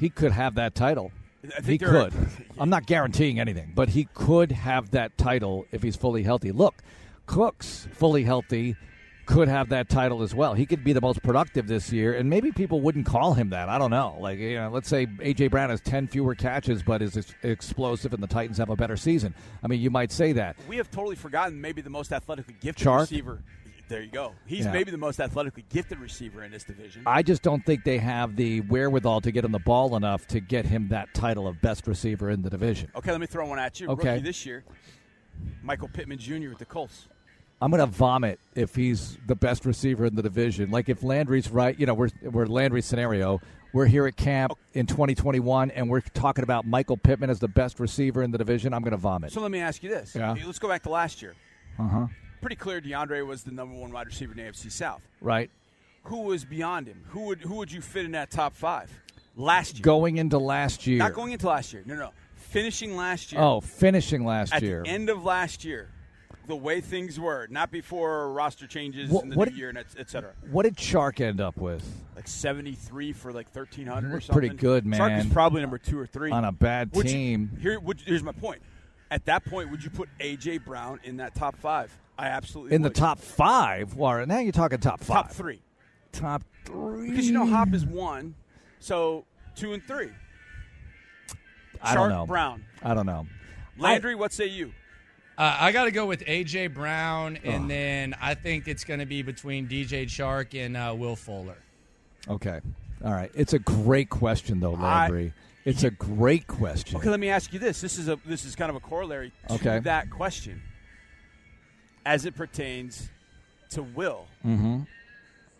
he could have that title. I think he could. Are, I'm not guaranteeing anything, but he could have that title if he's fully healthy. Look, Cook's fully healthy. Could have that title as well. He could be the most productive this year, and maybe people wouldn't call him that. I don't know. Like, you know, let's say A J. Brown has ten fewer catches but is ex- explosive and the Titans have a better season. I mean, you might say that. We have totally forgotten maybe the most athletically gifted Chark. receiver. There you go. He's yeah. maybe the most athletically gifted receiver in this division. I just don't think they have the wherewithal to get him the ball enough to get him that title of best receiver in the division. Okay, let me throw one at you. Okay. Rookie this year, Michael Pittman Junior with the Colts. I'm going to vomit if he's the best receiver in the division. Like if Landry's right, you know, we're we're Landry's scenario. We're here at camp okay. in twenty twenty-one, and we're talking about Michael Pittman as the best receiver in the division. I'm going to vomit. So let me ask you this. Yeah. Let's go back to last year. Uh-huh. Pretty clear DeAndre was the number one wide receiver in the A F C South. Right. Who was beyond him? Who would who would you fit in that top five last year? Going into last year. Not going into last year. No, no. Finishing last year. Oh, finishing last at year. At the end of last year. The way things were, not before roster changes what, in the what new did, year, and et, et cetera. What did Chark end up with? Like seventy-three for like thirteen hundred or something. Pretty good, man. Chark is probably number two or three. On a bad would team. You, here, would, here's my point. At that point, would you put A J. Brown in that top five? I absolutely in would. In the top five? Well, now you're talking top five. Top three. Top three. Because, you know, Hop is one, so two and three. I Chark, don't know. Brown. I don't know. Landry, I, what say you? Uh, I got to go with A J. Brown, and oh. then I think it's going to be between D J. Chark and uh, Will Fuller. Okay. All right. It's a great question, though, Landry. I, it's a great question. Okay, let me ask you this. This is a this is kind of a corollary to okay. that question as it pertains to Will. Mm-hmm.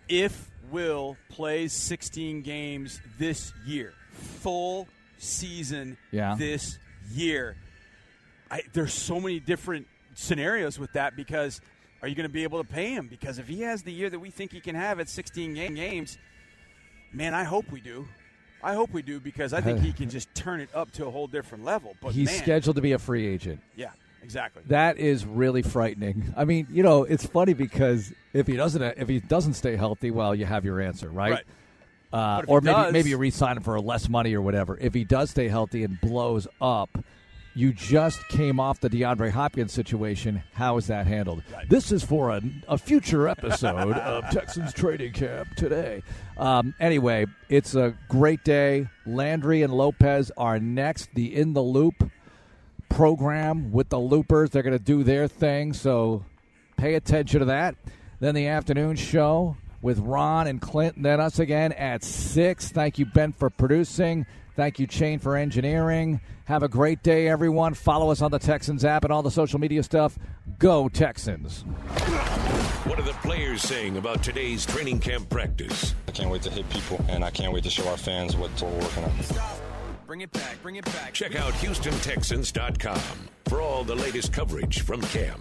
If Will plays sixteen games this year, full season yeah. this year, I, there's so many different scenarios with that because are you going to be able to pay him? Because if he has the year that we think he can have at sixteen game games, man, I hope we do. I hope we do because I think he can just turn it up to a whole different level. But he's man, scheduled to be a free agent. Yeah, exactly. That is really frightening. I mean, you know, it's funny because if he doesn't if he doesn't stay healthy, well, you have your answer, right? Right. Uh, or maybe does, maybe you re-sign him for less money or whatever. If he does stay healthy and blows up, You just came off the DeAndre Hopkins situation. How is that handled? Right. This is for a, a future episode of Texans Trading Camp Today. Um, anyway, it's a great day. Landry and Lopez are next. The In the Loop program with the Loopers. They're going to do their thing, so pay attention to that. Then the afternoon show with Ron and Clint, and then us again at six. Thank you, Ben, for producing. Thank you, Chain, for engineering. Have a great day, everyone. Follow us on the Texans app and all the social media stuff. Go Texans. What are the players saying about today's training camp practice? I can't wait to hit people, and I can't wait to show our fans what we're working on. Bring it back, bring it back. Check out Houston Texans dot com for all the latest coverage from camp.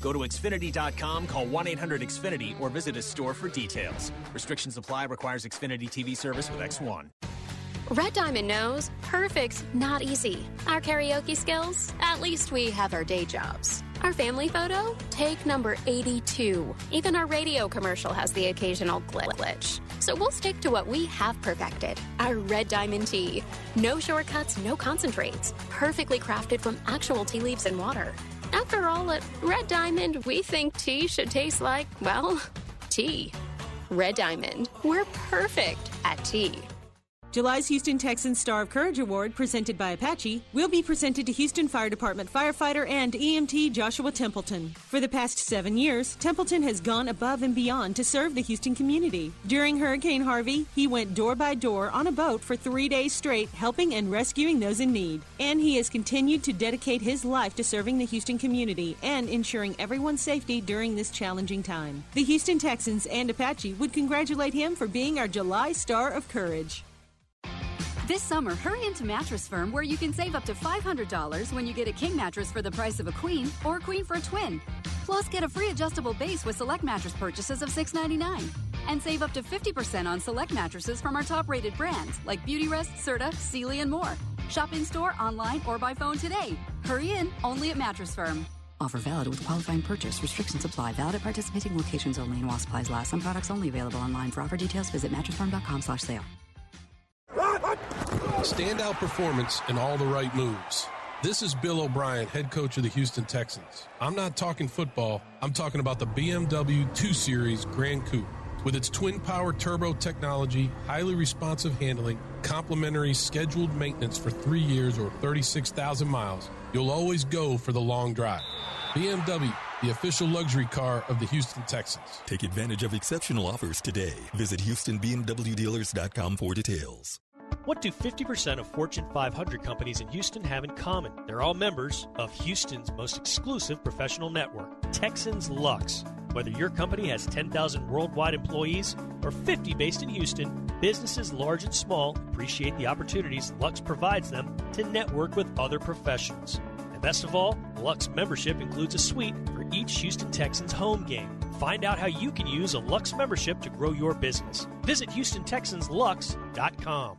Go to Xfinity dot com, call one eight hundred Xfinity, or visit a store for details. Restrictions apply. Requires Xfinity T V service with X one. Red Diamond knows perfect's not easy. Our karaoke skills? At least we have our day jobs. Our family photo? Take number eighty-two. Even our radio commercial has the occasional glitch. So we'll stick to what we have perfected, our Red Diamond tea. No shortcuts, no concentrates. Perfectly crafted from actual tea leaves and water. After all, at Red Diamond, we think tea should taste like, well, tea. Red Diamond, we're perfect at tea. July's Houston Texans Star of Courage Award, presented by Apache, will be presented to Houston Fire Department firefighter and E M T Joshua Templeton. For the past seven years, Templeton has gone above and beyond to serve the Houston community. During Hurricane Harvey, he went door by door on a boat for three days straight, helping and rescuing those in need. And he has continued to dedicate his life to serving the Houston community and ensuring everyone's safety during this challenging time. The Houston Texans and Apache would congratulate him for being our July Star of Courage. This summer, hurry into Mattress Firm, where you can save up to five hundred dollars when you get a king mattress for the price of a queen or a queen for a twin. Plus, get a free adjustable base with select mattress purchases of six ninety-nine. And save up to fifty percent on select mattresses from our top-rated brands like Beautyrest, Serta, Sealy, and more. Shop in-store, online, or by phone today. Hurry in, only at Mattress Firm. Offer valid with qualifying purchase. Restrictions apply. Valid at participating locations only and while supplies last. Some products only available online. For offer details, visit mattress firm dot com slash sale. Standout performance and all the right moves. This is Bill O'Brien, head coach of the Houston Texans. I'm not talking football. I'm talking about the B M W two series Grand Coupe. With its twin-power turbo technology, highly responsive handling, complimentary scheduled maintenance for three years or thirty-six thousand miles, you'll always go for the long drive. B M W, the official luxury car of the Houston Texans. Take advantage of exceptional offers today. Visit Houston B M W Dealers dot com for details. What do fifty percent of Fortune five hundred companies in Houston have in common? They're all members of Houston's most exclusive professional network, Texans Lux. Whether your company has ten thousand worldwide employees or fifty based in Houston, businesses large and small appreciate the opportunities Lux provides them to network with other professionals. And best of all, Lux membership includes a suite for each Houston Texans home game. Find out how you can use a Lux membership to grow your business. Visit Houston Texans Lux dot com.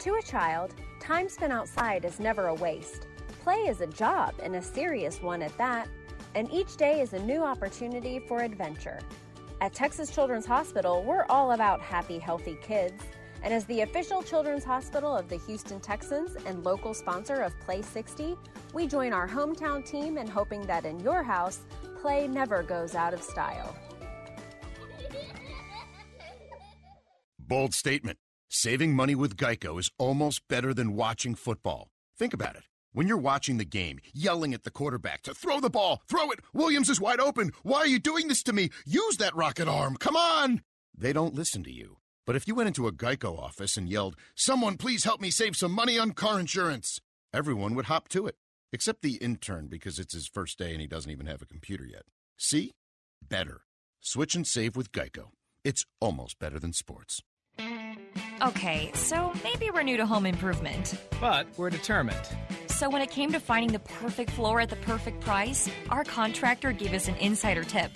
To a child, time spent outside is never a waste. Play is a job, and a serious one at that, and each day is a new opportunity for adventure. At Texas Children's Hospital, we're all about happy, healthy kids, and as the official Children's Hospital of the Houston Texans and local sponsor of Play sixty, we join our hometown team in hoping that in your house, play never goes out of style. Bold statement. Saving money with Geico is almost better than watching football. Think about it. When you're watching the game, yelling at the quarterback to throw the ball, throw it, Williams is wide open, why are you doing this to me? Use that rocket arm, come on! They don't listen to you. But if you went into a Geico office and yelled, someone please help me save some money on car insurance, everyone would hop to it. Except the intern, because it's his first day and he doesn't even have a computer yet. See? Better. Switch and save with Geico. It's almost better than sports. Okay, so maybe we're new to home improvement. But we're determined. So when it came to finding the perfect floor at the perfect price, our contractor gave us an insider tip.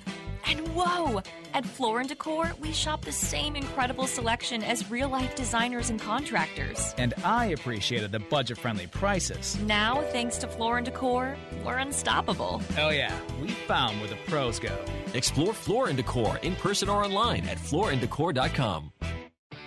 And whoa! At Floor and Decor, we shop the same incredible selection as real-life designers and contractors. And I appreciated the budget-friendly prices. Now, thanks to Floor and Decor, we're unstoppable. Oh yeah, we found where the pros go. Explore Floor and Decor in person or online at floor and decor dot com.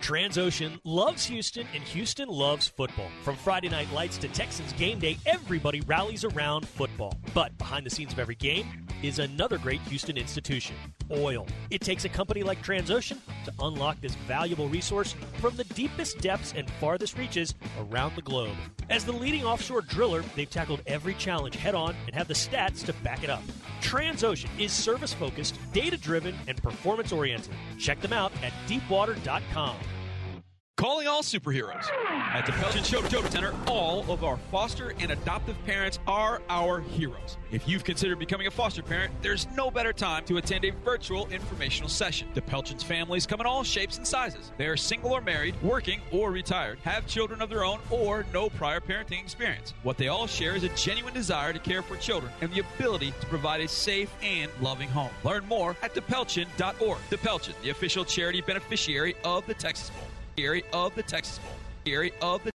Transocean loves Houston, and Houston loves football. From Friday Night Lights to Texans game day, everybody rallies around football. But behind the scenes of every game is another great Houston institution, oil. It takes a company like Transocean to unlock this valuable resource from the deepest depths and farthest reaches around the globe. As the leading offshore driller, they've tackled every challenge head-on and have the stats to back it up. Transocean is service-focused, data-driven, and performance-oriented. Check them out at deepwater dot com. Calling all superheroes. At the Pelton Show Center, all of our foster and adoptive parents are our heroes. If you've considered becoming a foster parent, there's no better time to attend a virtual informational session. The Pelton's families come in all shapes and sizes. They are single or married, working or retired, have children of their own, or no prior parenting experience. What they all share is a genuine desire to care for children and the ability to provide a safe and loving home. Learn more at the pelton dot org. The Pelton, the official charity beneficiary of the Texas Bowl. Area of the Texas Bowl. Area of the